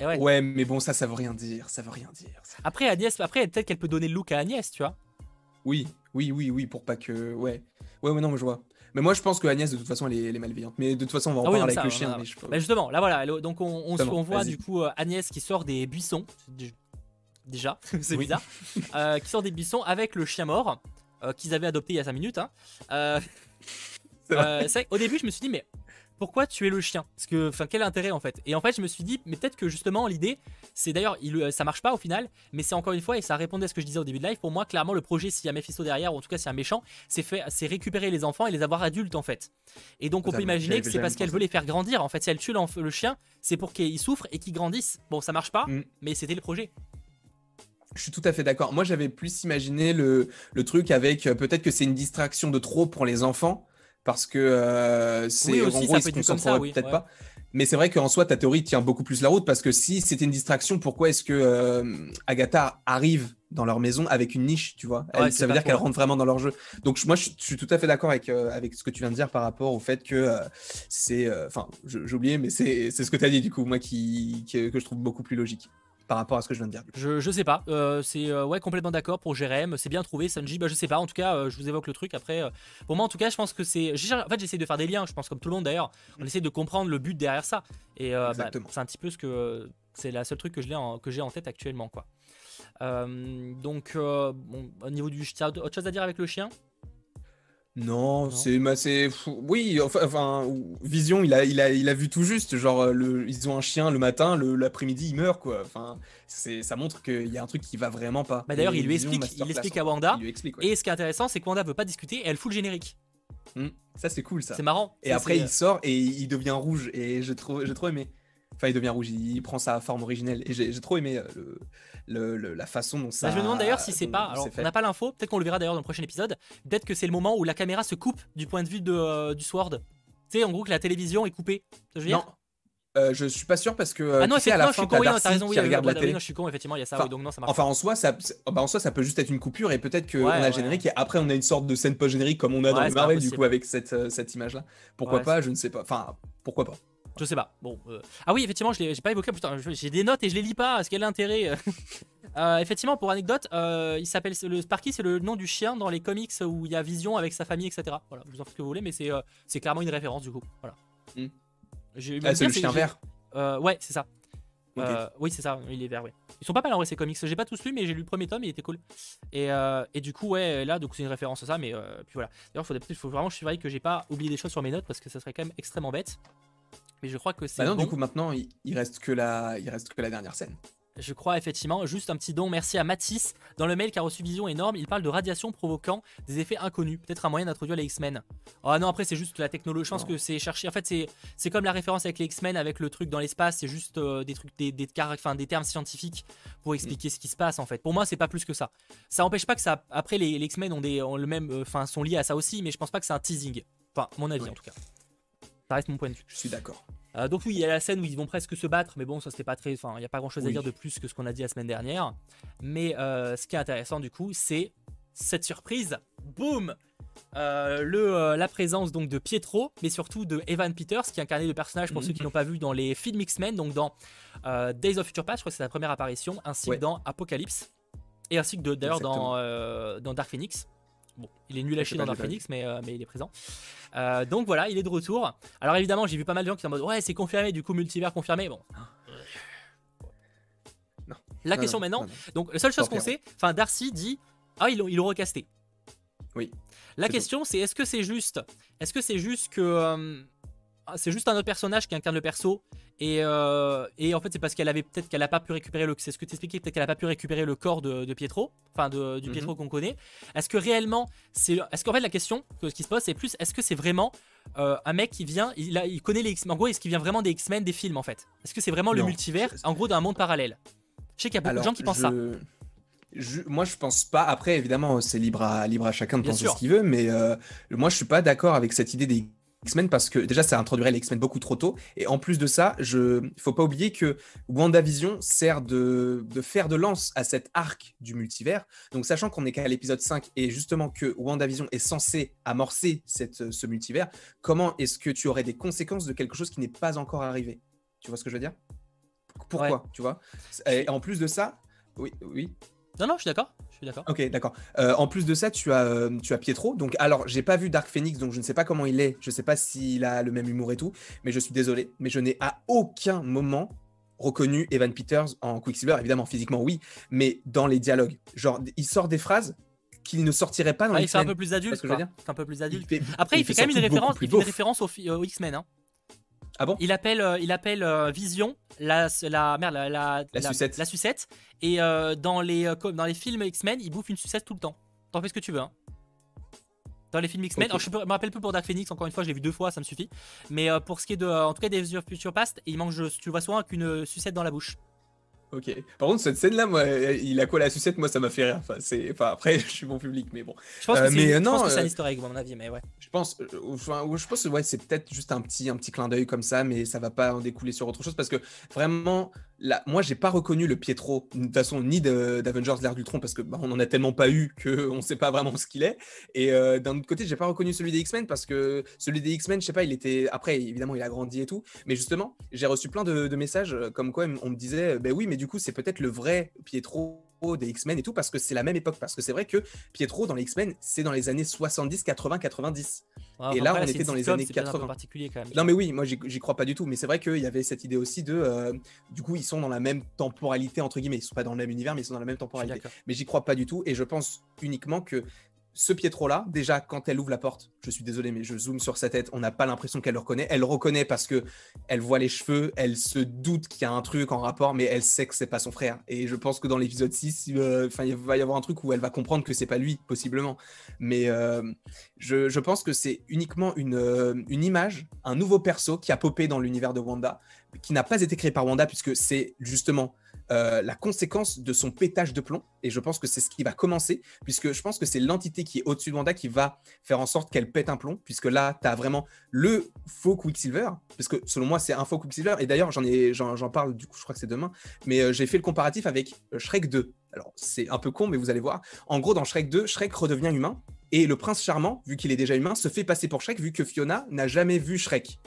Et ouais. ouais, mais bon, ça, ça veut rien dire, ça veut rien dire. Ça... Après, Agnès, après, peut-être qu'elle peut donner le look à Agnès, tu vois. Oui, oui, oui, oui, pour pas que... Ouais, ouais, mais non, mais je vois. Mais moi, je pense que Agnès, de toute façon, elle est, elle est malveillante. Mais de toute façon, on va en ah oui, parler ça, avec ça, le chien. Mais je... bah justement, là, voilà. Donc, on, on, on voit, du coup, Agnès qui sort des buissons. Déjà, c'est oui. bizarre. euh, qui sort des buissons avec le chien mort, euh, qu'ils avaient adopté il y a cinq minutes. Hein. Euh... Euh, c'est vrai, au début, je me suis dit, mais pourquoi tuer le chien? Parce que, enfin, quel intérêt en fait? Et en fait, je me suis dit, mais peut-être que justement, l'idée, c'est d'ailleurs, il, ça marche pas au final, mais c'est encore une fois, et ça répondait à ce que je disais au début de live, pour moi, clairement, le projet, s'il y a Mephisto derrière, ou en tout cas, s'il y a un méchant, c'est, fait, c'est récupérer les enfants et les avoir adultes en fait. Et donc, on peut imaginer que c'est parce qu'elle veut les faire grandir. En fait, si elle tue le chien, c'est pour qu'ils souffrent et qu'ils grandissent. Bon, ça marche pas, mm. mais c'était le projet. Je suis tout à fait d'accord. Moi, j'avais plus imaginé le, le truc avec euh, peut-être que c'est une distraction de trop pour les enfants. Parce que euh, c'est oui, en gros, ils se concentreraient peut-être oui, ouais. pas. Mais c'est vrai qu'en soi, ta théorie tient beaucoup plus la route. Parce que si c'était une distraction, pourquoi est-ce que euh, Agatha arrive dans leur maison avec une niche, tu vois? Elle, ouais, ça veut dire qu'elle rentre vraiment dans leur jeu. Donc moi, je, je suis tout à fait d'accord avec, euh, avec ce que tu viens de dire par rapport au fait que euh, c'est... Enfin, euh, j'ai oublié, mais c'est ce que tu as dit, du coup, moi, qui, qui, que je trouve beaucoup plus logique par rapport à ce que je viens de dire. Je, je sais pas, euh, c'est euh, ouais, complètement d'accord pour Jérém, c'est bien trouvé, Sanji, bah, je sais pas, en tout cas, euh, je vous évoque le truc après. Euh, pour moi, en tout cas, je pense que c'est... En fait, j'essaie de faire des liens, je pense, comme tout le monde d'ailleurs, on essaie de comprendre le but derrière ça. Et euh, bah, c'est un petit peu ce que... C'est la seule truc que j'ai en, en tête actuellement, quoi. Euh, donc, euh, bon, au niveau du... T'as autre chose à dire avec le chien? Non, non. c'est bah, oui, enfin, enfin Vision, il a, il a, il a vu tout juste, genre le, ils ont un chien le matin, l'après-midi il meurt quoi. Enfin, c'est, ça montre qu'il y a un truc qui va vraiment pas. Bah d'ailleurs, il lui explique, il explique à Wanda. Lui explique, ouais. Et ce qui est intéressant, c'est que Wanda veut pas discuter, et elle fout le générique. Mmh, ça c'est cool, ça. C'est marrant. Et ça, après il sort et il devient rouge et je trouve, j'ai trop aimé. Enfin, il devient rouge, il prend sa forme originelle. Et j'ai ai trop aimé le, le, le, la façon dont ça... Bah, je me demande d'ailleurs si c'est pas... Alors, on n'a pas l'info, peut-être qu'on le verra d'ailleurs dans le prochain épisode. Peut-être que c'est le moment où la caméra se coupe du point de vue de, euh, du Sword. Tu sais, en gros, que la télévision est coupée. Je veux dire non. Euh, je suis pas sûr parce que euh, ah non, tu sais, à la non, fin, t'as Darcy raison, oui, qui oui, regarde oui, la oui, télé. Non, je suis con, effectivement, il y a ça. Enfin, oui, donc non, ça marche enfin en soi, ça, bah, en soi, ça peut juste être une coupure et peut-être qu'on ouais, a ouais. générique et après on a une sorte de scène post-générique comme on a ouais, dans le Marvel du coup avec cette, cette image-là. Pourquoi ouais, pas? Je ne sais pas. Enfin, pourquoi pas? Je sais pas. Bon. Euh... Ah oui, effectivement, je l'ai pas évoqué. Putain, j'ai des notes et je les lis pas. Est-ce qu'elle a intérêt? euh, Effectivement, pour anecdote, euh, il s'appelle le Sparky, c'est le nom du chien dans les comics où il y a Vision avec sa famille, et cetera. Voilà, je vous en fais ce que vous voulez, mais c'est euh, c'est clairement une référence du coup. Voilà. Mm. Ah, c'est le chien vert. Euh, ouais, c'est ça. Okay. Euh, oui, c'est ça. Il est vert. Oui. Ils sont pas mal en vrai ces comics. J'ai pas tous lu, mais j'ai lu le premier tome, il était cool. Et, euh, et du coup, ouais, là, donc c'est une référence à ça, mais euh, puis voilà. D'ailleurs, il faut vraiment, je suis vrai que j'ai pas oublié des choses sur mes notes parce que ça serait quand même extrêmement bête. Mais je crois que c'est. Bah non, bon. Du coup, maintenant, il, il, reste que la, il reste que la dernière scène. Je crois, effectivement. Juste un petit don. Merci à Mathis. Dans le mail qui a reçu Vision énorme, il parle de radiation provoquant des effets inconnus. Peut-être un moyen d'introduire les X-Men. Ah oh, non, après, c'est juste la technologie. Je pense que c'est chercher. En fait, c'est comme la référence avec les X-Men, avec le truc dans l'espace. C'est juste euh, des trucs, des, des, des, des termes scientifiques pour expliquer mm. ce qui se passe, en fait. Pour moi, c'est pas plus que ça. Ça n'empêche pas que ça. Après, les, les X-Men ont des, ont le même, euh, sont liés à ça aussi, mais je pense pas que c'est un teasing. Enfin, mon avis, oui. en tout cas. Ça reste mon point de vue. Je suis d'accord. Euh, donc oui, il y a la scène où ils vont presque se battre, mais bon, ça c'était pas très... Enfin, il n'y a pas grand-chose oui. à dire de plus que ce qu'on a dit la semaine dernière. Mais euh, ce qui est intéressant du coup, c'est cette surprise. Boum euh, le, euh, La présence donc de Pietro, mais surtout de Evan Peters, qui incarnait le personnage pour mm-hmm. ceux qui n'ont pas vu dans les films X-Men, donc dans euh, Days of Future Past, je crois que c'est sa première apparition, ainsi ouais. que dans Apocalypse, et ainsi que d'ailleurs dans, euh, dans Dark Phoenix. Bon, il est nul à chier dans Dark Phoenix, mais, euh, mais il est présent. Euh, donc voilà, il est de retour. Alors évidemment, j'ai vu pas mal de gens qui sont en mode ouais, c'est confirmé, du coup, multivers confirmé. Bon. Non. La non, question non, maintenant, non, non. donc la seule chose qu'on sait, enfin, Darcy dit ah, ils l'ont recasté. Oui. La question, c'est est-ce que c'est juste Est-ce que c'est juste que. Euh, c'est juste un autre personnage qui incarne le perso et, euh, et en fait c'est parce qu'elle avait peut-être qu'elle a pas pu récupérer le c'est ce que t'expliquais peut-être qu'elle a pas pu récupérer le corps de, de Pietro enfin de, du mm-hmm. Pietro qu'on connaît. Est-ce que réellement c'est est-ce qu'en fait la question que ce qui se pose c'est plus est-ce que c'est vraiment euh, un mec qui vient il a, il connaît les X-Men en gros est-ce qu'il vient vraiment des X-Men des films en fait est-ce que c'est vraiment non. le multivers en gros d'un monde parallèle je sais qu'il y a beaucoup Alors, de gens qui pensent je... ça. Je, moi je pense pas, après évidemment c'est libre à, libre à chacun de Bien penser sûr. Ce qu'il veut mais euh, moi je suis pas d'accord avec cette idée des X-Men parce que déjà ça introduirait les X-Men beaucoup trop tôt et en plus de ça, je faut pas oublier que WandaVision sert de, de fer de lance à cet arc du multivers. Donc sachant qu'on est qu'à l'épisode cinq et justement que WandaVision est censé amorcer cette, ce multivers, comment est-ce que tu aurais des conséquences de quelque chose qui n'est pas encore arrivé? Tu vois ce que je veux dire? pourquoi, ouais. tu vois. Et en plus de ça, oui, oui. Non, non, je suis d'accord. Ok, d'accord. Euh, en plus de ça, tu as, euh, tu as Pietro. Donc, alors, j'ai pas vu Dark Phoenix, donc je ne sais pas comment il est. Je sais pas s'il a le même humour et tout. Mais je suis désolé. Mais je n'ai à aucun moment reconnu Evan Peters en Quicksilver. Évidemment, physiquement, oui. Mais dans les dialogues. Genre, il sort des phrases qu'il ne sortirait pas dans les films. Il fait un peu plus adulte. un peu plus adulte. Après, il, il fait, fait quand même une référence, il fait une référence aux, aux X-Men. Hein. Ah bon, il appelle, euh, il appelle euh, Vision la, la, merde, la, la, la, sucette. la, la sucette. Et euh, dans, les, euh, dans les films X-Men, il bouffe une sucette tout le temps. T'en fais ce que tu veux. Hein. Dans les films X-Men, okay. je me rappelle plus pour Dark Phoenix, encore une fois, je l'ai vu deux fois, ça me suffit. Mais euh, pour ce qui est de, euh, en tout cas des Future Past, il manque, tu le vois souvent, qu'une sucette dans la bouche. Ok. Par contre, cette scène-là, moi, il a quoi la sucette? Moi, ça m'a fait rire. Enfin, c'est, enfin, après, je suis bon public, mais bon. Je pense que euh, c'est euh... un historique, à mon avis, mais ouais. Je pense, enfin, je pense, ouais, c'est peut-être juste un petit, un petit clin d'œil comme ça, mais ça va pas en découler sur autre chose parce que vraiment, là, moi, j'ai pas reconnu le Pietro de toute façon ni d'Avengers l'ère d'Ultron parce que bah, on en a tellement pas eu que on sait pas vraiment ce qu'il est. Et euh, d'un autre côté, j'ai pas reconnu celui des X-Men parce que celui des X-Men, je sais pas, il était après, évidemment, il a grandi et tout, mais justement, j'ai reçu plein de, de messages comme quoi on me disait, ben bah, oui, mais du coup, c'est peut-être le vrai Pietro des X-Men et tout, parce que c'est la même époque. Parce que c'est vrai que Pietro dans les X-Men, c'est dans les années soixante-dix, quatre-vingts, quatre-vingt-dix. Ah, et là, on était dans les années quatre-vingts. Particulier quand même. Non, mais oui, moi, j'y crois pas du tout. Mais c'est vrai qu'il y avait cette idée aussi de. Euh, du coup, ils sont dans la même temporalité, entre guillemets. Ils sont pas dans le même univers, mais ils sont dans la même temporalité. Mais j'y crois pas du tout. Et je pense uniquement que. Ce Pietro-là, déjà, quand elle ouvre la porte, je suis désolé, mais je zoome sur sa tête, on n'a pas l'impression qu'elle le reconnaît. Elle le reconnaît parce qu'elle voit les cheveux, elle se doute qu'il y a un truc en rapport, mais elle sait que c'est pas son frère. Et je pense que dans l'épisode six, euh, il va y avoir un truc où elle va comprendre que c'est pas lui, possiblement. Mais euh, je, je pense que c'est uniquement une, euh, une image, un nouveau perso qui a popé dans l'univers de Wanda, qui n'a pas été créé par Wanda, puisque c'est justement... Euh, la conséquence de son pétage de plomb, et je pense que c'est ce qui va commencer, puisque je pense que c'est l'entité qui est au-dessus de Wanda qui va faire en sorte qu'elle pète un plomb, puisque là t'as vraiment le faux Quicksilver, parce que selon moi c'est un faux Quicksilver, et d'ailleurs j'en ai j'en, j'en parle, du coup je crois que c'est demain, mais euh, j'ai fait le comparatif avec euh, Shrek deux. Alors c'est un peu con, mais vous allez voir, en gros dans Shrek deux, Shrek redevient humain, et le prince charmant, vu qu'il est déjà humain, se fait passer pour Shrek, vu que Fiona n'a jamais vu Shrek,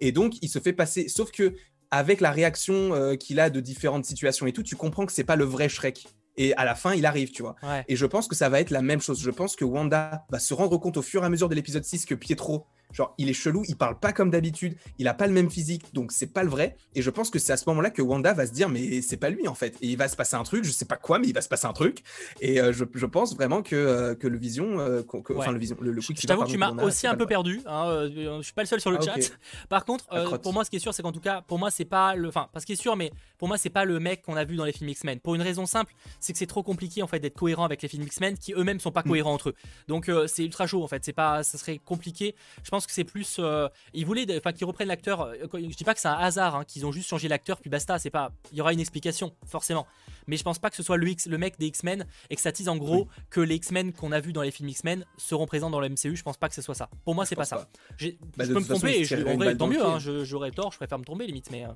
et donc il se fait passer, sauf que avec la réaction euh, qu'il a de différentes situations et tout, tu comprends que c'est pas le vrai Shrek. Et à la fin, il arrive, tu vois. Ouais. Et je pense que ça va être la même chose. Je pense que Wanda va se rendre compte au fur et à mesure de l'épisode six que Pietro, genre, il est chelou, il parle pas comme d'habitude, il a pas le même physique, donc c'est pas le vrai. Et je pense que c'est à ce moment-là que Wanda va se dire, mais c'est pas lui en fait. Et il va se passer un truc, je sais pas quoi, mais il va se passer un truc. Et euh, je, je pense vraiment que, euh, que le Vision, euh, que, ouais. enfin le Vision, le, le Quicksilver. Je t'avoue que tu m'as aussi un peu perdu. Hein, euh, je suis pas le seul sur le ah, chat. Okay. Par contre, euh, pour moi, ce qui est sûr, c'est qu'en tout cas, pour moi, c'est pas le, enfin, parce qu'il est sûr, mais pour moi, c'est pas le mec qu'on a vu dans les films X-Men. Pour une raison simple. C'est que c'est trop compliqué en fait d'être cohérent avec les films X-Men qui eux-mêmes sont pas cohérents entre eux. Donc euh, c'est ultra chaud en fait, c'est pas, ça serait compliqué. Je pense que c'est plus euh, ils voulaient, enfin qu'ils reprennent l'acteur. Euh, je dis pas que c'est un hasard, hein, qu'ils ont juste changé l'acteur puis basta. C'est pas, il y aura une explication forcément. Mais je pense pas que ce soit le, X, le mec des X-Men et que ça tease en gros oui. que les X-Men qu'on a vu dans les films X-Men seront présents dans le M C U. Je pense pas que ce soit ça. Pour moi c'est pas, pas ça. Bah, je peux me tromper, je, en vrai, tant mieux. Hein, j'aurais tort, je préfère me tromper limite, mais. Euh...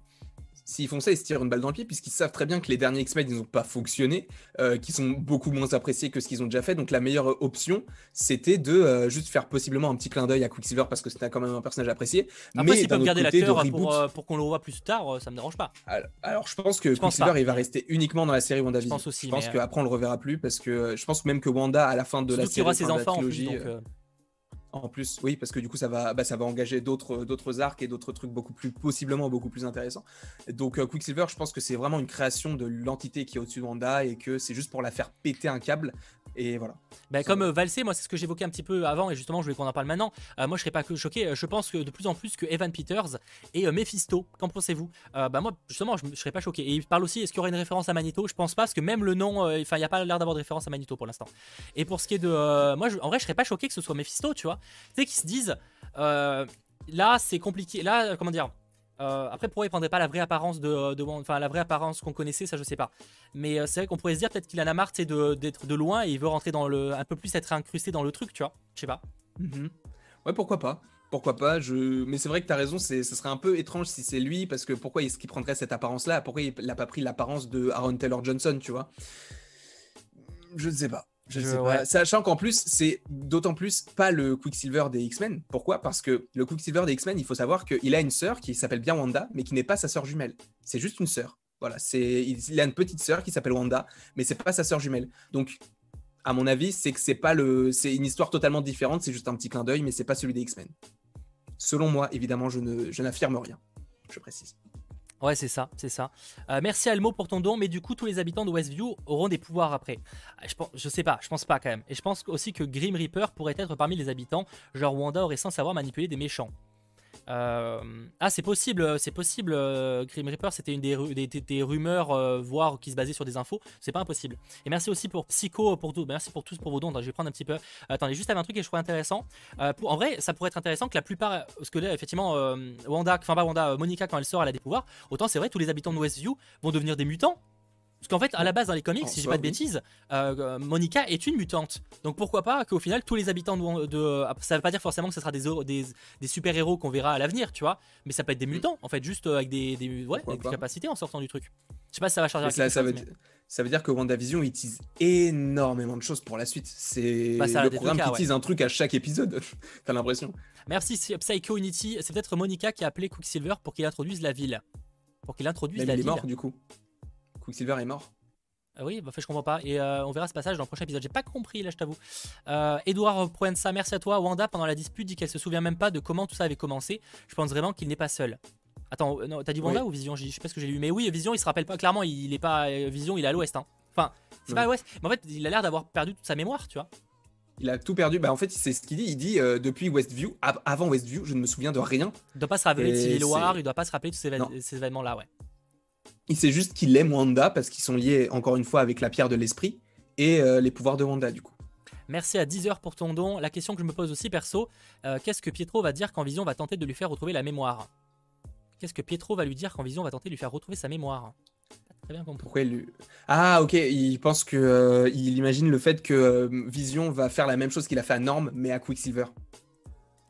S'ils font ça, ils se tirent une balle dans le pied, puisqu'ils savent très bien que les derniers X-Men, ils n'ont pas fonctionné, euh, qu'ils sont beaucoup moins appréciés que ce qu'ils ont déjà fait. Donc la meilleure option, c'était de euh, juste faire possiblement un petit clin d'œil à Quicksilver, parce que c'était quand même un personnage apprécié. Après, mais s'ils peuvent garder l'acteur pour, euh, pour qu'on le revoie plus tard, ça ne me dérange pas. Alors, alors je pense que je Quicksilver, pense il va rester uniquement dans la série WandaVision. Je pense aussi. Je pense qu'après, on le reverra plus, parce que je pense même que Wanda, à la fin de la série, il y aura ses enfants en plus, donc, euh... En plus, oui, parce que du coup, ça va, bah, ça va engager d'autres, d'autres arcs et d'autres trucs beaucoup plus, possiblement beaucoup plus intéressants. Donc, euh, Quicksilver, je pense que c'est vraiment une création de l'entité qui est au-dessus de Wanda et que c'est juste pour la faire péter un câble. Et voilà. Bah, comme euh, Valsé, moi, c'est ce que j'évoquais un petit peu avant et justement, je voulais qu'on en parle maintenant. Euh, moi, je serais pas que choqué. Je pense que de plus en plus que Evan Peters et euh, Mephisto, qu'en pensez-vous? euh, Bah, moi, justement, je, je serais pas choqué. Et il parle aussi, est-ce qu'il y aurait une référence à Magneto? Je pense pas, parce que même le nom, enfin, euh, il n'y a pas l'air d'avoir de référence à Magneto pour l'instant. Et pour ce qui est de. Euh, moi, je, en vrai, je serais pas choqué que ce soit Mephisto, tu vois. Tu sais, qu'ils se disent euh, là c'est compliqué, là comment dire, euh, après pourquoi il prendrait pas la vraie apparence de, de enfin la vraie apparence qu'on connaissait, ça je sais pas, mais euh, c'est vrai qu'on pourrait se dire peut-être qu'il en a marre de d'être de loin et il veut rentrer dans le un peu plus, être incrusté dans le truc, tu vois, je sais pas. Mm-hmm. Ouais, pourquoi pas. Pourquoi pas, je... mais c'est vrai que tu as raison, ce serait un peu étrange si c'est lui, parce que pourquoi est-ce qu'il prendrait cette apparence-là? Pourquoi il n'a pas pris l'apparence de Aaron Taylor-Johnson, tu vois? Je ne sais pas. Je sais pas. Ouais. Sachant qu'en plus, c'est d'autant plus pas le Quicksilver des X-Men. Pourquoi? Parce que le Quicksilver des X-Men, il faut savoir qu'il a une sœur qui s'appelle bien Wanda, mais qui n'est pas sa sœur jumelle. C'est juste une sœur. Voilà, c'est, il a une petite sœur qui s'appelle Wanda, mais c'est pas sa sœur jumelle. Donc, à mon avis, c'est que c'est pas le, c'est une histoire totalement différente. C'est juste un petit clin d'œil, mais c'est pas celui des X-Men. Selon moi, évidemment, je ne, je n'affirme rien. Je précise. Ouais, c'est ça, c'est ça. Euh, merci Almo pour ton don, mais du coup, tous les habitants de Westview auront des pouvoirs après. Je, pense, je sais pas, je pense pas quand même. Et je pense aussi que Grim Reaper pourrait être parmi les habitants, genre Wanda aurait sans savoir manipuler des méchants. Euh... Ah, c'est possible, c'est possible. Euh, Grim Reaper, c'était une des, ru- des, des, des rumeurs, euh, voire qui se basait sur des infos. C'est pas impossible. Et merci aussi pour Psycho, pour tout. Merci pour tous pour vos dons. Je vais prendre un petit peu. Attendez, juste un truc que je trouvais intéressant. Euh, pour... En vrai, ça pourrait être intéressant que la plupart, parce que là, effectivement, euh, Wanda, enfin pas Wanda, euh, Monica, quand elle sort, elle a des pouvoirs. Autant c'est vrai, tous les habitants de Westview vont devenir des mutants. Parce qu'en fait, à la base, dans les comics, en si je dis pas de bêtises, euh, Monica est une mutante. Donc pourquoi pas qu'au final, tous les habitants de, de... Ça veut pas dire forcément que ce sera des, des, des super-héros qu'on verra à l'avenir, tu vois. Mais ça peut être des mutants, en fait, juste avec des, des, ouais, avec des capacités en sortant du truc. Je sais pas si ça va charger à quelque chose, ça veut, mais... ça veut dire que WandaVision, ils teasent énormément de choses pour la suite. C'est bah, le programme qui tease ouais. un truc à chaque épisode, t'as l'impression. Merci Psycho Unity. C'est peut-être Monica qui a appelé Quicksilver pour qu'il introduise la ville. Pour qu'il introduise la, la ville. Il est mort, du coup. Quicksilver est mort. Ah oui, bah fait, je comprends pas. Et euh, on verra ce passage dans le prochain épisode. J'ai pas compris, là, je t'avoue. Euh, Edouard Proença, merci à toi. Wanda, pendant la dispute, dit qu'elle se souvient même pas de comment tout ça avait commencé. Je pense vraiment qu'il n'est pas seul. Attends, non, t'as dit Wanda oui. ou Vision? Je sais pas ce que j'ai lu. Mais oui, Vision, il se rappelle pas. Clairement, il est pas. Vision, il est à l'ouest. Hein. Enfin, c'est oui. pas à l'ouest. Mais en fait, il a l'air d'avoir perdu toute sa mémoire, tu vois. Il a tout perdu. Bah, en fait, c'est ce qu'il dit. Il dit euh, depuis Westview, av- avant Westview, je ne me souviens de rien. Il doit pas se rappeler de Civil War, il doit pas se rappeler de tous ces, éve- ces événements-là, ouais. Il sait juste qu'il aime Wanda parce qu'ils sont liés encore une fois avec la pierre de l'esprit et euh, les pouvoirs de Wanda du coup. Merci à dix heures pour ton don. La question que je me pose aussi perso, euh, qu'est-ce que Pietro va dire quand Vision va tenter de lui faire retrouver la mémoire? Qu'est-ce que Pietro va lui dire quand Vision va tenter de lui faire retrouver sa mémoire? Très bien compris. Pourquoi lui... Ah ok, il pense que euh, il imagine le fait que euh, Vision va faire la même chose qu'il a fait à Norm mais à Quicksilver.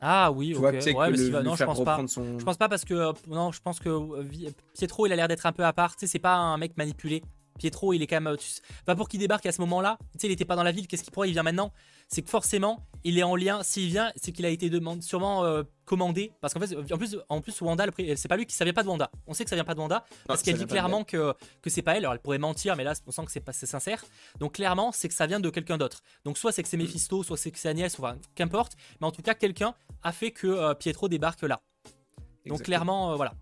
Ah oui, tu ok. Vois, ouais, que mais si, le, non, je pense pas. Son... Je pense pas parce que euh, non, je pense que euh, Pietro, il a l'air d'être un peu à part. Tu sais, c'est pas un mec manipulé. Pietro, il est quand même. Tu sais, bah pour qu'il débarque à ce moment-là, tu sais, il était pas dans la ville. Qu'est-ce qu'il pourrait? Il vient maintenant. C'est que forcément, il est en lien. S'il vient, c'est qu'il a été demand... sûrement euh, commandé. Parce qu'en fait, en plus, en plus, Wanda, le... c'est pas lui qui savait pas de Wanda. On sait que ça vient pas de Wanda parce non, qu'elle dit clairement que que c'est pas elle. Alors elle pourrait mentir, mais là, on sent que c'est pas c'est sincère. Donc clairement, c'est que ça vient de quelqu'un d'autre. Donc soit c'est que c'est Mephisto, soit c'est que c'est Agnès, enfin, qu'importe. Mais en tout cas, quelqu'un a fait que euh, Pietro débarque là. Exactement. Donc clairement, euh, voilà.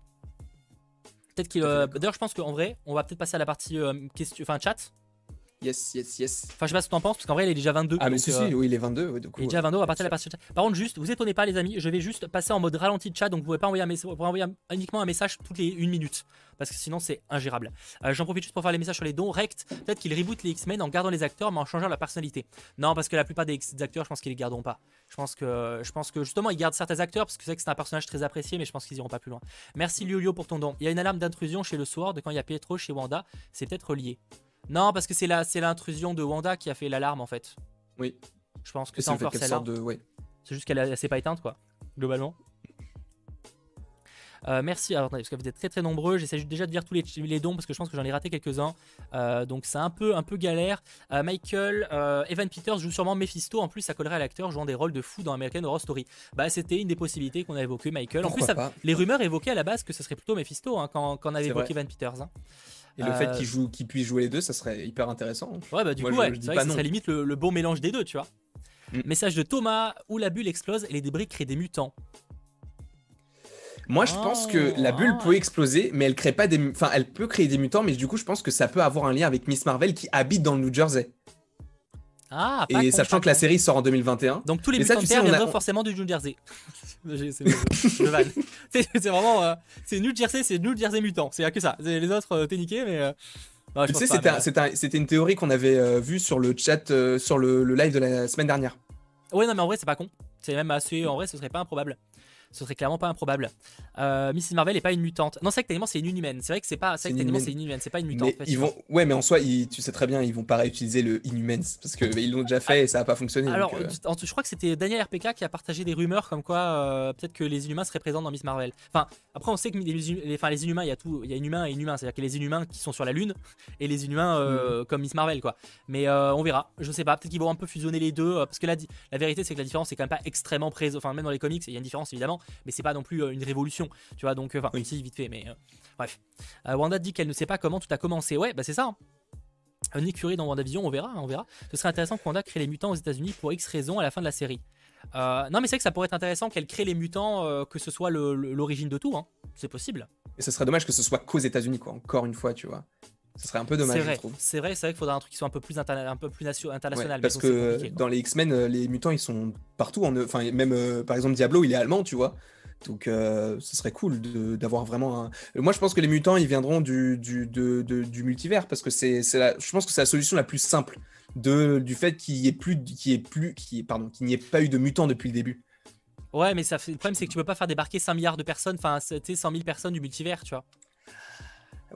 Peut-être qu'il. Euh, d'ailleurs, je pense qu'en vrai, on va peut-être passer à la partie euh, question, enfin chat. Yes, yes, yes. Enfin, je sais pas ce que t'en penses, parce qu'en vrai, il est déjà vingt-deux. Ah, mais si, euh, si, oui, il est vingt-deux. Ouais, du coup, il est déjà vingt-deux, on va partir à la partie chat. Par contre, juste, vous étonnez pas, les amis, je vais juste passer en mode ralenti de chat, donc vous pouvez pas envoyer, un mess- vous pouvez envoyer un, uniquement un message toutes les une minute, parce que sinon, c'est ingérable. Euh, j'en profite juste pour faire les messages sur les dons. Rect, peut-être qu'ils rebootent les X-Men en gardant les acteurs, mais en changeant la personnalité. Non, parce que la plupart des, ex- des acteurs, je pense qu'ils les garderont pas. Je pense que, je pense que justement, ils gardent certains acteurs, parce que c'est vrai que c'est un personnage très apprécié, mais je pense qu'ils iront pas plus loin. Merci, Liolio, pour ton don. Il y a une alarme d'intrusion chez le Sword, quand il y a Pietro chez Wanda, c'est peut-être lié. Non, parce que c'est, la, c'est l'intrusion de Wanda qui a fait l'alarme en fait. Oui. Je pense que et c'est encore celle-là. De... Ouais. C'est juste qu'elle a, elle s'est pas éteinte quoi, globalement. Euh, merci, alors parce que vous êtes très très nombreux. J'essaie juste déjà de lire tous les, les dons parce que je pense que j'en ai raté quelques-uns. Euh, donc c'est un peu, un peu galère. Euh, Michael, euh, Evan Peters joue sûrement Mephisto. En plus, ça collerait à l'acteur jouant des rôles de fou dans American Horror Story. Bah, c'était une des possibilités qu'on a évoquées, Michael. Pourquoi en plus, ça, les rumeurs évoquaient à la base que ce serait plutôt Mephisto hein, quand, quand on avait c'est évoqué vrai. Evan Peters. Hein. Et euh... le fait qu'il, joue, qu'il puisse jouer les deux, ça serait hyper intéressant. Ouais, bah du Moi, coup, ouais, je, je c'est vrai que ça serait limite le, le bon mélange des deux, tu vois. Mm. Message de Thomas, où la bulle explose et les débris créent des mutants. Moi, je oh, pense que la bulle oh. peut exploser, mais elle crée pas des, enfin, elle peut créer des mutants, mais du coup, je pense que ça peut avoir un lien avec Miss Marvel qui habite dans le New Jersey. Ah, pas et contre, sachant que la série sort en deux mille vingt et un. Donc tous les mutants viendront tu sais, a... forcément du New Jersey. c'est, vrai, c'est, c'est vraiment euh, c'est New Jersey, c'est New Jersey mutant. C'est que ça. C'est, les autres euh, t'es niqué mais. Euh... Non, tu sais pas, c'était, mais... un, c'était, un, c'était une théorie qu'on avait euh, vue sur le chat euh, sur le, le live de la semaine dernière. Ouais non mais en vrai c'est pas con. C'est même assez en vrai ce serait pas improbable. Ce serait clairement pas improbable. Euh, Miss Marvel est pas une mutante. Non, c'est vrai que techniquement c'est une inhumaine. C'est vrai que c'est pas. C'est, c'est, que, une c'est une inhumaine. C'est pas une mutante. Mais en fait, ils vont. Ouais, mais en soi, ils... tu sais très bien, ils vont pas réutiliser le Inhumans parce que ils l'ont déjà fait ah, et ça a pas fonctionné. Alors, donc, euh... je crois que c'était Daniel R P K qui a partagé des rumeurs comme quoi euh, peut-être que les Inhumains seraient présents dans Miss Marvel. Enfin, après on sait que les, les, enfin, les Inhumains, il y a tout, il y a Inhumains et Inhumains. C'est-à-dire qu'il y a les Inhumains qui sont sur la Lune et les Inhumains euh, mm. comme Miss Marvel, quoi. Mais euh, on verra. Je sais pas. Peut-être qu'ils vont un peu fusionner les deux parce que la, la vérité c'est que la différence c'est quand même pas extrêmement présente. Enfin, même dans les comics, il y a une différence évidemment. mais c'est pas non plus une révolution, tu vois, donc enfin oui. Si vite fait, mais euh, bref. euh, Wanda dit qu'elle ne sait pas comment tout a commencé. Ouais, bah c'est ça, hein. Un écurie dans WandaVision, on verra, hein, on verra. Ce serait intéressant que Wanda crée les mutants aux États-Unis pour X raisons à la fin de la série. Euh, non, mais c'est vrai que ça pourrait être intéressant qu'elle crée les mutants, euh, que ce soit l'origine de tout, hein. C'est possible. Et ce serait dommage que ce soit qu'aux États-Unis, quoi, encore une fois, tu vois. Ce serait un peu dommage, je trouve. C'est vrai, c'est vrai qu'il faudrait un truc qui soit un peu plus, interna un peu plus international. Ouais, parce que dans les X-Men, les mutants, ils sont partout. En... Enfin, même, euh, par exemple, Diablo, il est allemand, tu vois. Donc, euh, ce serait cool d'avoir vraiment un... Moi, je pense que les mutants, ils viendront du, du, de, de, du multivers, parce que c'est, la... je pense que c'est la solution la plus simple de, du fait qu'il n'y ait, qu'il y ait, plus, qu'il y ait, pardon, qu'il n'y ait pas eu de mutants depuis le début. Ouais, mais ça fait... le problème, c'est que tu peux pas faire débarquer cinq milliards de personnes, enfin, tu sais, cent mille personnes du multivers, tu vois.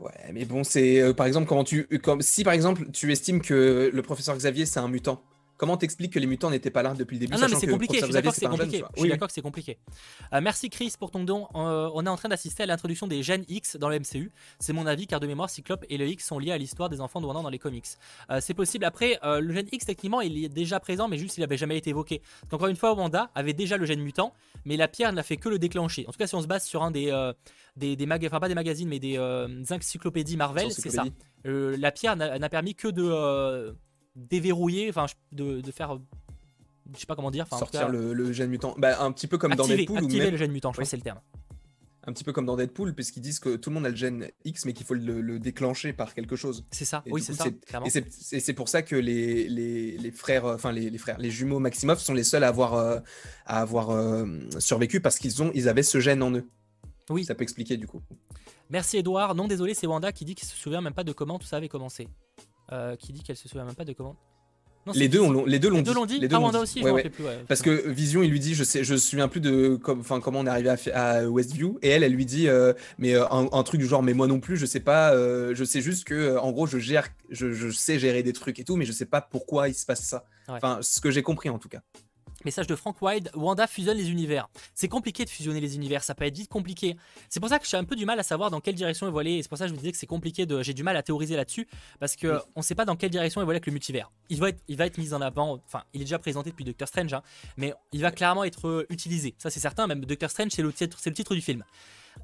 Ouais, mais bon, c'est... Euh, par exemple, comment tu... Comme... Si, par exemple, tu estimes que le professeur Xavier, c'est un mutant, comment t'expliques que les mutants n'étaient pas là depuis le début? Ah non, mais c'est compliqué, je suis d'accord que c'est compliqué. Je suis d'accord que c'est compliqué. Euh, merci Chris pour ton don. Euh, on est en train d'assister à l'introduction des gènes X dans le M C U. C'est mon avis, car de mémoire, Cyclope et le X sont liés à l'histoire des enfants de Wanda dans les comics. Euh, c'est possible. Après, euh, le gène X, techniquement, il est déjà présent, mais juste il n'avait jamais été évoqué. Parce qu'encore une fois, Wanda avait déjà le gène mutant, mais la pierre n'a fait que le déclencher. En tout cas, si on se base sur un des... Euh, Des, des mag... enfin pas des magazines, mais des, euh, des encyclopédies Marvel, c'est ça. Euh, la pierre n'a permis que de euh, déverrouiller, enfin de, de faire, je sais pas comment dire, sortir cas, le, le gène mutant. Bah, un petit peu comme activer, dans Deadpool. Activer ou même... le gène mutant, je oui. pense c'est le terme. Un petit peu comme dans Deadpool, puisqu'ils disent que tout le monde a le gène X, mais qu'il faut le, le déclencher par quelque chose. C'est ça, et oui, c'est ça. Et c'est pour ça que les, les, les frères, enfin les, les frères, les jumeaux Maximoff sont les seuls à avoir, euh, à avoir euh, survécu, parce qu'ils ont, ils avaient ce gène en eux. Oui. Ça peut expliquer du coup. Merci Edouard. Non, désolé, c'est Wanda qui dit qu'elle se souvient même pas de comment tout ça avait commencé. Euh, qui dit qu'elle se souvient même pas de comment. Non, les, deux on, les deux l'ont dit. dit. Les deux ah, Wanda dit. aussi, ouais, je ouais. Plus, ouais, parce que Vision, il lui dit, je sais, je me souviens plus de comme, comment on est arrivé à, à Westview, et elle, elle lui dit, euh, mais euh, un, un truc du genre, mais moi non plus, je sais pas, euh, je sais juste que, en gros, je gère, je, je sais gérer des trucs et tout, mais je sais pas pourquoi il se passe ça. Ouais. Enfin, ce que j'ai compris en tout cas. Message de Frank Wilde, Wanda fusionne les univers. C'est compliqué de fusionner les univers, ça peut être vite compliqué. C'est pour ça que j'ai un peu du mal à savoir dans quelle direction évoluer. Et c'est pour ça que je vous disais que c'est compliqué, de... j'ai du mal à théoriser là-dessus, parce qu'on oui. ne sait pas dans quelle direction évoluer avec le multivers. Il va, être, il va être mis en avant, enfin il est déjà présenté depuis Doctor Strange, hein, mais il va clairement être utilisé, ça c'est certain, même Doctor Strange c'est le, le titre du film.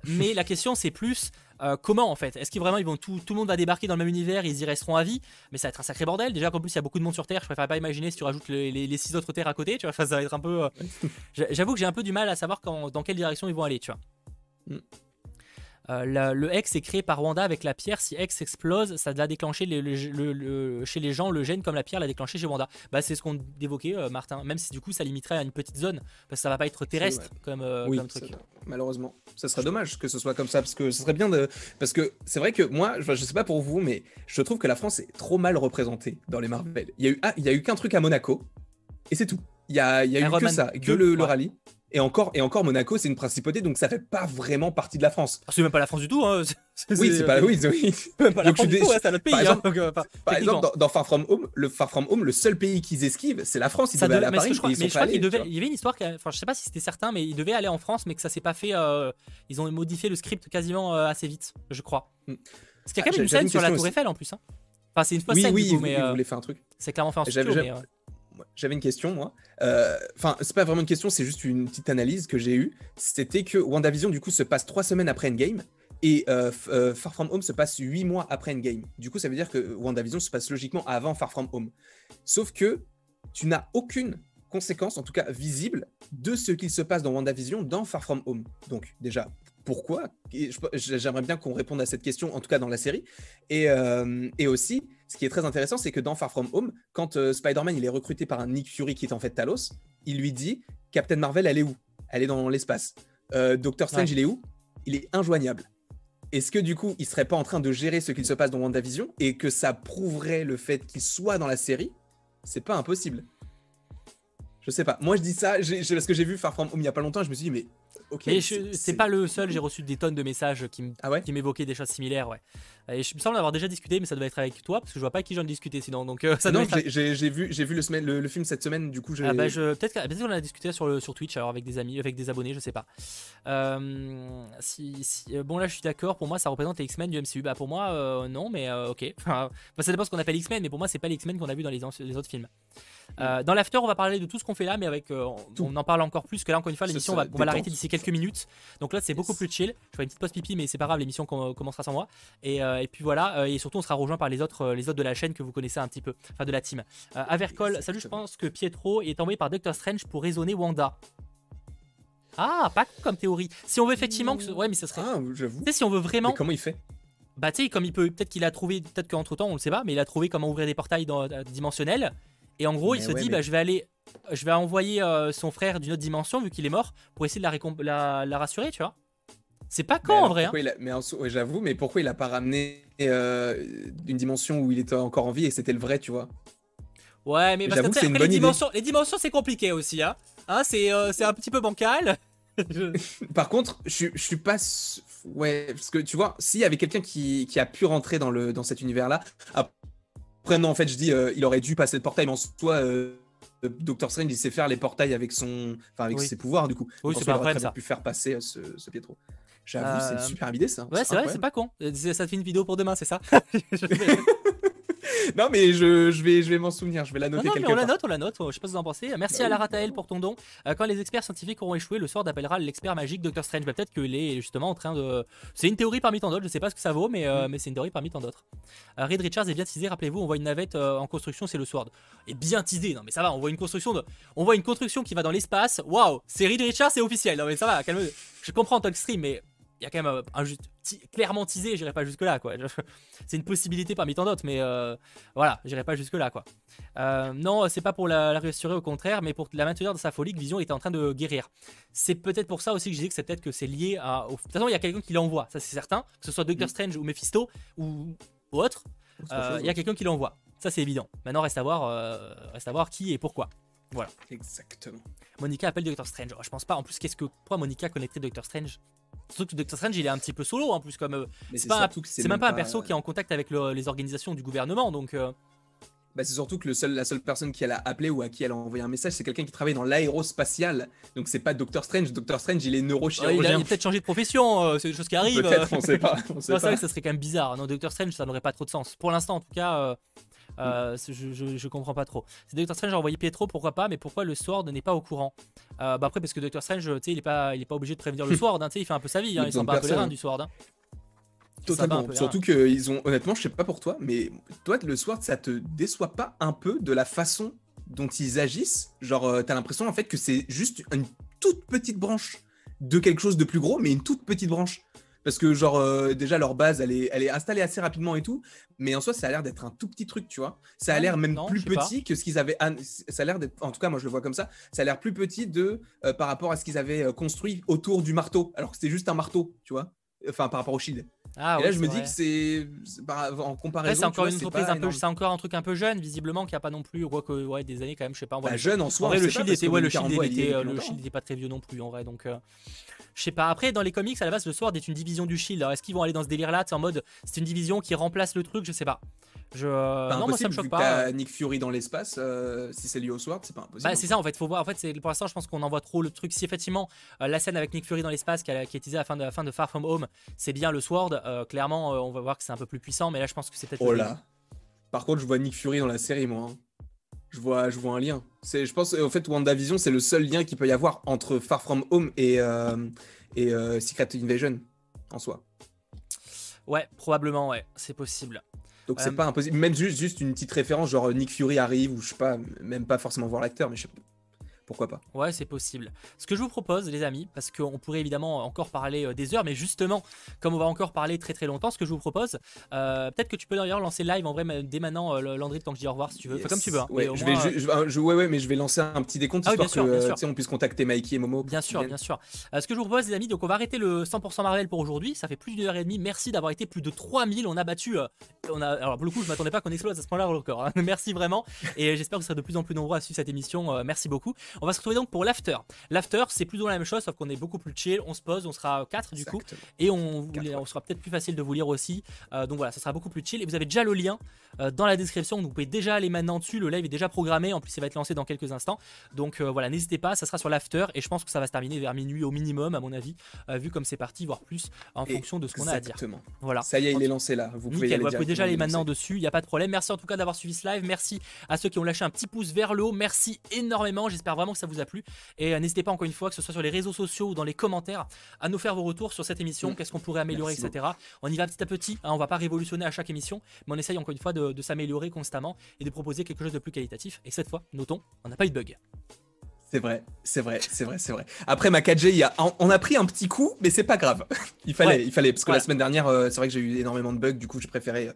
Mais la question c'est plus... Euh, comment en fait? Est-ce qu'ils vraiment ils vont tout, tout le monde va débarquer dans le même univers et ils y resteront à vie? Mais ça va être un sacré bordel. Déjà qu'en plus il y a beaucoup de monde sur Terre, je préfère pas imaginer si tu rajoutes les, les, les six autres terres à côté, tu vois, ça va être un peu... Euh... J'avoue que j'ai un peu du mal à savoir quand, dans quelle direction ils vont aller, tu vois. Mm. Euh, la, le X est créé par Wanda avec la pierre. Si X explose, ça va déclencher les, le, le, le, chez les gens le gène comme la pierre l'a déclenché chez Wanda. Bah, c'est ce qu'on évoquait, euh, Martin. Même si du coup ça limiterait à une petite zone, parce que ça va pas être terrestre comme, euh, oui, comme truc. Ça, malheureusement, ça serait dommage que ce soit comme ça, parce que ce serait bien de, parce que c'est vrai que moi, je, je sais pas pour vous, mais je trouve que la France est trop mal représentée dans les Marvel. Il y a eu, ah, il y a eu qu'un truc à Monaco et c'est tout. Il y a, il y a eu Iron que Man ça, deux, que le, ouais. le rallye. Et encore, et encore, Monaco, c'est une principauté, donc ça fait pas vraiment partie de la France. C'est même pas la France du tout, hein. Oui, c'est pas, oui, oui. même pas la France du tout, ouais, c'est un autre pays. Par exemple, hein, donc, euh, par, par exemple dans, dans Far From Home, le Far From Home, le seul pays qu'ils esquivent, c'est la France. Ils devaient aller à Paris, mais je crois qu'il devait, il y avait une histoire, enfin, je sais pas si c'était certain, mais ils devaient aller en France, mais que ça s'est pas fait. Euh, ils ont modifié le script quasiment euh, assez vite, je crois. Mm. Parce qu'il y a quand même une scène sur la Tour Eiffel en plus. Enfin, c'est une fausse scène, mais vous voulez faire un truc. C'est clairement fait en studio. J'avais une question, moi. Enfin, euh, c'est pas vraiment une question, c'est juste une petite analyse que j'ai eue. C'était que WandaVision, du coup, se passe trois semaines après Endgame, et euh, euh, Far From Home se passe huit mois après Endgame. Du coup, ça veut dire que WandaVision se passe logiquement avant Far From Home. Sauf que tu n'as aucune conséquence, en tout cas visible, de ce qu'il se passe dans WandaVision dans Far From Home. Donc, déjà, pourquoi? J'aimerais bien qu'on réponde à cette question, en tout cas dans la série. Et, euh, et aussi... Ce qui est très intéressant, c'est que dans Far From Home, quand euh, Spider-Man il est recruté par un Nick Fury qui est en fait Talos, il lui dit « Captain Marvel, elle est où? Elle est dans l'espace. Euh, Doctor Strange, ouais. il est où? Il est injoignable. » Est-ce que du coup, il serait pas en train de gérer ce qu'il se passe dans WandaVision et que ça prouverait le fait qu'il soit dans la série? C'est pas impossible. Je sais pas. Moi, je dis ça j ai, j ai, parce que j'ai vu Far From Home il y a pas longtemps, je me suis dit « mais… » Okay, mais c'est pas le seul, j'ai reçu des tonnes de messages qui m'évoquaient ah ouais des choses similaires. Ouais. Et je me semble avoir déjà discuté, mais ça devait être avec toi parce que je vois pas qui j'en ai discuté sinon. Donc euh, ça non, être... j'ai vu, j'ai vu le, semaine, le, le film cette semaine, du coup. Ah bah peut-être qu'on peut en a discuté sur, le, sur Twitch, alors avec des amis, avec des abonnés, je sais pas. Euh, si, si, bon là, je suis d'accord. Pour moi, ça représente les X-Men du M C U. Bah pour moi, euh, non, mais euh, ok. Enfin, ça dépend ce qu'on appelle X-Men, mais pour moi, c'est pas les X-Men qu'on a vu dans les, les autres films. Euh, dans l'after, on va parler de tout ce qu'on fait là, mais avec, euh, on en parle encore plus. Que là, encore une fois, l'émission, on va, va l'arrêter d'ici quelques minutes. Donc là, c'est yes. beaucoup plus chill. Je fais une petite pause pipi, mais c'est pas grave. L'émission com commencera sans moi. Et, euh, et puis voilà. Euh, et surtout, on sera rejoint par les autres, euh, les autres de la chaîne que vous connaissez un petit peu, enfin de la team. Euh, Avercol, salut. Je pense que Pietro est envoyé par Doctor Strange pour raisonner Wanda. Ah, pas comme théorie. Si on veut effectivement que, ce... ouais, mais ça serait. Ah, j'avoue. Tu sais, si on veut vraiment. Mais comment il fait? Bah tu sais, comme il peut, peut-être qu'il a trouvé, peut-être qu'entre temps, on le sait pas, mais il a trouvé comment ouvrir des portails dans, euh, dimensionnels. Et en gros, mais il se ouais, dit, mais... bah, je vais aller, je vais envoyer euh, son frère d'une autre dimension, vu qu'il est mort, pour essayer de la, récom la, la rassurer, tu vois. C'est pas con en vrai. Hein. A... Mais en... ouais, j'avoue, mais pourquoi il a pas ramené euh, une dimension où il était encore en vie et c'était le vrai, tu vois. Ouais, mais parce que après, les, dimensions, les dimensions, c'est compliqué aussi, hein. Hein, c'est euh, un petit peu bancal. je... Par contre, je, je suis pas. Ouais, parce que tu vois, s'il y avait quelqu'un qui, qui a pu rentrer dans, le, dans cet univers-là. À... Après, non, en fait, je dis, euh, il aurait dû passer le portail, mais en soi, euh, Doctor Strange, il sait faire les portails avec son, enfin, avec oui. ses pouvoirs, du coup. Oui, c'est pas vrai, ça. Pu faire passer euh, ce, ce Pietro. J'avoue, euh... c'est une super idée, ça. Ouais, c'est vrai, c'est pas con. Ça te fait une vidéo pour demain, c'est ça? Non, mais je, je vais, je vais m'en souvenir, je vais la noter non, non, quelque mais on part. La note, on la note, je sais pas ce que vous en pensez. Merci bah, à oui. Lara Tael pour ton don. Quand les experts scientifiques auront échoué, le Sword appellera l'expert magique Doctor Strange. Bah, peut-être qu'il est justement en train de... C'est une théorie parmi tant d'autres, je sais pas ce que ça vaut, mais, euh, mm. mais c'est une théorie parmi tant d'autres. Uh, Reed Richards est bien teasé, rappelez-vous, on voit une navette euh, en construction, c'est le Sword. Et bien teasé, non mais ça va, on voit une construction, de... on voit une construction qui va dans l'espace, waouh, c'est Reed Richards, c'est officiel, non mais ça va, calme. Je comprends en talk stream, mais... Il y a quand même un juste clairement teasé, j'irai pas jusque là quoi. C'est une possibilité parmi tant d'autres, mais euh, voilà, j'irai pas jusque là quoi. Euh, non, c'est pas pour la, la rassurer, au contraire, mais pour la maintenir dans sa folie que Vision était en train de guérir. C'est peut-être pour ça aussi que je disais que c'est peut-être que c'est lié à. Au... De toute façon, il y a quelqu'un qui l'envoie, ça c'est certain, que ce soit Doctor Strange ou Mephisto ou, ou autre, euh, il y a quelqu'un qui l'envoie, ça c'est évident. Maintenant, reste à voir, euh, reste à voir qui et pourquoi. Voilà. Exactement. Monica appelle Doctor Strange. Oh, je pense pas. En plus, qu'est-ce que pourquoi Monica connecterait Doctor Strange? Surtout que Doctor Strange il est un petit peu solo en plus comme euh, c'est même, même pas un perso euh... qui est en contact avec le, les organisations du gouvernement donc euh... bah, c'est surtout que le seul, la seule personne qu'elle a appelée ou à qui elle a envoyé un message c'est quelqu'un qui travaille dans l'aérospatial donc c'est pas Doctor Strange. Doctor Strange il est neurochirurgien. Ouais, il a, a peut-être changé de profession, euh, c'est des choses qui arrivent. Peut-être, on sait pas. C'est vrai que ça serait quand même bizarre. Non, Doctor Strange ça n'aurait pas trop de sens pour l'instant en tout cas. Euh... Euh, je, je, je comprends pas trop. C'est Doctor Strange a envoyé Pietro, pourquoi pas, mais pourquoi le Sword n'est pas au courant? euh, Bah après parce que Doctor Strange, tu sais, il est pas, il est pas obligé de prévenir le Sword. Hein, tu sais, il fait un peu sa vie. Hein, ils s'en bat un peu les reins du Sword. Hein. Totalement. Surtout qu'ils ont, honnêtement, je sais pas pour toi, mais toi, le Sword, ça te déçoit pas un peu de la façon dont ils agissent? Genre, euh, t'as l'impression en fait que c'est juste une toute petite branche de quelque chose de plus gros, mais une toute petite branche. Parce que genre euh, déjà leur base elle est, elle est installée assez rapidement et tout, mais en soi ça a l'air d'être un tout petit truc, tu vois. Ça a l'air même non, plus petit pas. que ce qu'ils avaient. Ça a l'air d'être, en tout cas moi je le vois comme ça. Ça a l'air plus petit de euh, par rapport à ce qu'ils avaient euh, construit autour du marteau, alors que c'était juste un marteau, tu vois. Enfin par rapport au shield. Ah, et oui, là je me vrai. dis que c'est en comparaison. C'est encore vois, une entreprise un peu, c'est encore un truc un peu jeune visiblement qui a pas non plus quoi que ouais des années quand même, je sais pas. On voit bah, les... jeune en soi. En vrai, le shield était ouais le shield était le shield était pas très vieux non plus en vrai donc. Euh... Je sais pas, après dans les comics à la base le Sword est une division du Shield, alors est-ce qu'ils vont aller dans ce délire là? C'est en mode c'est une division qui remplace le truc, je sais pas. Je... Pas non moi ça me choque pas. Nick Fury dans l'espace, euh, si c'est lié au Sword c'est pas impossible. Bah c'est ça en fait, faut voir, en fait pour l'instant je pense qu'on en voit trop le truc, si effectivement euh, la scène avec Nick Fury dans l'espace qui, qui est utilisée à la fin de, à la fin de Far From Home c'est bien le Sword, euh, clairement euh, on va voir que c'est un peu plus puissant mais là je pense que c'est peut-être... Oh là, par contre je vois Nick Fury dans la série moi. Hein. Je vois, je vois un lien. Je pense en fait WandaVision c'est le seul lien qu'il peut y avoir entre Far From Home et, euh, et euh, Secret Invasion en soi. Ouais, probablement, ouais, c'est possible. Donc euh... c'est pas impossible, même juste, juste une petite référence, genre Nick Fury arrive ou je sais pas, même pas forcément voir l'acteur, mais je sais pas. Pourquoi pas? Ouais, c'est possible. Ce que je vous propose, les amis, parce qu'on pourrait évidemment encore parler des heures, mais justement, comme on va encore parler très très longtemps, ce que je vous propose, euh, peut-être que tu peux d'ailleurs lancer live en vrai dès maintenant, euh, Landry, tant que je dis au revoir, si tu veux. Yes. Enfin, comme tu veux. Hein. Ouais, mais je moins, vais, euh... je, je, ouais, ouais, mais je vais lancer un petit décompte ah, histoire oui, bien sûr, que on puisse contacter Mikey et Momo. Bien sûr, bien, bien sûr. Euh, ce que je vous propose, les amis, donc on va arrêter le cent pour cent Marvel pour aujourd'hui. Ça fait plus d'une heure et demie. Merci d'avoir été plus de trois mille. On a battu euh, On a, alors pour le coup je m'attendais pas qu'on explose à ce point-là le record, hein. Merci vraiment, et j'espère que vous serez de plus en plus nombreux à suivre cette émission, euh, merci beaucoup. On va se retrouver donc pour l'after. L'after c'est plus ou moins la même chose sauf qu'on est beaucoup plus chill, on se pose, on sera quatre du coup, et on, vous, quatre, ouais. on sera peut-être plus facile de vous lire aussi, euh, donc voilà ça sera beaucoup plus chill, et vous avez déjà le lien euh, dans la description, donc vous pouvez déjà aller maintenant dessus, le live est déjà programmé, en plus il va être lancé dans quelques instants, donc euh, voilà n'hésitez pas, ça sera sur l'after, et je pense que ça va se terminer vers minuit au minimum à mon avis, euh, vu comme c'est parti, voire plus en et fonction de ce qu'on a à dire. Exactement, voilà. Ça y est il est lancé là, vous pouvez nickel, y déjà aller maintenant dessus, il n'y a pas de problème. Merci en tout cas d'avoir suivi ce live, merci à ceux qui ont lâché un petit pouce vers le haut, merci énormément, j'espère vraiment que ça vous a plu, et euh, n'hésitez pas encore une fois que ce soit sur les réseaux sociaux ou dans les commentaires à nous faire vos retours sur cette émission, mmh. qu'est-ce qu'on pourrait améliorer, merci etc. On y va petit à petit, hein, on va pas révolutionner à chaque émission, mais on essaye encore une fois de, de s'améliorer constamment et de proposer quelque chose de plus qualitatif, et cette fois, notons, on n'a pas eu de bug. C'est vrai, c'est vrai, c'est vrai, c'est vrai. Après ma quatre G, il y a, on a pris un petit coup, mais c'est pas grave. Il fallait, ouais. il fallait, parce que ouais. la semaine dernière, euh, c'est vrai que j'ai eu énormément de bugs, du coup, j'ai préféré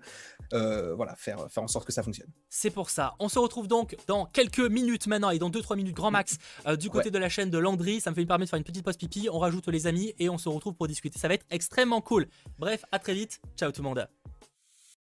euh, voilà, faire, faire en sorte que ça fonctionne. C'est pour ça. On se retrouve donc dans quelques minutes maintenant, et dans deux trois minutes grand max, euh, du côté ouais. de la chaîne de Landry. Ça me fait permettre de faire une petite pause pipi. On rajoute les amis et on se retrouve pour discuter. Ça va être extrêmement cool. Bref, à très vite. Ciao tout le monde.